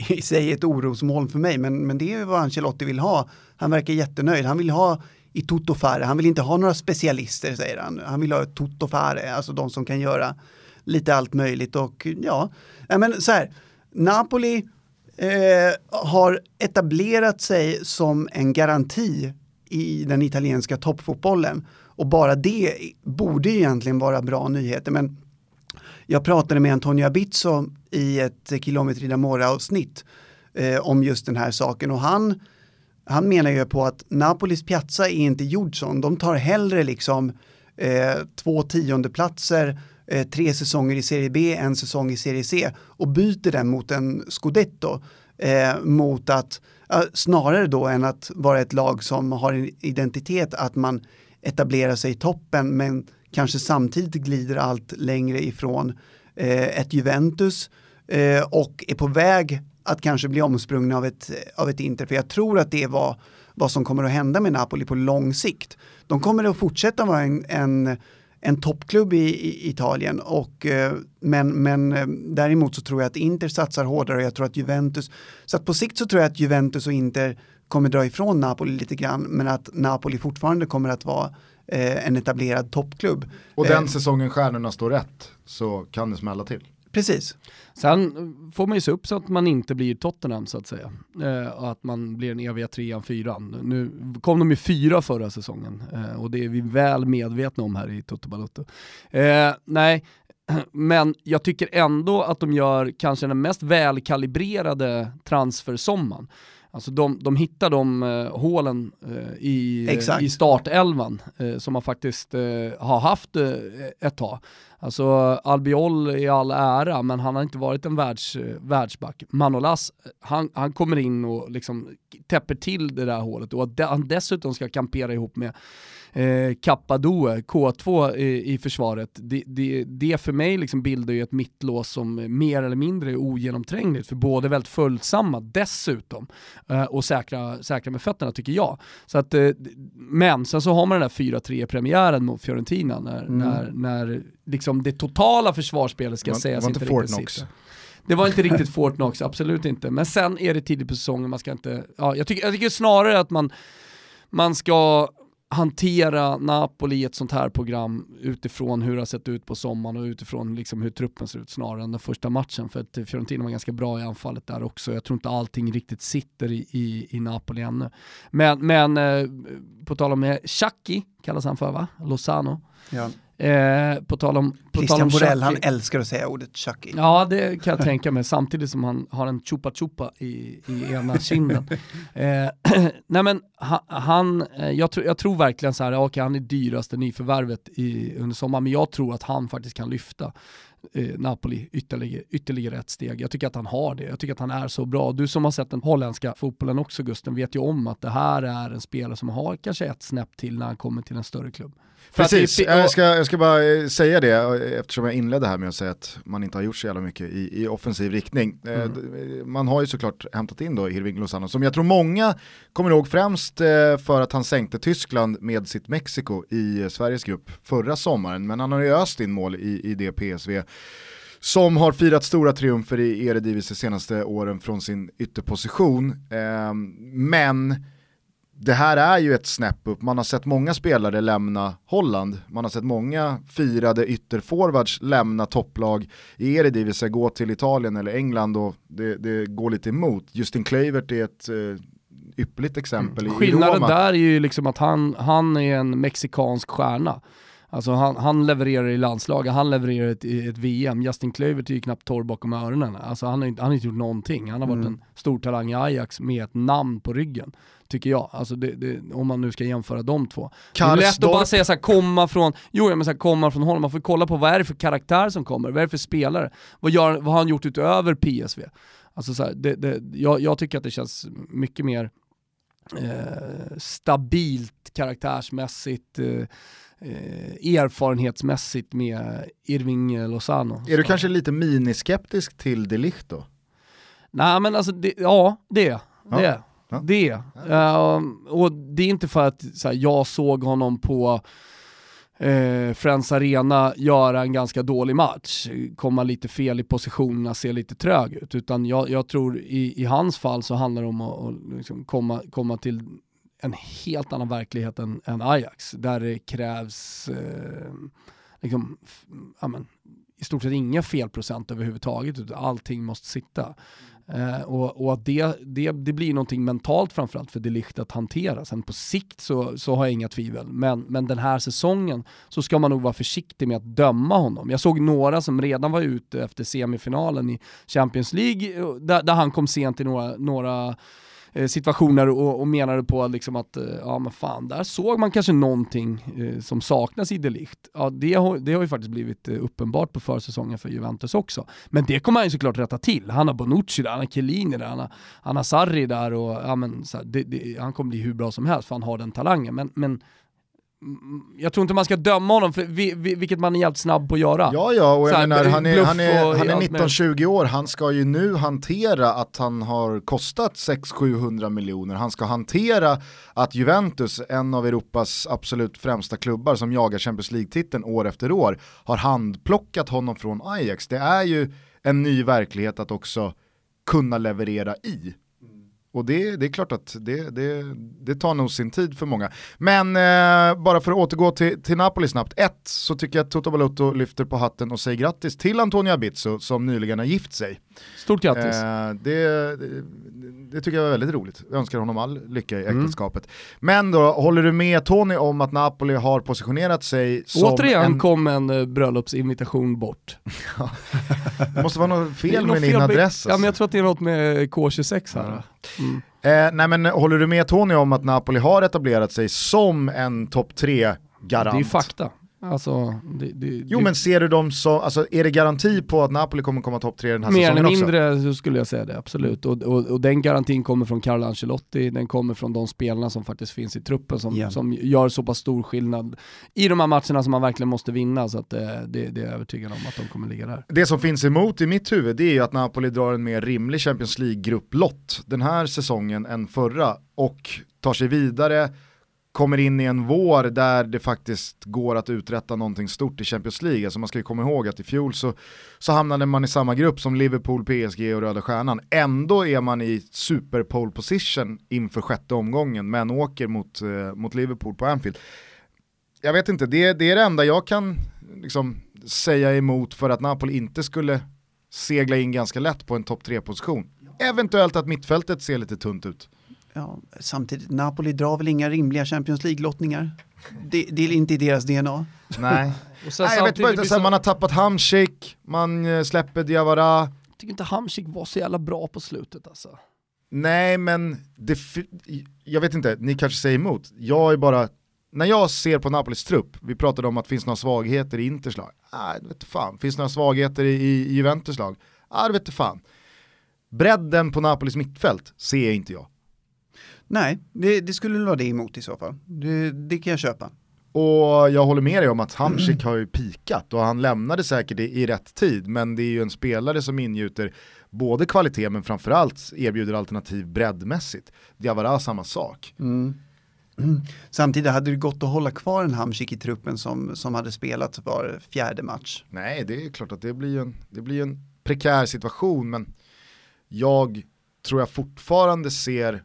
i sig ett orosmoln för mig, men, men det är vad Ancelotti vill ha. Han verkar jättenöjd, han vill ha i tuttofare, han vill inte ha några specialister, säger han, han vill ha ett tuttofare, alltså de som kan göra lite allt möjligt. Och ja, men så här, Napoli Eh, har etablerat sig som en garanti i den italienska toppfotbollen, och bara det borde egentligen vara bra nyheter. Men jag pratade med Antonio Abizzo i ett Kilometridamore-avsnitt eh, om just den här saken, och han, han menar ju på att Napolis piazza är inte gjord sån. De tar hellre liksom eh, två tiondeplatser, tre säsonger i Serie B, en säsong i Serie C, och byter den mot en Scudetto, eh, mot att, eh, snarare då än att vara ett lag som har en identitet att man etablerar sig i toppen, men kanske samtidigt glider allt längre ifrån eh, ett Juventus eh, och är på väg att kanske bli omsprungna av ett, av ett Inter. För jag tror att det var vad som kommer att hända med Napoli på lång sikt. De kommer att fortsätta vara en, en en toppklubb i, i Italien, och, men, men däremot så tror jag att Inter satsar hårdare, och jag tror att Juventus, så att på sikt så tror jag att Juventus och Inter kommer dra ifrån Napoli lite grann, men att Napoli fortfarande kommer att vara eh, en etablerad toppklubb. Och den eh, säsongen stjärnorna står rätt så kan det smälla till. Precis. Sen får man ju se upp så att man inte blir Tottenham, så att säga. Eh, och att man blir en eviga trean, fyran. Nu kom de ju fyra förra säsongen. Eh, och det är vi väl medvetna om här i Toto Balotto. Eh, nej, men jag tycker ändå att de gör kanske den mest välkalibrerade transfersommaren. Alltså de, de hittar de eh, hålen eh, i, i startelvan eh, som man faktiskt eh, har haft eh, ett tag. Alltså Albiol i all ära, men han har inte varit en världs, eh, världsback. Manolas, han, han kommer in och liksom täpper till det där hålet, och att de, han dessutom ska kampera ihop med eh, Kappadoe, K två i, i försvaret. Det, det, det för mig liksom bildar ju ett mittlås som mer eller mindre är ogenomträngligt, för både väldigt följsamma dessutom och säkra, säkra med fötterna, tycker jag. Så att, men sen så har man den där fyra tre-premiären mot Fiorentina när, mm. när, när liksom det totala försvarsspelet ska sägas inte riktigt sitta. Det var inte riktigt Fortnox, absolut inte. Men sen är det tidigt på säsongen, man ska inte... Ja, jag, tycker, jag tycker snarare att man, man ska hantera Napoli i ett sånt här program utifrån hur det har sett ut på sommaren och utifrån liksom hur truppen ser ut, snarare än den första matchen, för att Fiorentina var ganska bra i anfallet där också. Jag tror inte allting riktigt sitter i, i, i Napoli ännu. Men, men eh, på tal om Chucky, kallas han för, va? Lozano. Ja. Eh, på tal om på Christian tal om Borrell, han älskar att säga ordet Chucky. Ja, det kan jag tänka mig, samtidigt som han har en chupa chupa i, i ena kinden. eh, nej men han, jag, tro, jag tror verkligen så här, okay, han är dyraste nyförvärvet i, under sommaren, men jag tror att han faktiskt kan lyfta eh, Napoli ytterligare, ytterligare ett steg. Jag tycker att han har det, jag tycker att han är så bra. Du som har sett den holländska fotbollen också, Gusten, vet ju om att det här är en spelare som har kanske ett snäpp till när han kommer till en större klubb. Precis, det, och... jag, ska, jag ska bara säga det, eftersom jag inledde här med att säga att man inte har gjort så jävla mycket i, i offensiv riktning. Mm. Man har ju såklart hämtat in då Hirving Lozano, som jag tror många kommer ihåg främst för att han sänkte Tyskland med sitt Mexiko i Sveriges grupp förra sommaren, men han har ju öst in mål i, i det P S V som har firat stora triumfer i Eredivisie senaste åren från sin ytterposition. Men det här är ju ett snäpp upp. Man har sett många spelare lämna Holland. Man har sett många firade ytterforwards lämna topplag i Eredivisie, gå till Italien eller England, och det, det går lite emot. Justin Kluivert är ett eh, ypperligt exempel mm. i Roma. Skillnaden där är ju liksom att han, han är en mexikansk stjärna. Alltså han, han levererar i landslaget, han levererar i ett, ett V M. Justin Kluivert är ju knappt torr bakom öronen. Alltså han har inte, han har inte gjort någonting. Han har varit mm. en stor talang i Ajax med ett namn på ryggen, tycker jag. Alltså det, det, om man nu ska jämföra de två. Karlsdorp. Det är lätt att bara säga så här, komma från, jo jag menar så här, komma från honom. Man får kolla på vad är det för karaktär som kommer, vad är det för spelare, vad, gör, vad har han gjort utöver P S V? Alltså så här, det, det, jag, jag tycker att det känns mycket mer eh, stabilt karaktärsmässigt, eh, Eh, erfarenhetsmässigt med Hirving Lozano. Är du kanske lite miniskeptisk till De Ligt då? Nej, men alltså det, ja, det är ja. det. Ja. det. Ja. Uh, och det är inte för att så här, jag såg honom på Eh, Friends Arena göra en ganska dålig match, komma lite fel i positionerna, se lite trög ut, utan jag, jag tror i, i hans fall så handlar det om att, att liksom komma, komma till en helt annan verklighet än, än Ajax, där det krävs eh, liksom, f- amen, i stort sett inga felprocent överhuvudtaget, utan allting måste sitta. Eh, och, och att det, det, det blir någonting mentalt framförallt för De Ligt att hantera. Sen på sikt så, så har jag inga tvivel. Men, men den här säsongen så ska man nog vara försiktig med att döma honom. Jag såg några som redan var ute efter semifinalen i Champions League, där, där han kom sent i några... några situationer och, och menade på liksom att ja men fan, där såg man kanske någonting eh, som saknas i De Ligt. Ja, det har, det har ju faktiskt blivit uppenbart på försäsongen för Juventus också. Men det kommer han ju såklart rätta till. Han har Bonucci där, han har Chiellini där, han har, han har Sarri där och ja, men, så här, det, det, han kommer bli hur bra som helst för han har den talangen. Men, men jag tror inte man ska döma honom för vi, vi, vilket man är jävligt snabb på att göra. Ja, ja, och jag här, menar, han är, han är, han är nitton tjugo år. Han ska ju nu hantera att han har kostat sex hundra till sju hundra miljoner. Han ska hantera att Juventus, en av Europas absolut främsta klubbar som jagar Champions League-titeln år efter år, har handplockat honom från Ajax. Det är ju en ny verklighet att också kunna leverera i. Och det, det är klart att det, det, det tar nog sin tid för många. Men eh, bara för att återgå till, till Napoli snabbt. Ett, så tycker jag att Toto Balotto lyfter på hatten och säger grattis till Antonio Abizzo som nyligen har gift sig. Stort grattis. Eh, det, det, det tycker jag är väldigt roligt. Jag önskar honom all lycka i äktenskapet. Mm. Men då, håller du med Tony om att Napoli har positionerat sig som... Återigen en... kom en bröllopsinvitation bort. Det måste vara något fel med din adress. Be... Alltså. Ja, men jag tror att det är något med K tjugosex här. Ja. Mm. Eh, nej men håller du med Tony om att Napoli har etablerat sig som en topp tre garant? Det är fakta. Alltså, det, det, jo det... men ser du dem så, alltså, är det garanti på att Napoli kommer komma topp tre den här mer säsongen också? Mer eller mindre skulle jag säga det, absolut. Och, och, och den garantin kommer från Carlo Ancelotti, den kommer från de spelarna som faktiskt finns i truppen som, yeah. som gör så pass stor skillnad i de här matcherna som man verkligen måste vinna, så att det, det, det är jag övertygad om att de kommer ligga där. Det som finns emot i mitt huvud, det är ju att Napoli drar en mer rimlig Champions League-grupplott den här säsongen än förra och tar sig vidare, kommer in i en vår där det faktiskt går att uträtta någonting stort i Champions League. Alltså man ska ju komma ihåg att i fjol så, så hamnade man i samma grupp som Liverpool, P S G och Röda Stjärnan. Ändå är man i super pole position inför sjätte omgången, men åker mot, eh, mot Liverpool på Anfield. Jag vet inte, det, det är det enda jag kan liksom säga emot för att Napoli inte skulle segla in ganska lätt på en topp tre-position. Eventuellt att mittfältet ser lite tunt ut. Ja, samtidigt, Napoli drar väl inga rimliga Champions League-lottningar? Det, det är inte i deras D N A. Nej, och sen, nej jag vet bara inte, så... man har tappat Hamsik, man släpper Diawara. Jag tycker inte Hamsik var så jävla bra på slutet alltså. Nej, men det, jag vet inte, ni kanske säger emot. Jag är bara, när jag ser på Napolis trupp, vi pratade om att det finns några svagheter i Inters lag. Nej, det vet fan. Finns några svagheter i, i Juventus lag? Nej, det vet fan. Bredden på Napolis mittfält ser inte jag. Nej, det, det skulle vara det emot i så fall. Det, det kan jag köpa. Och jag håller med dig om att Hamsik har ju pikat och han lämnade säkert i, i rätt tid. Men det är ju en spelare som ingjuter både kvalitet men framförallt erbjuder alternativ breddmässigt. Diawara samma sak. Mm. Mm. Samtidigt hade det gått att hålla kvar en Hamsik i truppen som, som hade spelat var fjärde match. Nej, det är klart att det blir en, det blir en prekär situation. Men jag tror jag fortfarande ser...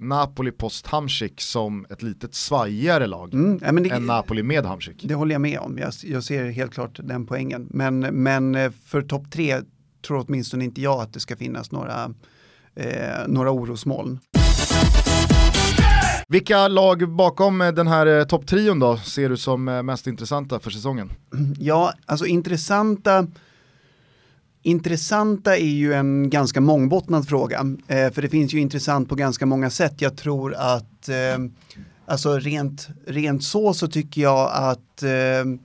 Napoli post Hamsik som ett litet svajigare lag mm, ja, men det, än Napoli med Hamsik. Det håller jag med om. Jag, jag ser helt klart den poängen. Men, men för topp tre tror åtminstone inte jag att det ska finnas några, eh, några orosmoln. Vilka lag bakom den här topptrion då ser du som mest intressanta för säsongen? Ja, alltså intressanta... Intressanta är ju en ganska mångbottnad fråga. Eh, för det finns ju intressant på ganska många sätt. Jag tror att... Eh, alltså rent, rent så så tycker jag att... Eh,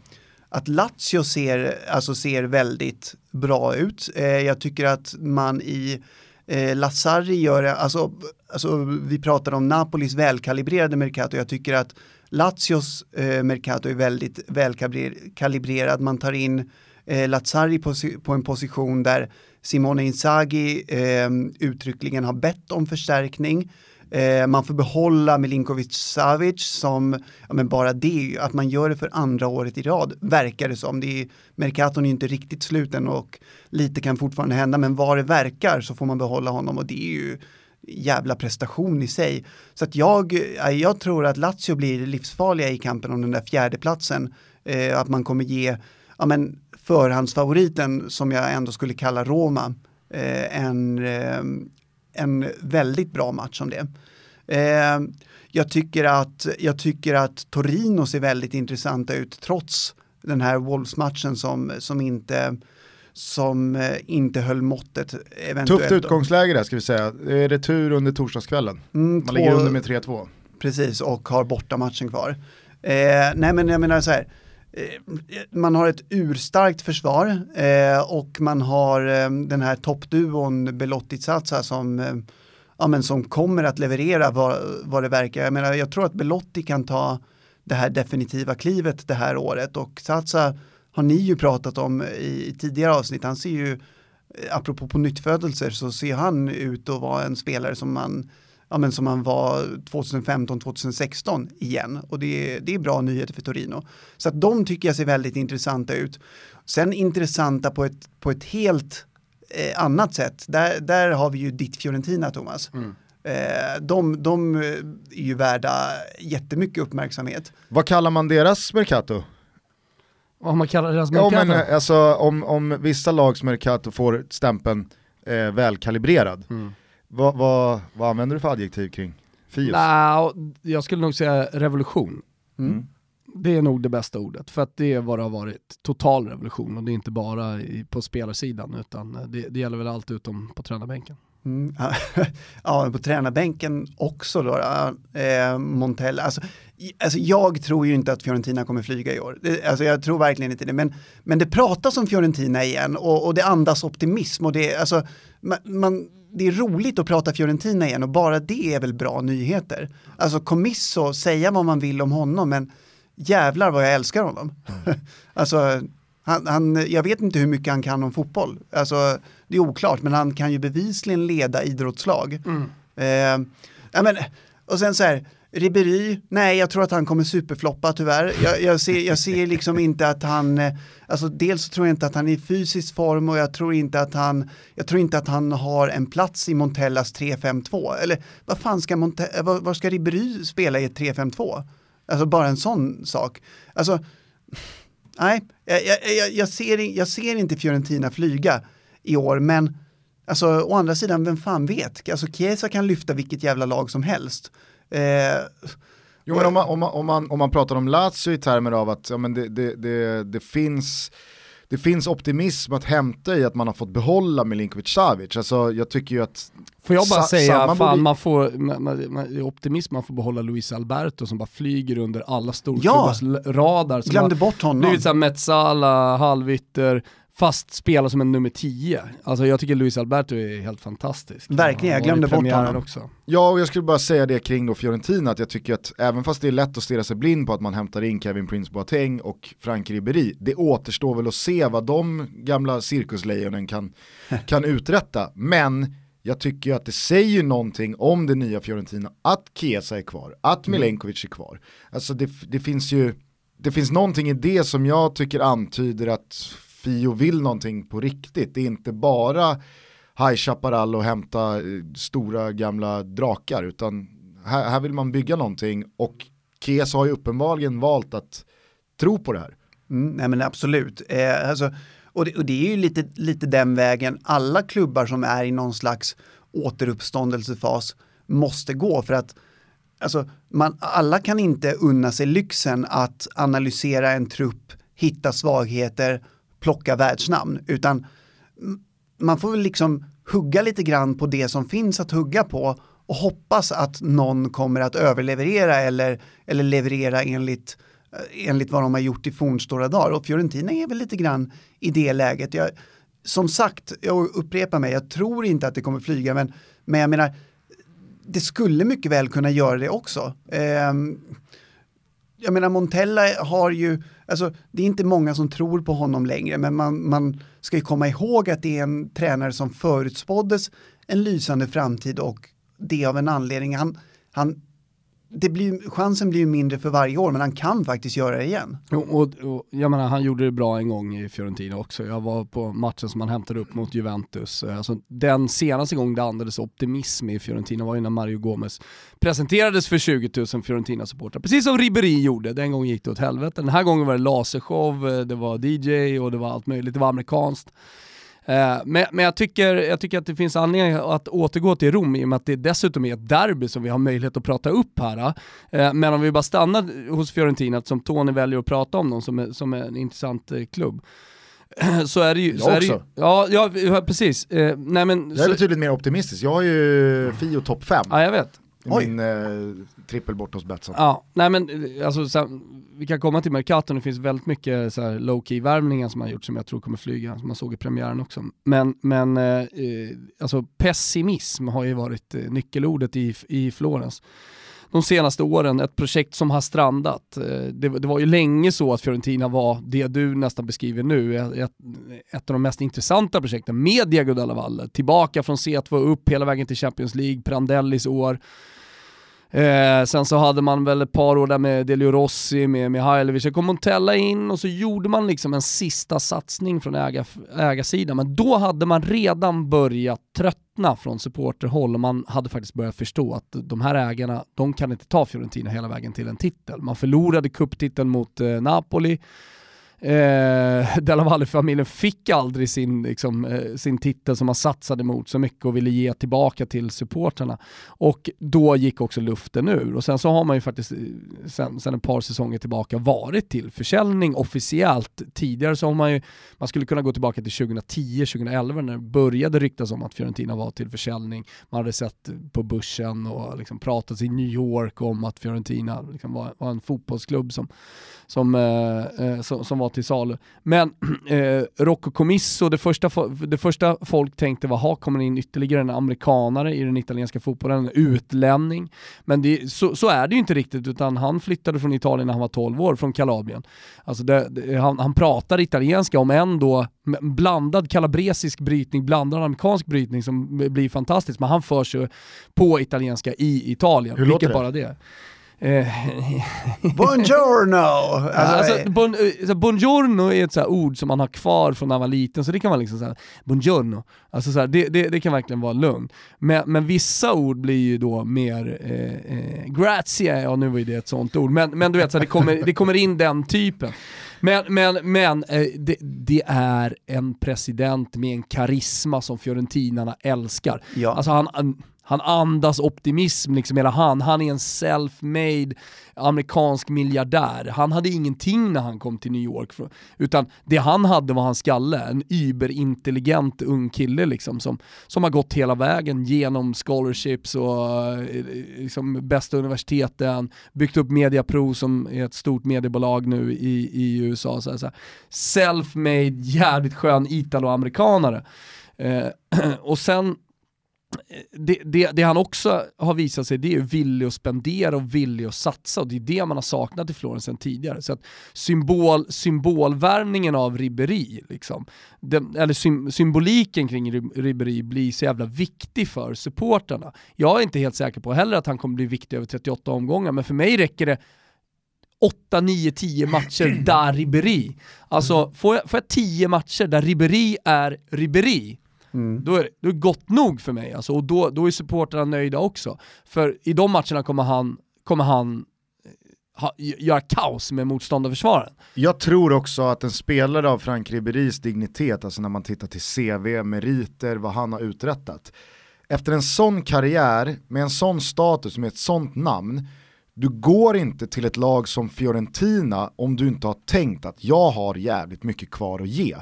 att Lazio ser, alltså ser väldigt bra ut. Eh, jag tycker att man i... Eh, Lazzari gör... Alltså, alltså vi pratade om Napolis välkalibrerade Mercato. Jag tycker att Lazios eh, Mercato är väldigt välkalibrerad. Man tar in... Eh, Lazzari på, på en position där Simone Inzaghi eh, uttryckligen har bett om förstärkning. Eh, man får behålla Milinkovic-Savic som, ja, men bara det, att man gör det för andra året i rad verkar det som. Det är, Mercaton är ju inte riktigt sluten och lite kan fortfarande hända, men var det verkar så får man behålla honom och det är ju jävla prestation i sig. Så att jag, jag tror att Lazio blir livsfarliga i kampen om den där fjärdeplatsen. Eh, att man kommer ge, ja men förhandsfavoriten som jag ändå skulle kalla Roma eh, en, eh, en väldigt bra match om det. Eh, jag, tycker att, jag tycker att Torino ser väldigt intressanta ut trots den här Wolves-matchen som, som, inte, som eh, inte höll måttet. Tufft utgångsläge där ska vi säga. Det är retur under torsdagskvällen. Mm, Man två, ligger under med tre två. Precis, och har borta matchen kvar. Eh, nej men jag menar så här. Man har ett urstarkt försvar eh, och man har eh, den här toppduon Belotti-Zaza som, eh, ja, men som kommer att leverera vad, vad det verkar. Jag menar, jag tror att Belotti kan ta det här definitiva klivet det här året och Zaza har ni ju pratat om i, i tidigare avsnitt. Han ser ju, apropå på nyttfödelser, så ser han ut att vara en spelare som man, ja, men som han var tjugofemton tjugosexton igen. Och det är, det är bra nyheter för Torino. Så att de tycker jag ser väldigt intressanta ut. Sen intressanta på ett, på ett helt eh, annat sätt. Där, där har vi ju ditt Fiorentina, Thomas. Mm. Eh, de, de är ju värda jättemycket uppmärksamhet. Vad kallar man deras mercato? Vad man kallar deras mercato? Ja, men, alltså, om, om vissa lags mercato får stämpeln eh, välkalibrerad. Mm. Vad va, va använder du för adjektiv kring Fios? Nah, jag skulle nog säga revolution. Mm. Mm. Det är nog det bästa ordet. För att det är vad det har varit. Total revolution. Och det är inte bara i, på spelarsidan. Utan det, det gäller väl allt utom på tränarbänken. Mm. Ja, på tränarbänken också då. Eh, Montella. Alltså, alltså jag tror ju inte att Fiorentina kommer flyga i år. Alltså jag tror verkligen inte det. Men, men det pratas om Fiorentina igen. Och, och det andas optimism. Och det, alltså, man... man det är roligt att prata Fiorentina igen och bara det är väl bra nyheter. Alltså Commisso, säga vad man vill om honom, men jävlar vad jag älskar honom. Mm. Alltså, han, han, jag vet inte hur mycket han kan om fotboll. Alltså, det är oklart, men han kan ju bevisligen leda idrottslag. Mm. Eh, ja, men, och sen så här, Ribéry, nej jag tror att han kommer superfloppa tyvärr. Jag, jag, ser, jag ser liksom inte att han, alltså dels tror jag inte att han är i fysisk form och jag tror inte att han, jag tror inte att han har en plats i Montellas tre fem två. Eller vad fan ska Montella, var, var ska Ribéry spela i ett tre fem två? Alltså bara en sån sak. Alltså, nej, jag, jag, jag, ser, jag ser inte Fiorentina flyga i år, men alltså å andra sidan, vem fan vet? Alltså Chiesa kan lyfta vilket jävla lag som helst. Eh, jo, men om, man, om, man, om, man, om man pratar om Lazio i termer av att ja, men det, det, det, det, finns, det finns optimism att hämta i att man har fått behålla Milinkovic-Savic. Alltså, jag tycker ju att... Får jag bara sa, säga, fan, man får man, man, optimism, man får behålla Luis Alberto som bara flyger under alla storklubbars ja, radar. Som glömde bara, bort honom. Det är ju såhär Metsala, halvytter... fast spelar som en nummer tio. Alltså jag tycker Luis Alberto är helt fantastisk. Verkligen, jag glömde bort honom också. Ja, och jag skulle bara säga det kring då Fiorentina att jag tycker att även fast det är lätt att stirra sig blind på att man hämtar in Kevin Prince Boateng och Franck Ribéry, det återstår väl att se vad de gamla cirkuslejonen kan, kan uträtta. Men jag tycker ju att det säger någonting om det nya Fiorentina att Chiesa är kvar, att Milenkovic är kvar. Alltså det, det finns ju det finns någonting i det som jag tycker antyder att Fio vill någonting på riktigt. Det är inte bara High Chaparral och hämta stora gamla drakar, utan här, här vill man bygga någonting och Chiesa har ju uppenbarligen valt att tro på det här. Mm, nej men absolut. Eh, alltså, och, det, och det är ju lite, lite den vägen alla klubbar som är i någon slags återuppståndelsefas måste gå för att alltså, man, alla kan inte unna sig lyxen att analysera en trupp, hitta svagheter, plocka världsnamn, utan man får väl liksom hugga lite grann på det som finns att hugga på och hoppas att någon kommer att överleverera eller, eller leverera enligt, enligt vad de har gjort i fornstora dagar. Och Fiorentina är väl lite grann i det läget. Jag, som sagt, jag upprepar mig, jag tror inte att det kommer flyga, men, men jag menar, det skulle mycket väl kunna göra det också. Eh, jag menar, Montella har ju, alltså det är inte många som tror på honom längre, men man, man ska ju komma ihåg att det är en tränare som förutspåddes en lysande framtid, och det av en anledning. Han, han, det blir, chansen blir ju mindre för varje år, men han kan faktiskt göra det igen. Och, och, och, jag menar, han gjorde det bra en gång i Fiorentina också. Jag var på matchen som han hämtade upp mot Juventus. Alltså, den senaste gången det andades optimism i Fiorentina var ju när Mario Gomez presenterades för tjugo tusen Fiorentina-supportrar. Precis som Ribéry gjorde. Den gången gick det åt helvete. Den här gången var det lasershow, det var D J och det var allt möjligt. Det var amerikanskt. Men, men jag, tycker, jag tycker att det finns anledning att återgå till Rom, i och med att det dessutom är ett derby som vi har möjlighet att prata upp här. Men om vi bara stannar hos Fiorentina, som Tony väljer att prata om dem som, är, som är en intressant klubb, så är det ju... Jag också. Ju, ja, ja, precis. Nej, men, jag är så, betydligt mer optimistisk. Jag har ju Fio topp fem. Ja, jag vet. Oj. Min eh, trippel bort hos Betsson. Ja, nej men alltså, så här, vi kan komma till Mercato, det finns väldigt mycket så här low-key värvningar som man gjort som jag tror kommer flyga, som man såg i premiären också. Men, men eh, alltså pessimism har ju varit eh, nyckelordet i, i Florens de senaste åren, ett projekt som har strandat. Det, det var ju länge så att Fiorentina var det du nästan beskriver nu, ett, ett av de mest intressanta projekten med Diego Della Valle. Tillbaka från C två upp hela vägen till Champions League, Prandellis år. Eh, sen så hade man väl ett par år där med Delio Rossi, med Mihailovic. Jag kom Montella in och så gjorde man liksom en sista satsning från äga, ägarsidan. Men då hade man redan börjat tröttna från supporterhåll, och man hade faktiskt börjat förstå att de här ägarna, de kan inte ta Fiorentina hela vägen till en titel. Man förlorade kupptiteln mot eh, Napoli. Eh, Della Valle-familjen fick aldrig sin, liksom, eh, sin titel som man satsade mot så mycket och ville ge tillbaka till supporterna, och då gick också luften ur. Och sen så har man ju faktiskt sen, sen ett par säsonger tillbaka varit till försäljning officiellt. Tidigare så har man ju, man skulle kunna gå tillbaka till tjugohundratio tjugohundraelva när det började ryktas om att Fiorentina var till försäljning. Man hade sett på börsen och liksom pratats i New York om att Fiorentina liksom var, var en fotbollsklubb som som, eh, som, som var till salu. Men eh, Rocco Commisso, det första, det första folk tänkte var, ha, kommer in ytterligare en amerikanare i den italienska fotbollen, en utlänning. Men det, så, så är det ju inte riktigt, utan han flyttade från Italien när han var tolv år, från Kalabrien. Alltså det, det, han, han pratar italienska, om än då blandad kalabresisk brytning, blandad amerikansk brytning, som blir fantastiskt. Men han för sig på italienska i Italien. Hur låter det? Bara det. Buongiorno. Alltså, bon, så buongiorno är ett så här ord som man har kvar från när man var liten, så det kan vara liksom så här, buongiorno. Alltså så här, det, det, det kan verkligen vara lugnt. Men, men vissa ord blir ju då mer eh, eh, grazie. Ja, nu var ju det ett sånt ord. Men, men du vet så här, det kommer det kommer in den typen. Men, men, men eh, det, det är en president med en karisma som fiorentinarna älskar. Ja. Alltså han, han Han andas optimism, liksom hela han. Han är en self-made amerikansk miljardär. Han hade ingenting när han kom till New York. Utan det han hade var hans skalle. En überintelligent ung kille liksom, som, som har gått hela vägen genom scholarships och liksom, bästa universiteten. Byggt upp MediaPro som är ett stort mediebolag nu i, i U S A. Så här, så här. Self-made, jävligt skön italo-amerikanare. Eh, och sen... Det, det, det han också har visat sig, det är villig att spendera och villig att satsa, och det är det man har saknat i Florens sedan tidigare. Så att symbol, symbolvärmningen av Ribéry liksom, den, eller sym, symboliken kring Ribéry blir så jävla viktig för supporterna. Jag är inte helt säker på heller att han kommer bli viktig över trettioåtta omgångar, men för mig räcker det åtta, nio, tio matcher där Ribéry, alltså får jag, får jag tio matcher där Ribéry är Ribéry. Mm. Då är det är gott nog för mig alltså, och då, då är supporterna nöjda också, för i de matcherna kommer han kommer han ha, göra kaos med motståndarförsvaren. Jag tror också att en spelare av Franck Ribérys dignitet, alltså när man tittar till C V, meriter, vad han har uträttat, efter en sån karriär med en sån status, med ett sånt namn, du går inte till ett lag som Fiorentina om du inte har tänkt att jag har jävligt mycket kvar att ge.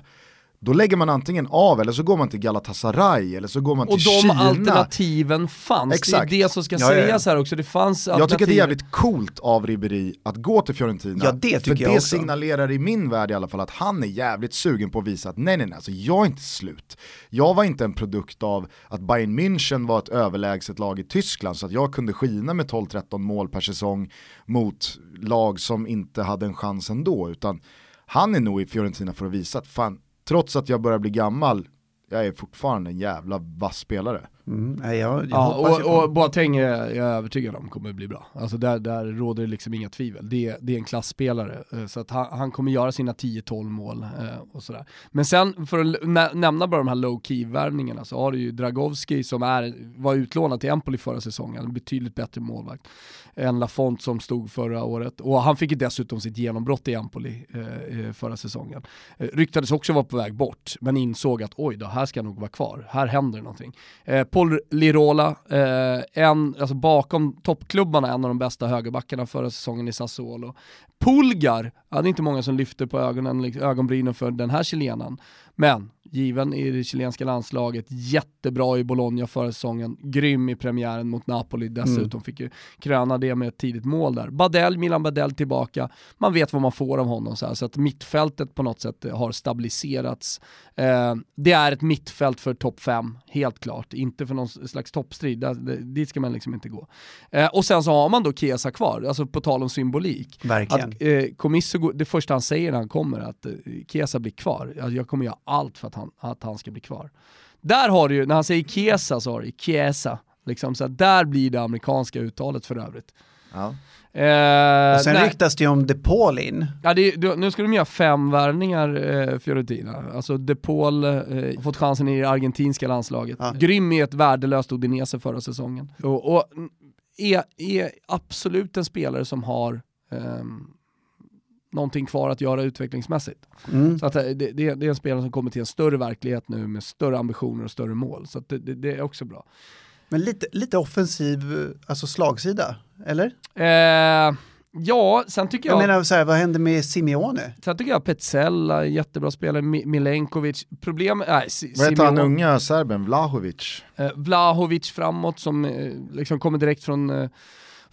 Då lägger man antingen av, eller så går man till Galatasaray, eller så går man till Kina. Och de Kina. Alternativen fanns. Exakt. Det är det som ska ja, sägas ja, ja. här också. Det fanns alternativ. Jag tycker det är jävligt coolt av Ribéry att gå till Fiorentina. Ja, det tycker för jag det också. Signalerar i min värld i alla fall att han är jävligt sugen på att visa att nej, nej, nej, alltså jag är inte slut. Jag var inte en produkt av att Bayern München var ett överlägset lag i Tyskland så att jag kunde skina med tolv tretton mål per säsong mot lag som inte hade en chans ändå. Utan han är nog i Fiorentina för att visa att fan, trots att jag börjar bli gammal, jag är fortfarande en jävla vass spelare. Mm, jag, jag ja, och jag kommer... och Boateng är jag övertygad om kommer bli bra. Alltså där, där råder det liksom inga tvivel. Det, det är en klassspelare. Så att han, han kommer göra sina tio tolv mål och sådär. Men sen, för att nä- nämna bara de här low-key-värvningarna, så har du ju Dragovski som är, var utlånad till Empoli förra säsongen. En betydligt bättre målvakt än Lafont som stod förra året. Och han fick ju dessutom sitt genombrott i Empoli eh, förra säsongen. Eh, ryktades också vara på väg bort, men insåg att oj då, här ska nog vara kvar. Här händer någonting. Eh, Paul Lirola, eh, en, alltså bakom toppklubbarna, en av de bästa högerbackarna förra säsongen i Sassuolo. Pulgar, ja, det är inte många som lyfter på ögonen, ögonbrynen för den här chilenan. Men given i det chilenska landslaget, jättebra i Bologna förra säsongen, grym i premiären mot Napoli dessutom, mm. fick ju kröna det med ett tidigt mål där. Badell, Milan Badell tillbaka, man vet vad man får av honom så här, så att mittfältet på något sätt har stabiliserats. Eh, det är ett mittfält för topp fem, helt klart, inte för någon slags toppstrid, där, dit ska man liksom inte gå. Eh, och sen så har man då Kesa kvar, alltså på tal om symbolik. Verkligen. Att, eh, Komisso, det första han säger när han kommer att eh, Kesa blir kvar, alltså, jag kommer göra allt för att han, att han ska bli kvar. Där har du ju, när han säger Chiesa så har du Chiesa. Liksom, så där blir det amerikanska uttalet för övrigt. Ja. Eh, och sen nej. ryktas det om De Paul in. Ja, det, du, nu ska de göra fem värvningar eh, Fiorentina. Alltså De Paul eh, har fått chansen i det argentinska landslaget. Ja. Grym i ett värdelöst Udinese förra säsongen. Och, och är, är absolut en spelare som har... Eh, någonting kvar att göra utvecklingsmässigt. Mm. Så att det, det, det är en spelare som kommer till en större verklighet nu med större ambitioner och större mål. Så att det, det, det är också bra. Men lite, lite offensiv, alltså slagsida, eller? Eh, ja, sen tycker jag... Jag menar så här, vad hände med Simeone? Sen tycker jag Petzella, jättebra spelare, M- Milenkovic. Problem... Nej, S- vad heter han unga serben? Vlahovic? Eh, Vlahovic framåt som eh, liksom kommer direkt från... Eh,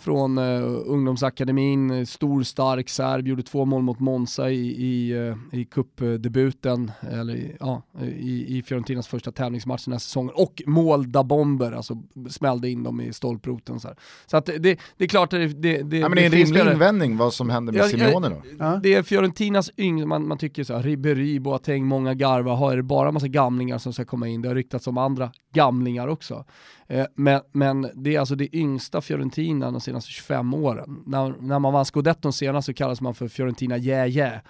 Från uh, ungdomsakademin, stor, stark serb, gjorde två mål mot Monza i, i, uh, i cupdebuten, eller i, ja, i, i Fiorentinas första tävlingsmatch den här säsongen. Och mål da bomber, alltså smällde in dem i stolproten. Så, här. så att det, det är klart att det, det, det, ja, men det är en rimlig invändning vad som händer med ja, Simeone då. Ja. Det är Fiorentinas yngre, man, man tycker så här, Ribéry, Boateng, många garvar, har det bara en massa gamlingar som ska komma in. Det har ryktats om andra gamlingar också. Eh, men, men det är alltså det yngsta Fiorentina de senaste tjugofem åren. När, när man vann Scudetton senast så kallas man för Fiorentina yeah yeah.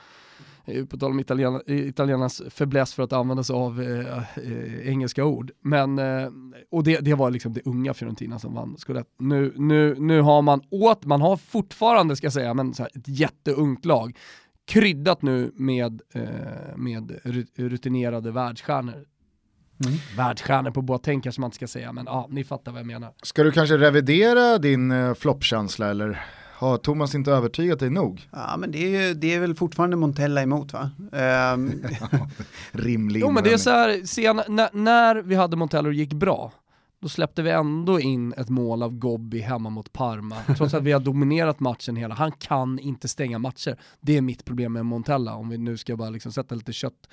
På tal om italien, italienarnas fäbless för att använda sig av eh, eh, engelska ord. Men, eh, och det, det var liksom det unga Fiorentina som vann Scudetton. Nu, nu, nu har man åt, man har fortfarande ska jag säga, men så här, ett jätteungt lag. Kryddat nu med, eh, med rutinerade världsstjärnor. Mm. Världsstjärnor på Boateng kanske man inte ska säga, men ja, ah, ni fattar vad jag menar. Ska du kanske revidera din eh, floppkänsla, eller har Thomas inte övertygat dig nog? Ja, men det är, det är väl fortfarande Montella emot, va? Um... Rimlig. Jo, men det är så här, sen, när, när vi hade Montella och gick bra, då släppte vi ändå in ett mål av Gobbi hemma mot Parma. Trots att vi har dominerat matchen hela. Han kan inte stänga matcher. Det är mitt problem med Montella, om vi nu ska bara liksom sätta lite kött.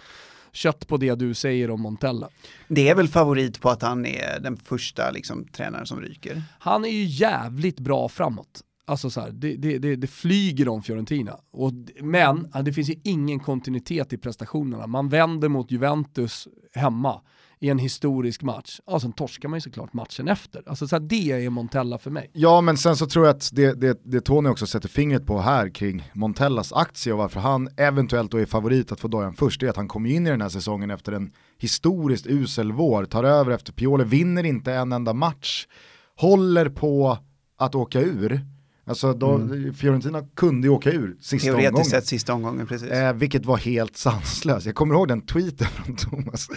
Kött på det du säger om Montella. Det är väl favorit på att han är den första liksom, tränaren som ryker. Han är ju jävligt bra framåt. Alltså så här, det, det, det, det flyger om Fiorentina. Och, men det finns ju ingen kontinuitet i prestationerna. Man vänder mot Juventus hemma i en historisk match. Ja, sen torskar man ju såklart matchen efter. Alltså så här, det är Montella för mig. Ja, men sen så tror jag att det, det, det Tony också sätter fingret på här kring Montellas aktie och varför han eventuellt då är favorit att få dojan först är att han kom in i den här säsongen efter en historiskt usel vår, tar över efter Pioli, vinner inte en enda match, håller på att åka ur. Alltså då, mm. Fiorentina kunde ju åka ur sista omgången. Teoretiskt sett sista omgången, precis. Eh, vilket var helt sanslöst. Jag kommer ihåg den tweeten från Thomas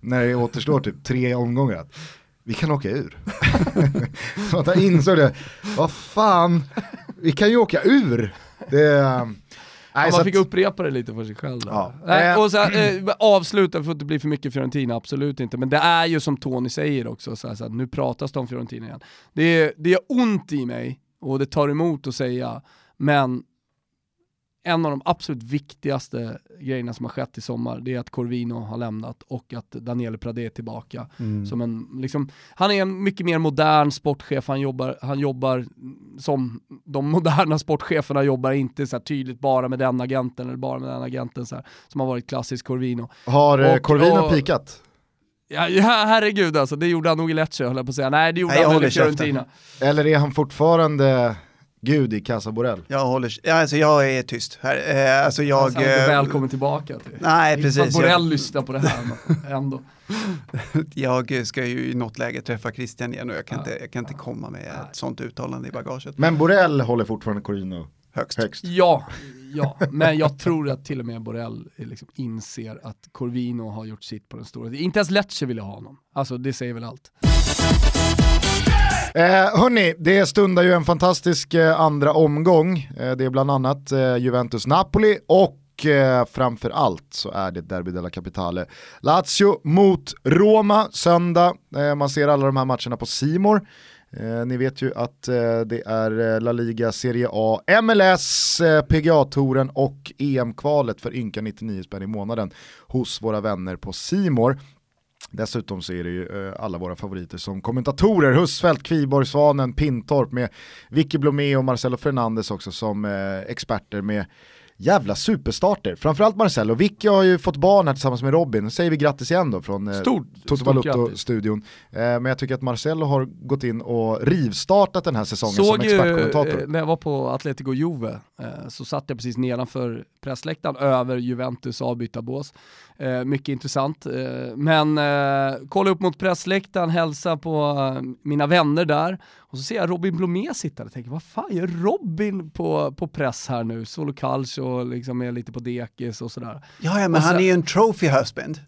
när det återstår typ tre omgångar. vi kan åka ur. Så att jag insåg det. Vad fan, vi kan ju åka ur. Det, nej, man fick att upprepa det lite för sig själv. Ja. Nej, och så här, eh, avsluta för att det blir för mycket Fiorentina, absolut inte. Men det är ju som Tony säger också, så här, så här, nu pratas det om Fiorentina igen. Det, det gör ont i mig och det tar emot att säga, men en av de absolut viktigaste grejerna som har skett i sommar, det är att Corvino har lämnat och att Daniel Pradé är tillbaka. Mm. Som en, liksom, han är en mycket mer modern sportchef. Han jobbar, han jobbar som de moderna sportcheferna jobbar, inte så här tydligt bara med den agenten eller bara med den agenten så här, som har varit klassisk Corvino. Har och, Corvino och, pikat? Ja, herregud alltså, det gjorde han nog i Lecce, höll jag på att säga. Nej, det gjorde Nej, han i Fiorentina. Eller är han fortfarande... Gud i Casa Borrell. Jag håller, alltså jag är tyst här. Eh, alltså jag alltså, eh, välkommen tillbaka till. Nej, precis. Borrell jag... lyssnar på det här ändå. Jag ska ju i något läge träffa Christian igen och jag kan ja. inte jag kan inte komma med ja. ett sånt uttalande i bagaget. Men Borrell håller fortfarande Corino högst. högst. Ja, ja, men jag tror att till och med Borrell liksom inser att Corvino har gjort sitt på den stora. Inte ens Lecce ville ha honom. Alltså det säger väl allt. Eh, hörni, det stundar ju en fantastisk eh, andra omgång. Eh, det är bland annat eh, Juventus-Napoli och eh, framförallt så är det Derby della Capitale. Lazio mot Roma söndag. Eh, man ser alla de här matcherna på C-more. Eh, ni vet ju att eh, det är La Liga, Serie A, M L S, eh, P G A-touren och E M-kvalet för ynka nittionio spänn i månaden hos våra vänner på C-more. Dessutom så är det ju eh, alla våra favoriter som kommentatorer. Husfeldt, Kviborg, Svanen, Pintorp med Vicky Blomé och Marcelo Fernandes också som eh, experter med jävla superstarter. Framförallt Marcelo. Vicky har ju fått barn här tillsammans med Robin. Nu säger vi grattis igen då från eh, Toto Balotto-studion. Eh, men jag tycker att Marcelo har gått in och rivstartat den här säsongen såg som expertkommentator. Såg ju, eh, när jag var på Atletico Juve eh, så satt jag precis nedanför pressläktaren över Juventus avbytarbås. Eh, mycket intressant. Eh, men eh, kolla upp mot pressläktaren, hälsa på eh, mina vänner där. Och så ser jag Robin Blomé sitta och tänker, vad fan gör Robin på, på press här nu? Solo Calcio och liksom är lite på dekis och sådär. Ja, ja men så, han är ju en trophy husband.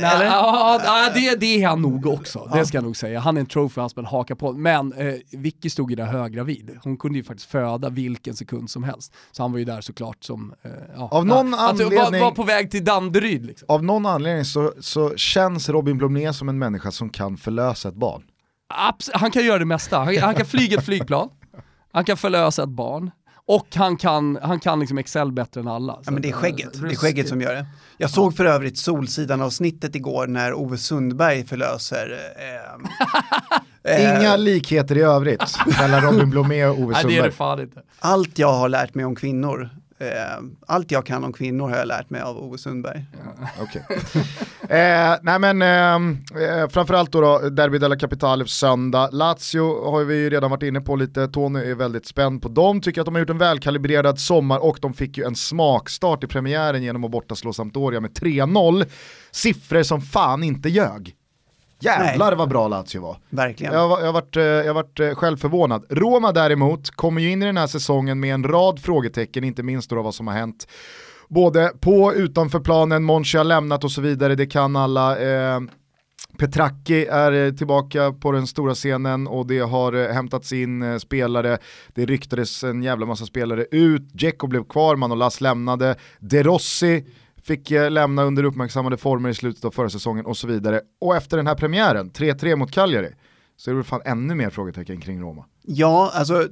Nej, ja, ja, det, det är han nog också. Det ska jag nog säga. Han är en trophy husband, haka på. Men eh, Vicky stod ju där höggravid. Hon kunde ju faktiskt föda vilken sekund som helst. Så han var ju där såklart som... Eh, ja. Av någon alltså, anledning... Var, var på väg till Danderyd. Liksom. Av någon anledning så, så känns Robin Blomé som en människa som kan förlösa ett barn. Abs- han kan göra det mesta. Han, han kan flyga ett flygplan. Han kan förlösa ett barn. Och han kan, han kan liksom Excel bättre än alla. Ja, men det är skägget. Det är skägget som gör det. Jag såg för övrigt Solsidan-avsnittet igår när Ove Sundberg förlöser... Eh, eh, Inga likheter i övrigt mellan Robin Blomé och Ove Sundberg. Nej, det är det fan inte. Allt jag har lärt mig om kvinnor... Allt jag kan om kvinnor har jag lärt mig av Ove Sundberg. Ja, okay. eh, nej men eh, framförallt då, då Derby della Capitale söndag. Lazio har vi ju redan varit inne på lite. Tony är väldigt spänd på dem. Tycker att de har gjort en välkalibrerad sommar och de fick ju en smakstart i premiären genom att borta slå Sampdoria med tre noll. Siffror som fan inte ljög. Jävlar Nej. Vad bra Lazio var. Verkligen. Jag har varit, jag varit själv förvånad. Roma däremot kommer ju in i den här säsongen med en rad frågetecken, inte minst då vad som har hänt. Både på utanför planen, Monchi har lämnat och så vidare, det kan alla... Eh, Petracchi är tillbaka på den stora scenen och det har hämtats in spelare. Det ryktades en jävla massa spelare ut. Dzeko blev kvar, Manolas lämnade. De Rossi... Fick lämna under uppmärksammade former i slutet av förra säsongen och så vidare. Och efter den här premiären, tre tre mot Cagliari, så är det fan ännu mer frågetecken kring Roma. Ja, alltså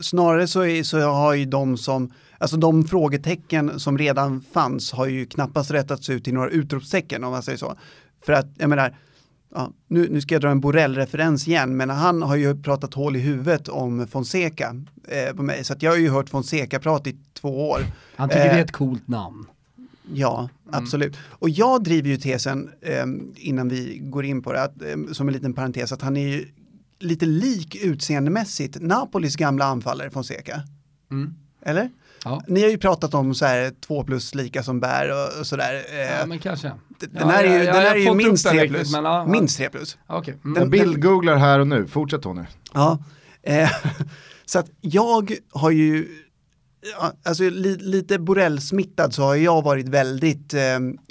snarare så, är, så har ju de som, alltså de frågetecken som redan fanns har ju knappast rättats ut i några utropstecken om man säger så. För att, jag menar, ja, nu, nu ska jag dra en Borrell-referens igen, men han har ju pratat hål i huvudet om Fonseca eh, på mig. Så att jag har ju hört Fonseca prata i två år. Han tycker eh, det är ett coolt namn. Ja, absolut. Mm. Och jag driver ju tesen eh, innan vi går in på det, att, eh, som en liten parentes, att han är ju lite lik utseendemässigt Napolis gamla anfallare Fonseca. Mm. Eller? Ja. Ni har ju pratat om så här två plus lika som bär och, och sådär. Eh, ja, men kanske. Den här ja, är ju, ja, den här är ju minst tre plus. Men, ja, minst tre plus. Ja, okay. Mm. Den, jag bildgooglar här och nu. Fortsätt Tony. Ja. Eh, så att jag har ju... Ja, alltså li, lite Borrell-smittad så har jag varit väldigt, eh,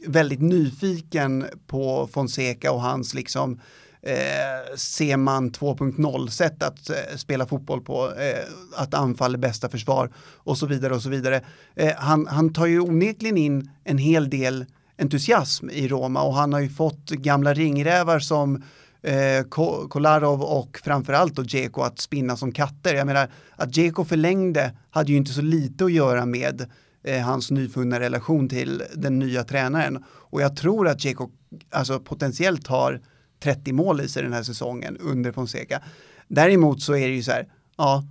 väldigt nyfiken på Fonseca och hans liksom eh, ser man två punkt noll sätt att eh, spela fotboll på, eh, att anfall är bästa försvar och så vidare och så vidare. Eh, han, han tar ju onekligen in en hel del entusiasm i Roma, och han har ju fått gamla ringrävar som Eh, Kolarov och framförallt då Dzeko att spinna som katter. Jag menar att Dzeko förlängde hade ju inte så lite att göra med eh, hans nyfunna relation till den nya tränaren, och jag tror att Dzeko alltså potentiellt har trettio mål i sig den här säsongen under Fonseca. Däremot så är det ju så här, ja,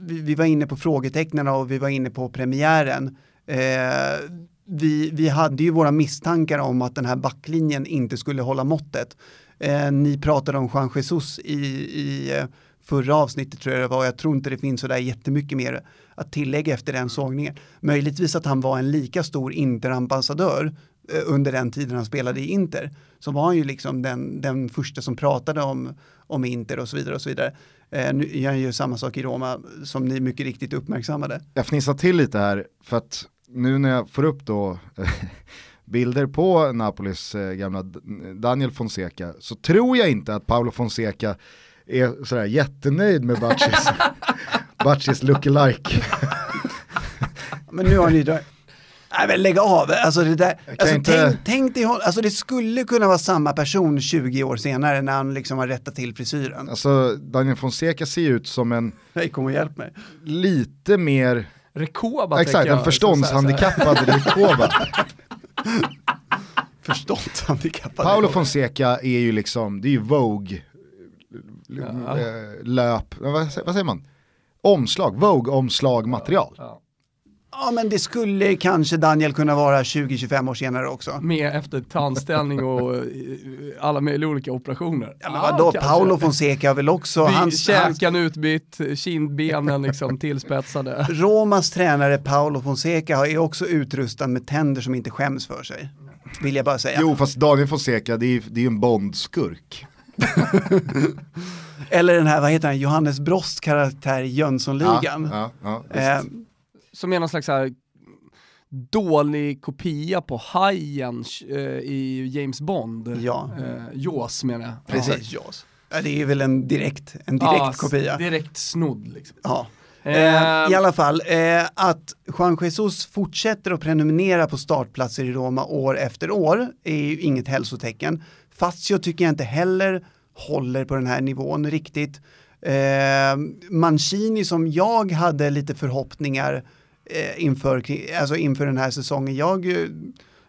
vi, vi var inne på frågetecknen och vi var inne på premiären. eh, vi, vi hade ju våra misstankar om att den här backlinjen inte skulle hålla måttet. Eh, ni pratade om Juan Jesus i, i eh, förra avsnittet tror jag det var, och jag tror inte det finns så där jättemycket mer att tillägga efter den sågningen. Möjligtvis att han var en lika stor Inter-ambassadör eh, under den tiden han spelade i Inter, så var han ju liksom den, den första som pratade om, om Inter och så vidare och så vidare. Eh, nu gör jag ju samma sak i Roma som ni mycket riktigt uppmärksammade. Jag fnissar till lite här för att nu när jag får upp då bilder på Napolis eh, gamla Daniel Fonseca, så tror jag inte att Paolo Fonseca är sådär jättenöjd med Bacchis Bacchis lookalike. Men nu har ni då... Nej, men lägg av. Alltså, det där, alltså, inte... tänk, tänk dig, alltså det skulle kunna vara samma person tjugo år senare när han liksom har rättat till frisyren. Alltså Daniel Fonseca ser ut som en... Nej, kom och hjälp mig. Lite mer... Rekoba. Exakt, en förståndshandikappad Rekoba. Förstått handikappade. Paolo Fonseca är ju liksom, det är ju Vogue ja. löp, vad säger man? Omslag, Vogue omslag material. Ja, ja. Ja, men det skulle kanske Daniel kunna vara tjugo till tjugofem år senare också. Med efter tandställning och alla möjliga olika operationer. Ja, men vadå? Ah, Paolo Fonseca har väl också... Käkan utbytt, kindbenen liksom tillspetsade. Romas tränare Paolo Fonseca är också utrustad med tänder som inte skäms för sig, vill jag bara säga. Jo, fast Daniel Fonseca, det är ju en bondskurk. Eller den här, vad heter han? Johannes Brost karaktär i Jönssonligan. Ja, ja, ja eh, som är någon slags så här dålig kopia på hajen eh, i James Bond. Ja. Eh, Jaws menar jag. Precis, Jaws. Ja, det är väl en direkt, en direkt ja, kopia. Direkt snodd liksom. Ja. Eh, I alla fall, eh, att Juan Jesus fortsätter att prenumerera på startplatser i Roma år efter år är ju inget hälsotecken. Fast jag tycker jag inte heller håller på den här nivån riktigt. Eh, Mancini, som jag hade lite förhoppningar eh, inför, alltså inför den här säsongen, jag,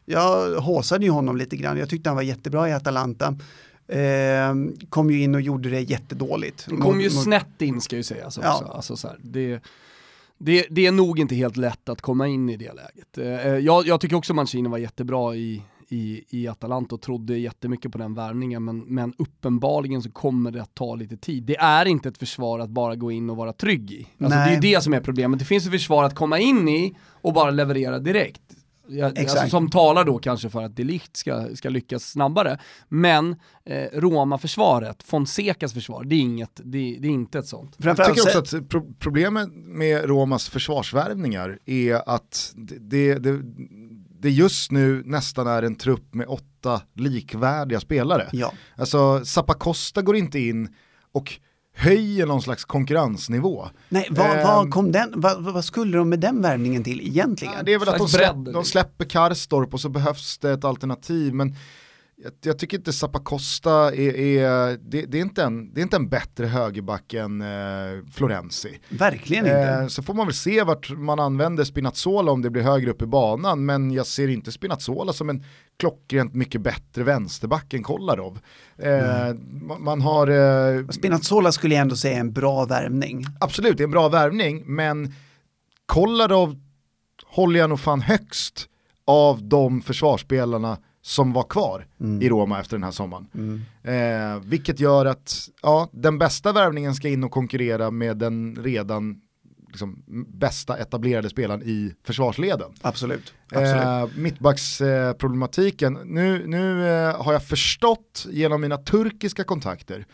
jag håsade ju honom lite grann, jag tyckte han var jättebra i Atalanta. Eh, kom ju in och gjorde det jättedåligt. Kom mot, ju snett in ska jag säga. Alltså, ja. Också. Alltså, så här, det, det, det är nog inte helt lätt att komma in i det läget. Eh, jag, jag tycker också Mancini var jättebra i, i, i Atalanta och trodde jättemycket på den värvningen, men, men uppenbarligen så kommer det att ta lite tid. Det är inte ett försvar att bara gå in och vara trygg i. Alltså, det är ju det som är problemet. Det finns ett försvar att komma in i och bara leverera direkt. Jag, alltså, som talar då kanske för att De Ligt ska, ska lyckas snabbare, men eh, Roma-försvaret, Fonsecas försvar, det är, inget, det, det är inte ett sånt. Jag tycker också att pro- problemet med Romas försvarsvärvningar är att det, det, det just nu nästan är en trupp med åtta likvärdiga spelare. Ja. Alltså Zappacosta går inte in och höjer någon slags konkurrensnivå. Nej, vad, vad, kom den, vad, vad skulle de med den värvningen till egentligen? Ja, det är väl att de släpper, de släpper Karstorp och så behövs det ett alternativ, men jag, jag tycker inte Zappacosta är, är, det, det, är inte en, det är inte en bättre högerback än eh, Florenzi. Verkligen inte. Eh, så får man väl se vart man använder Spinazzola om det blir högre upp i banan, men jag ser inte Spinazzola som en klockrent mycket bättre vänsterback än Kolarov. Eh, mm. man, man har... Eh, Spinazzola skulle jag ändå säga en bra värvning. Absolut, det är en bra värvning, men Kolarov håller jag nog fan högst av de försvarsspelarna som var kvar mm. i Roma efter den här sommaren. Mm. Eh, vilket gör att ja, den bästa värvningen ska in och konkurrera med den redan liksom, bästa etablerade spelaren i försvarsleden. Absolut. Absolut. Eh, mittbacksproblematiken. Eh, nu nu eh, har jag förstått genom mina turkiska kontakter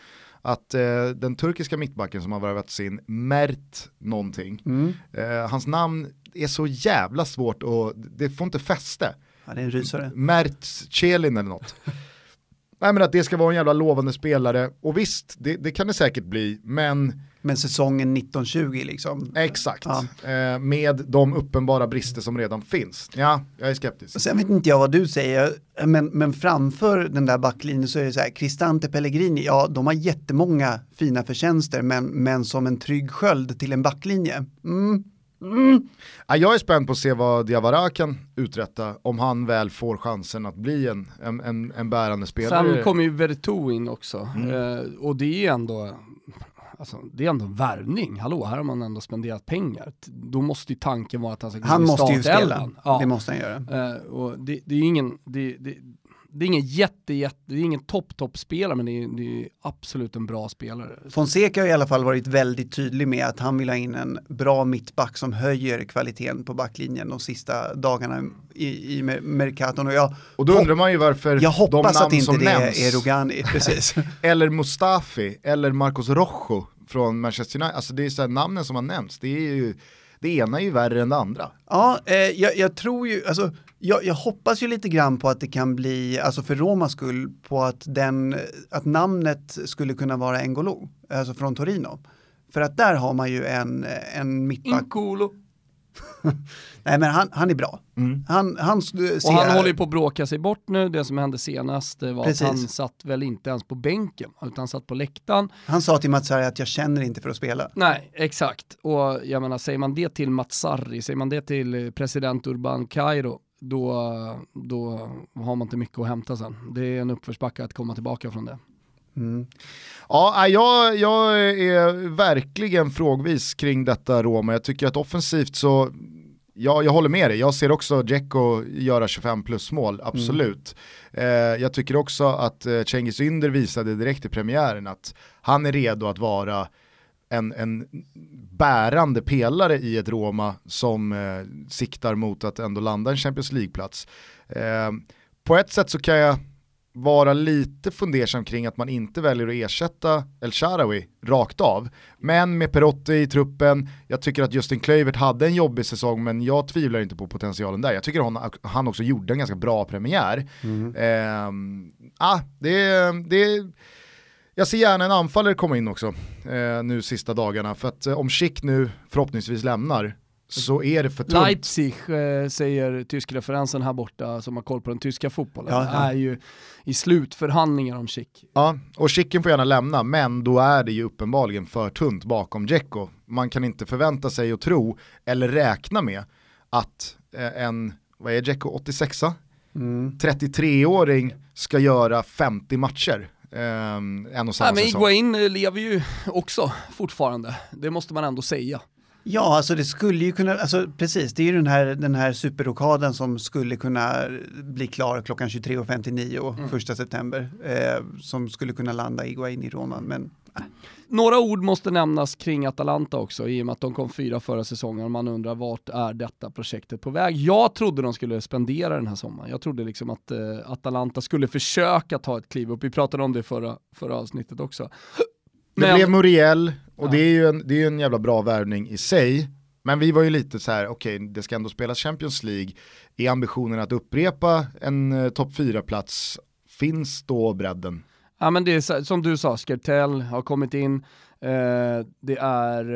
att eh, den turkiska mittbacken som har värvat sin Mert någonting. Mm. Eh, hans namn är så jävla svårt och det får inte fäste. Ja, det är en rysare. Mert Chelin eller något. nej, men att det ska vara en jävla lovande spelare. Och visst, det, det kan det säkert bli, men... Men säsongen nitton tjugo liksom. Exakt, ja. eh, med de uppenbara brister som redan finns. Ja, jag är skeptisk. Sen vet inte jag vad du säger, men, men framför den där backlinjen så är det så här, Cristante Pellegrini, ja de har jättemånga fina förtjänster, men, men som en trygg sköld till en backlinje. Mm. Mm. Ja, jag är spänd på att se vad Diawara kan uträtta om han väl får chansen att bli en, en, en, en bärande spelare. Sen kommer ju Vertu in också, mm. eh, och det är ändå... Alltså, det är ändå en värvning. Hallå, här har man ändå spenderat pengar. Då måste ju tanken vara att han ska gå han i startelvan. Han måste ju spela. Ja. Det måste han göra. Uh, och det, det är ju ingen... Det, det, det är ingen jätte, jätte... Det är ingen topp-topp-spelare, men det är, det är absolut en bra spelare. Fonseca har i alla fall varit väldigt tydlig med att han vill ha in en bra mittback som höjer kvaliteten på backlinjen de sista dagarna i, i Mercaton. Och, jag och då undrar man ju varför jag hoppas de namn inte som det nämns är Rogani, precis. Eller Mustafi, eller Marcos Rojo från Manchester United. Alltså det är så här namnen som har nämnts. Det är ju... Det ena är ju värre än det andra. Ja, eh, jag, jag tror ju, alltså, jag, jag hoppas ju lite grann på att det kan bli, alltså för Romas skull, på att, den, att namnet skulle kunna vara N'Golo, alltså från Torino. För att där har man ju en, en mittback. N'Golo. Nej, men han, han är bra. Mm. Han, han ser... Och han håller ju på att bråka sig bort nu. Det som hände senast var precis. Att han satt väl inte ens på bänken, utan han satt på läktaren. Han sa till Mazzarri att jag känner inte för att spela. Nej, exakt. Och jag menar, säger man det till Mazzarri, säger man det till president Urban Cairo, då, då har man inte mycket att hämta sen. Det är en uppförsbacka att komma tillbaka från det. Mm. Ja, jag, jag är verkligen frågvis kring detta Roma. Jag tycker att offensivt så ja, jag håller med dig. Jag ser också Dzeko göra tjugofem plus mål, absolut. Mm. Eh, jag tycker också att Cengiz Ynder visade direkt i premiären att han är redo att vara en, en bärande pelare i ett Roma som eh, siktar mot att ändå landa en Champions League-plats. Eh, på ett sätt så kan jag vara lite fundersam kring att man inte väljer att ersätta El Shaarawy rakt av. Men med Perotti i truppen, jag tycker att Justin Kluivert hade en jobbig säsong, men jag tvivlar inte på potentialen där. Jag tycker hon, han också gjorde en ganska bra premiär. Mm. Eh, ah, det, det, jag ser gärna en anfallare komma in också eh, nu sista dagarna. För att eh, om Schick nu förhoppningsvis lämnar, så är det för tungt. Leipzig, eh, säger tysk referensen här borta som har koll på den tyska fotbollen, ja, ja. Är ju i slutförhandlingar om Schick. Ja, och Schicken får gärna lämna, men då är det ju uppenbarligen för tunt bakom Dzeko. Man kan inte förvänta sig och tro eller räkna med att eh, en, vad är Dzeko, åttiosexa? Mm. trettiotre-åring ska göra femtio matcher. Um, en och samma Nej, säsong. Men Higuaín lever ju också fortfarande. Det måste man ändå säga. Ja, alltså det skulle ju kunna, alltså precis, det är ju den här, den här superrokaden som skulle kunna bli klar klockan tjugotre femtionio mm. första september, eh, som skulle kunna landa Higuaín i Roma, men... Äh. Några ord måste nämnas kring Atalanta också, i och med att de kom fyra förra säsongen och man undrar vart är detta projektet på väg. Jag trodde de skulle spendera den här sommaren. Jag trodde liksom att eh, Atalanta skulle försöka ta ett kliv upp. Vi pratade om det förra, förra avsnittet också. Det men... blev Muriel och ja. det är ju en, det är en jävla bra värvning i sig. Men vi var ju lite så här, okej, okay, det ska ändå spelas Champions League. I ambitionen att upprepa en eh, topp fyra-plats finns då bredden? Ja, men det är som du sa, Skertell har kommit in. Eh, det är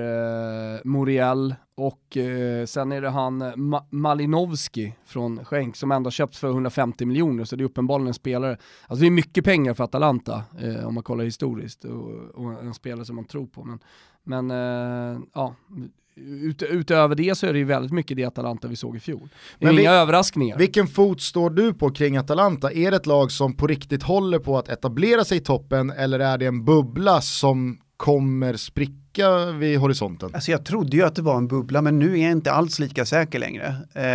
eh, Muriel och eh, sen är det han Ma- Malinowski från Genk som ändå köpts för hundrafemtio miljoner, så det är uppenbarligen en spelare, alltså det är mycket pengar för Atalanta eh, om man kollar historiskt, och, och en spelare som man tror på, men, men eh, ja ut, utöver det så är det ju väldigt mycket det Atalanta vi såg i fjol. Men inga vil- överraskningar. Vilken fot står du på kring Atalanta? Är det ett lag som på riktigt håller på att etablera sig i toppen, eller är det en bubbla som kommer spricka vid horisonten? Alltså jag trodde ju att det var en bubbla, men nu är jag inte alls lika säker längre. Eh,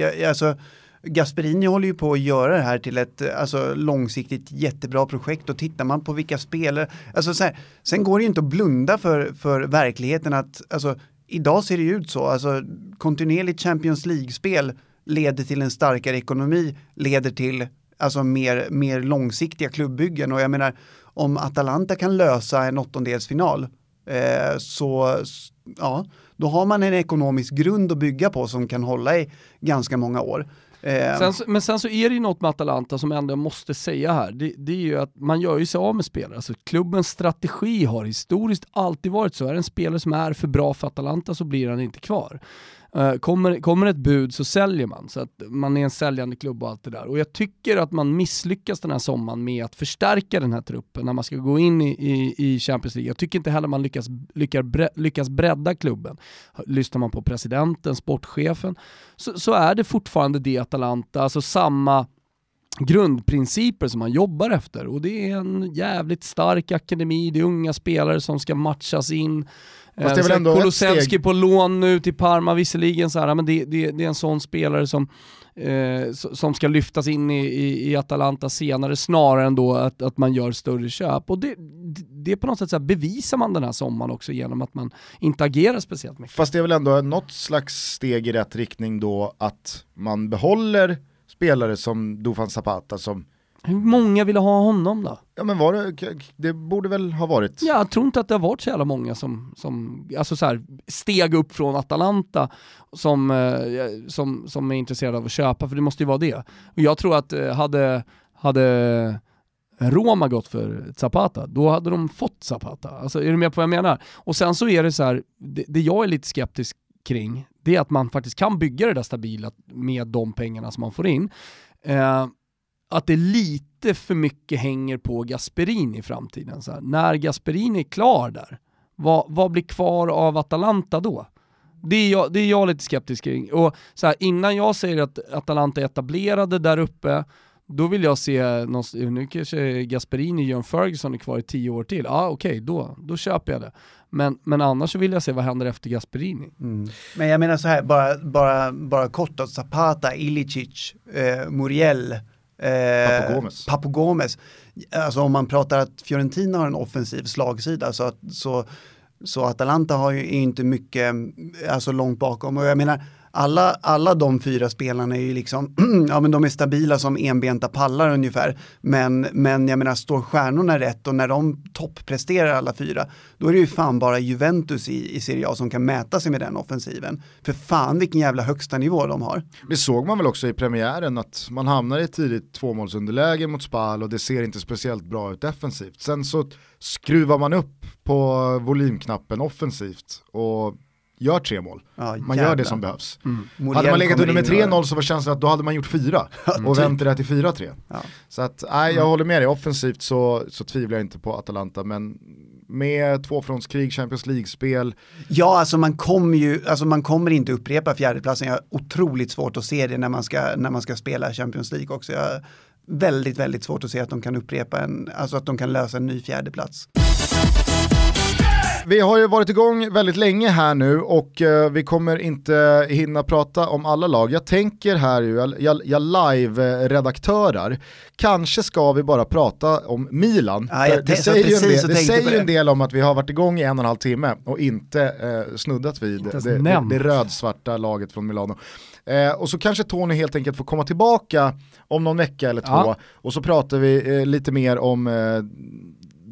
jag, alltså, Gasperini håller ju på att göra det här till ett alltså, långsiktigt jättebra projekt, och tittar man på vilka spelare... Alltså, så här, sen går det ju inte att blunda för, för verkligheten att... Alltså, idag ser det ju ut så. Alltså, kontinuerligt Champions League-spel leder till en starkare ekonomi, leder till alltså, mer, mer långsiktiga klubbbyggen, och jag menar... Om Atalanta kan lösa en åttondelsfinal eh, så ja, då har man en ekonomisk grund att bygga på som kan hålla i ganska många år. Eh. Sen så, men sen så är det ju något med Atalanta som ändå jag måste säga här. Det, det är ju att man gör ju sig av med spelare. Alltså, klubbens strategi har historiskt alltid varit så. Är det en spelare som är för bra för Atalanta så blir han inte kvar. Uh, kommer, kommer ett bud så säljer man. Så att man är en säljande klubb och allt det där. Och jag tycker att man misslyckas den här sommaren med att förstärka den här truppen när man ska gå in i, i, i Champions League. Jag tycker inte heller man lyckas, lyckas, bre, lyckas bredda klubben. Lyssnar man på presidenten, sportchefen, så, så är det fortfarande det Atalanta, alltså samma grundprinciper som man jobbar efter. Och det är en jävligt stark akademi, det är unga spelare som ska matchas in. Kolosevski på lån nu till Parma visserligen, så här, men det, det, det är en sån spelare som, eh, som ska lyftas in i, i, i Atalanta senare, snarare än då att, att man gör större köp. Och det, det är på något sätt så här, bevisar man den här sommaren också genom att man inte agerar speciellt mycket. Fast det är väl ändå något slags steg i rätt riktning då att man behåller spelare som Dufan Zapata som... Hur många ville ha honom då? Ja, men var det, det borde väl ha varit... Ja, jag tror inte att det har varit så jävla många som, som alltså så här, steg upp från Atalanta som, som, som är intresserade av att köpa, för det måste ju vara det. Och jag tror att hade, hade Roma gått för Zapata, då hade de fått Zapata. Alltså, är du med på vad jag menar? Och sen så är det så här, det, det jag är lite skeptisk kring, det är att man faktiskt kan bygga det där stabila med de pengarna som man får in. Eh, att det lite för mycket hänger på Gasperini i framtiden. Så här, när Gasperini är klar där, vad, vad blir kvar av Atalanta då? Det är jag, det är jag lite skeptisk kring. Och så här, innan jag säger att Atalanta är etablerade där uppe, då vill jag se, nu kanske Gasperini och John Ferguson är kvar i tio år till. Ja, ah, okej, okay, då, då köper jag det. Men, men annars så vill jag se vad händer efter Gasperini. Mm. Men jag menar så här, bara, bara, bara kort åt Zapata, Ilicic, eh, Muriel, eh, Papu Gomez. Alltså om man pratar att Fiorentina har en offensiv slagsida, så, att, så, så Atalanta har ju inte mycket, alltså långt bakom. Och jag menar, Alla, alla de fyra spelarna är ju liksom ja, men de är stabila som enbenta pallar ungefär, men, men jag menar, står stjärnorna rätt och när de toppresterar alla fyra, då är det ju fan bara Juventus i, i Serie A som kan mäta sig med den offensiven. För fan vilken jävla högsta nivå de har. Det såg man väl också i premiären att man hamnar i tidigt tvåmålsunderläge mot Spal och det ser inte speciellt bra ut defensivt. Sen så skruvar man upp på volymknappen offensivt och gör tre mål. Ja, man gör det som behövs. Mm. Hade man legat under med tre noll så var känslan att då hade man gjort fyra mm. och vänt det till fyra tre. Ja. Så att, nej, jag mm. håller med dig. Offensivt så, så tvivlar jag inte på Atalanta, men med tvåfrontskrig, Champions League-spel. Ja, alltså man kommer ju, alltså man kommer inte upprepa fjärdeplatsen. Jag har otroligt svårt att se det när man ska, när man ska spela Champions League också. Jag har väldigt, väldigt svårt att se att de kan upprepa en, alltså att de kan lösa en ny fjärdeplats. Vi har ju varit igång väldigt länge här nu och eh, vi kommer inte hinna prata om alla lag. Jag tänker här ju, jag, jag, jag live-redaktörar. Kanske ska vi bara prata om Milan. Ah, jag det säger, ju en, del, det säger ju en del om att vi har varit igång i en och en halv timme och inte eh, snuddat vid inte det, det, det rödsvarta laget från Milano. Eh, och så kanske Tony helt enkelt får komma tillbaka om någon vecka eller två. Ja. Och så pratar vi eh, lite mer om... Eh,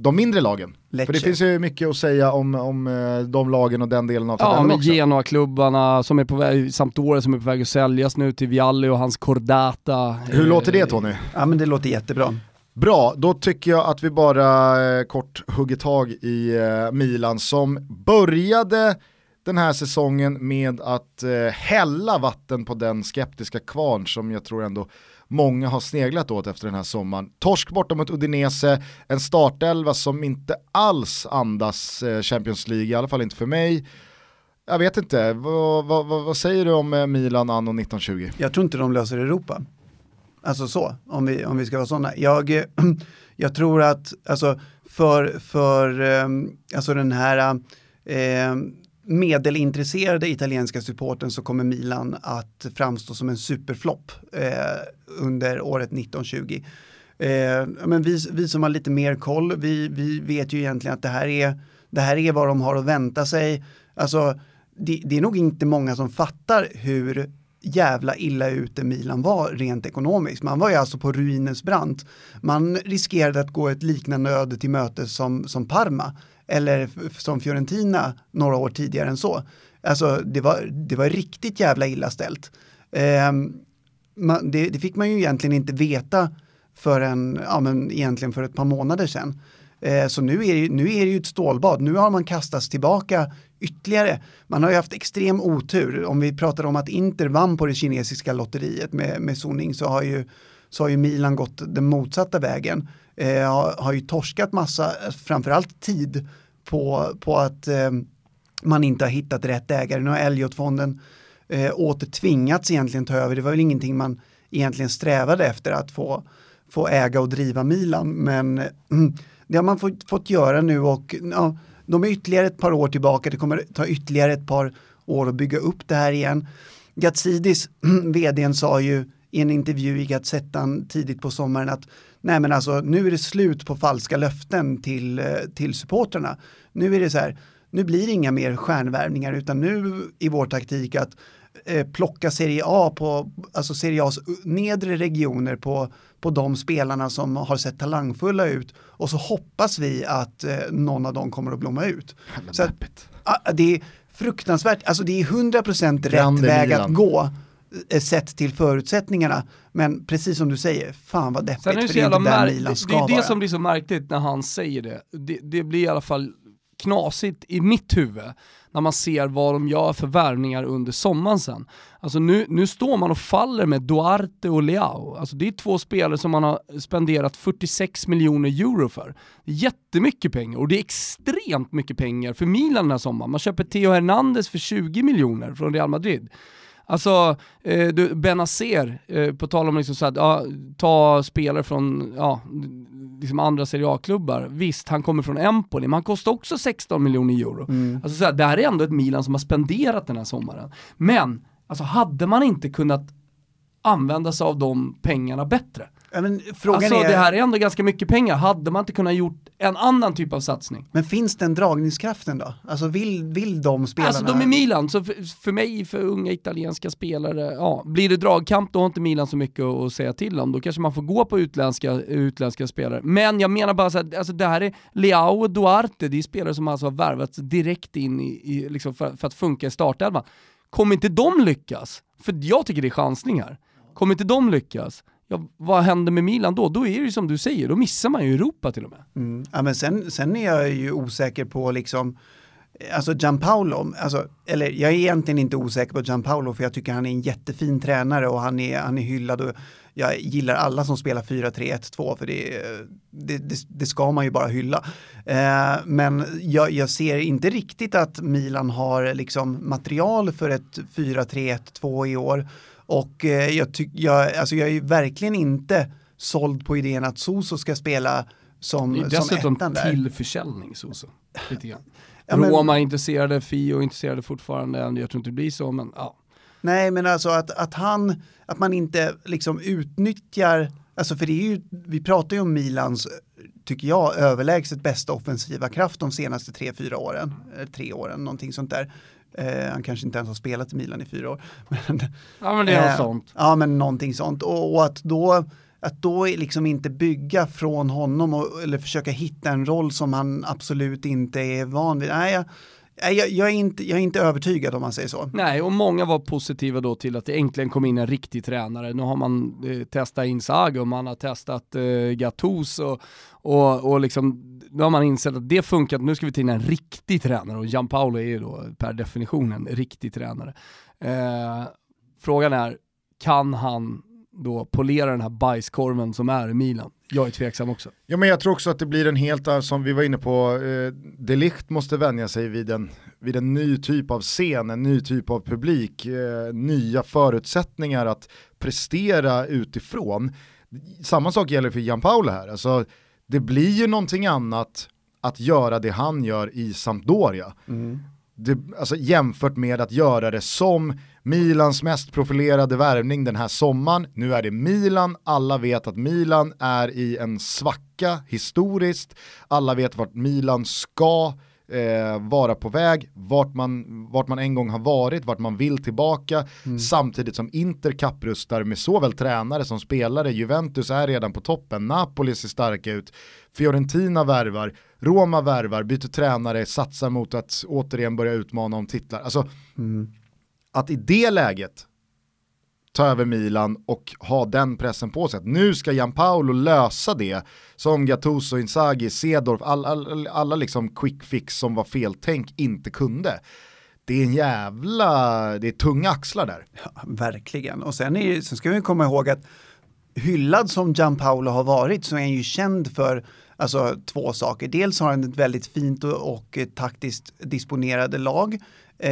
de mindre lagen. Lecce. För det finns ju mycket att säga om, om de lagen och den delen av tabellen också. Ja, med Genoa-klubbarna som är på väg, Sampdoria som är på väg att säljas nu till Vialli och hans Cordata. Hur låter det, Tony? Ja, men det låter jättebra. Bra, då tycker jag att vi bara kort hugger tag i Milan som började den här säsongen med att hälla vatten på den skeptiska kvarn som jag tror ändå många har sneglat åt efter den här sommaren. Torsk borta mot Udinese, en startelva som inte alls andas Champions League, i alla fall inte för mig. Jag vet inte, vad, vad, vad säger du om Milan anno nittonhundratjugo? Jag tror inte de löser Europa. Alltså så, om vi, om vi ska vara sådana. Jag, jag tror att alltså, för, för alltså den här eh, medelintresserade italienska supporten så kommer Milan att framstå som en superflopp eh, under året nittonhundratjugo. Eh, men vi, vi som har lite mer koll, vi, vi vet ju egentligen att det här, är, det här är vad de har att vänta sig. Alltså, det, det är nog inte många som fattar hur jävla illa ute Milan var rent ekonomiskt. Man var ju alltså på ruinens brant. Man riskerade att gå ett liknande öde till mötes som, som Parma eller som Fiorentina några år tidigare än så. Alltså det var, det var riktigt jävla illa ställt. Eh, man, det, det fick man ju egentligen inte veta för en, ja, men egentligen för ett par månader sedan. Eh, så nu är, det, nu är det ju ett stålbad. Nu har man kastats tillbaka ytterligare. Man har ju haft extrem otur. Om vi pratar om att Inter vann på det kinesiska lotteriet med, med Suning, så har ju så har ju Milan gått den motsatta vägen. Eh, har, har ju torskat massa, framförallt tid, på, på att eh, man inte har hittat rätt ägare. Nu har Elliot-fonden eh, återtvingats egentligen ta över. Det var väl ingenting man egentligen strävade efter, att få, få äga och driva Milan. Men mm, det har man fått, fått göra nu, och ja, de är ytterligare ett par år tillbaka. Det kommer ta ytterligare ett par år att bygga upp det här igen. Gatsidis, vdn, sa ju i en intervju i Gazettan tidigt på sommaren att nej, men alltså, nu är det slut på falska löften till, till supporterna. Nu är det så här, nu blir det inga mer stjärnvärvningar, utan nu i vår taktik att eh, plocka Serie A på, alltså Serie A's nedre regioner på, på de spelarna som har sett talangfulla ut, och så hoppas vi att eh, någon av dem kommer att blomma ut. Så att, ah, det är fruktansvärt, alltså det är hundra procent rätt Grande väg Milan. Att gå sett till förutsättningarna, men precis som du säger, fan vad deppigt, för det är inte där mär- Milan ska vara. Det är det vara. Som blir så märkligt när han säger det. det. Det blir i alla fall knasigt i mitt huvud när man ser vad de gör för värvningar under sommaren sen. Alltså nu, nu står man och faller med Duarte och Leao. Alltså det är två spelare som man har spenderat fyrtiosex miljoner euro för. Jättemycket pengar, och det är extremt mycket pengar för Milan den här sommaren. Man köper Theo Hernandez för tjugo miljoner från Real Madrid. Alltså, eh, du, Benacer, eh, på tal om liksom så att, ja, ta spelare från ja, liksom andra Serie A-klubbar. Visst, han kommer från Empoli, men han kostar också sexton miljoner euro. Mm. Alltså, så här, det här är ändå ett Milan som har spenderat den här sommaren. Men alltså, hade man inte kunnat använda sig av de pengarna bättre? Men frågan alltså är, det här är ändå ganska mycket pengar. Hade man inte kunnat gjort en annan typ av satsning? Men finns den dragningskraften då? Alltså vill, vill de spelarna? Alltså de är Milan, så för, för mig, för unga italienska spelare, ja, blir det dragkamp, då har inte Milan så mycket att säga till om. Då kanske man får gå på utländska, utländska spelare. Men jag menar bara så här, alltså det här är Leao och Duarte, det är spelare som alltså har värvats direkt in i, i liksom för, för att funka i startelvan. Kommer inte de lyckas? För jag tycker det är chansning här. Kommer inte de lyckas? Ja, vad händer med Milan då? Då är det ju som du säger, då missar man ju Europa till och med. Mm. Ja, men sen, sen är jag ju osäker på liksom, alltså Gianpaolo, alltså, eller jag är egentligen inte osäker på Gianpaolo, för jag tycker han är en jättefin tränare och han är, han är hyllad, och jag gillar alla som spelar fyra tre ett två, för det, det, det, det ska man ju bara hylla. Eh, men jag, jag ser inte riktigt att Milan har liksom material för ett fyra tre ett två i år. Och eh, jag, ty- jag, alltså jag är verkligen inte såld på idén att Soso ska spela som, som ettan där. Det är till försäljning, Soso. Lite grann. Ja, men Roma är intresserade, Fio är intresserade fortfarande. Jag tror inte det blir så, men ja. Nej, men alltså att, att han, att man inte liksom utnyttjar, alltså för det är ju, vi pratar ju om Milans, tycker jag, överlägset bästa offensiva kraft de senaste tre, fyra åren. Tre åren, någonting sånt där. Eh, han kanske inte ens har spelat i Milan i fyra år. Men, ja, men det är eh, sånt. Ja, men någonting sånt. Och, och att då, att då liksom inte bygga från honom och, eller försöka hitta en roll som han absolut inte är van vid. Nej, jag, jag, jag, är inte, jag är inte övertygad om man säger så. Nej, och många var positiva då till att det äntligen kom in en riktig tränare. Nu har man eh, testat Inzaghi, man har testat eh, Gattuso och, och liksom... Då har man insett att det funkat. Nu ska vi till en riktig tränare. Och Gianpaolo är ju då per definition en riktig tränare. Eh, frågan är, kan han då polera den här bajskorven som är i Milan? Jag är tveksam också. Ja, men jag tror också att det blir en helt, som vi var inne på, eh, De Ligt måste vänja sig vid en, vid en ny typ av scen, en ny typ av publik, eh, nya förutsättningar att prestera utifrån. Samma sak gäller för Gianpaolo här. Alltså, det blir ju någonting annat att göra det han gör i Sampdoria. Mm. Det, alltså jämfört med att göra det som Milans mest profilerade värvning den här sommaren. Nu är det Milan. Alla vet att Milan är i en svacka historiskt. Alla vet vart Milan ska eh, vara på väg. Vart man, vart man en gång har varit. Vart man vill tillbaka. Mm. Samtidigt som Inter kapprustar med såväl tränare som spelare. Juventus är redan på toppen. Napoli ser starka ut. Fiorentina värvar. Roma värvar, byter tränare, satsar mot att återigen börja utmana om titlar. Alltså, mm. att i det läget ta över Milan och ha den pressen på sig. Nu ska Gianpaolo lösa det som Gattuso, Inzaghi, Sedorf, alla, alla, alla liksom quick fix som var feltänk inte kunde. Det är en jävla, det är tunga axlar där. Ja, verkligen. Och sen, är, sen ska vi komma ihåg att hyllad som Gianpaolo har varit så är han ju känd för alltså, två saker. Dels har han ett väldigt fint och, och taktiskt disponerade lag. Eh,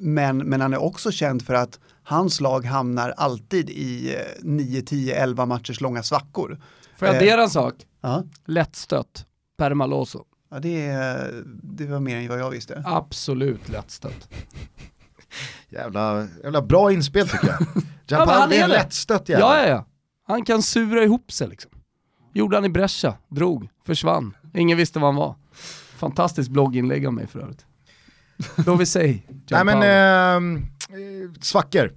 men, men han är också känd för att hans lag hamnar alltid i nio, tio, elva matchers långa svackor. Får jag addera eh, en sak? Uh-huh. Lättstött. Per Maloso. Ja, det, det var mer än vad jag visste. Absolut lättstött. jävla, jävla bra inspel tycker jag. Japan, ja, han är lättstött jävla. Ja, ja, ja. Han kan sura ihop sig liksom. Gjorde han i Brescia, drog, försvann. Ingen visste vad han var. Fantastiskt blogginlägg av mig för övrigt. Då vi säger. Nej men, eh, svacker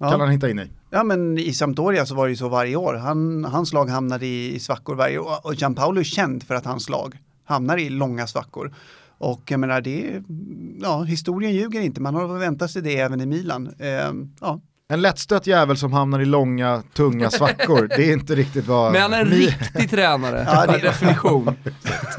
ja. Kan han hitta in i. Ja, men i Sampdoria så var det ju så varje år. Han, hans lag hamnade i, i svackor varje år. Och Gianpaolo är känd för att hans lag hamnar i långa svackor. Och jag menar, det, ja, historien ljuger inte. Man har väntat sig det även i Milan. Eh, ja. En lättstött jävel som hamnar i långa, tunga svackor. Det är inte riktigt vad... Men han är en riktig tränare. Ja, det är definition.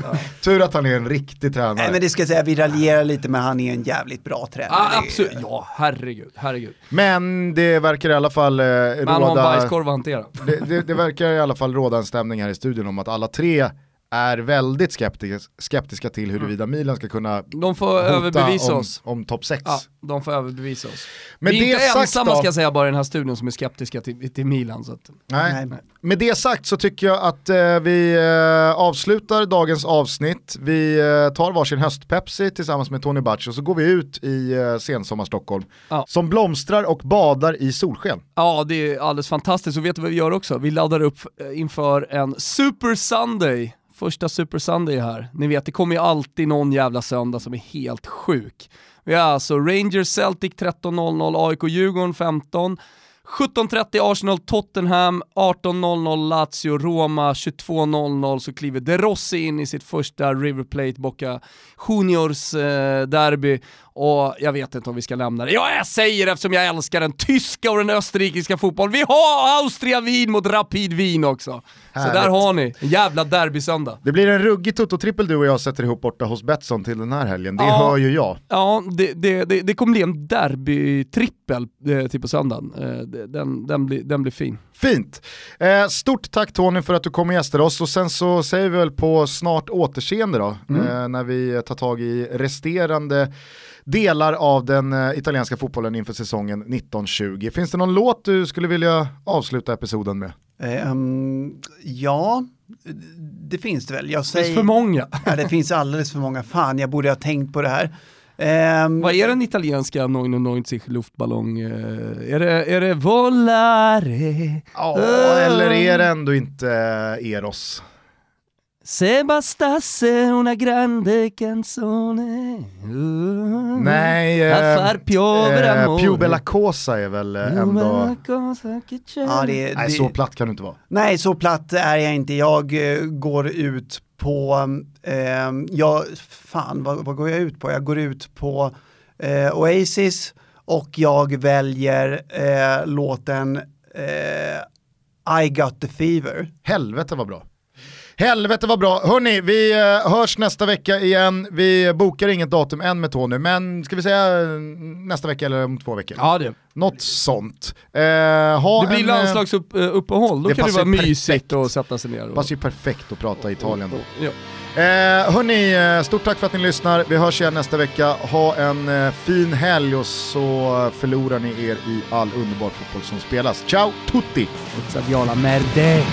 Ja. Tur att han är en riktig tränare. Nej, men det ska jag säga, vi raljerar lite, men han är en jävligt bra tränare. Ah, absolut. Ja, herregud, herregud. Men det verkar i alla fall eh, råda... Man har en bajskorv att hantera. Det, det, det verkar i alla fall råda en stämning här i studion om att alla tre... är väldigt skeptiska, skeptiska till huruvida mm. Milan ska kunna de får överbevisa om, oss. Om topp sex. Ja, de får överbevisa oss. Med vi är inte sagt ensamma då, ska jag säga, bara i den här studion som är skeptiska till, till Milan. Så att, nej. Nej, nej. Med det sagt så tycker jag att eh, vi eh, avslutar dagens avsnitt. Vi eh, tar varsin höstpepsi tillsammans med Tony Baccio och så går vi ut i eh, sensommar Stockholm. Ja. Som blomstrar och badar i solsken. Ja, det är alldeles fantastiskt. Och vet du vad vi gör också? Vi laddar upp inför en Super Sunday. Första Super Sunday här. Ni vet, det kommer ju alltid någon jävla söndag som är helt sjuk. Vi har alltså Rangers Celtic tretton noll noll, A I K Djurgården femton, sjutton trettio Arsenal Tottenham, arton noll noll Lazio Roma, tjugotvå noll noll så kliver De Rossi in i sitt första River Plate Boca Juniors eh, derby. Och jag vet inte om vi ska lämna det. Ja, jag säger eftersom jag älskar den tyska och den österrikiska fotbollen. Vi har Austria Wien mot Rapid Wien också. Härligt. Så där har ni. En jävla derbysöndag. Det blir en ruggig Toto-trippel du och jag sätter ihop borta hos Betsson till den här helgen. Det ja, hör ju jag. Ja, det, det, det, det kommer bli en derbytrippel eh, till på söndagen. Eh, den, den, blir, den blir fin. Fint. Eh, stort tack Tony för att du kom och gästade oss. Och sen så säger vi väl på snart återseende då. Mm. Eh, när vi tar tag i resterande... delar av den eh, italienska fotbollen inför säsongen nitton tjugo. Finns det någon låt du skulle vilja avsluta episoden med? Um, ja, det finns det väl. Jag säger, det finns för många. Ja, det finns alldeles för många. Fan, jag borde ha tänkt på det här. Um, Vad är den italienska neunundneunzig luftballong? Är det, är det Volare? Ja, oh, eller är det ändå inte Eros? Se bastasse una grande canzone. Uh, Nej, eh, eh, Più Bella Cosa är väl eh, ändå... Ja, det, Nej, det... så platt kan det inte vara. Nej, så platt är jag inte. Jag eh, går ut på... Eh, jag, fan, vad, vad går jag ut på? Jag går ut på eh, Oasis och jag väljer eh, låten eh, I Got The Fever. Helvete vad bra. Helvete var bra. Hörrni, vi hörs nästa vecka igen. Vi bokar inget datum än med Tony, men ska vi säga nästa vecka eller om två veckor? Ja, det. Något sånt. Eh, ha det blir en, landslagsuppehåll. Då det kan det vara perfekt. Mysigt att sätta sig ner. Och... passar ju perfekt att prata Italien då. Ja. Eh, hörrni, stort tack för att ni lyssnar. Vi hörs igen nästa vecka. Ha en eh, fin helg och så förlorar ni er i all underbar fotboll som spelas. Ciao tutti! Och så jävla merde!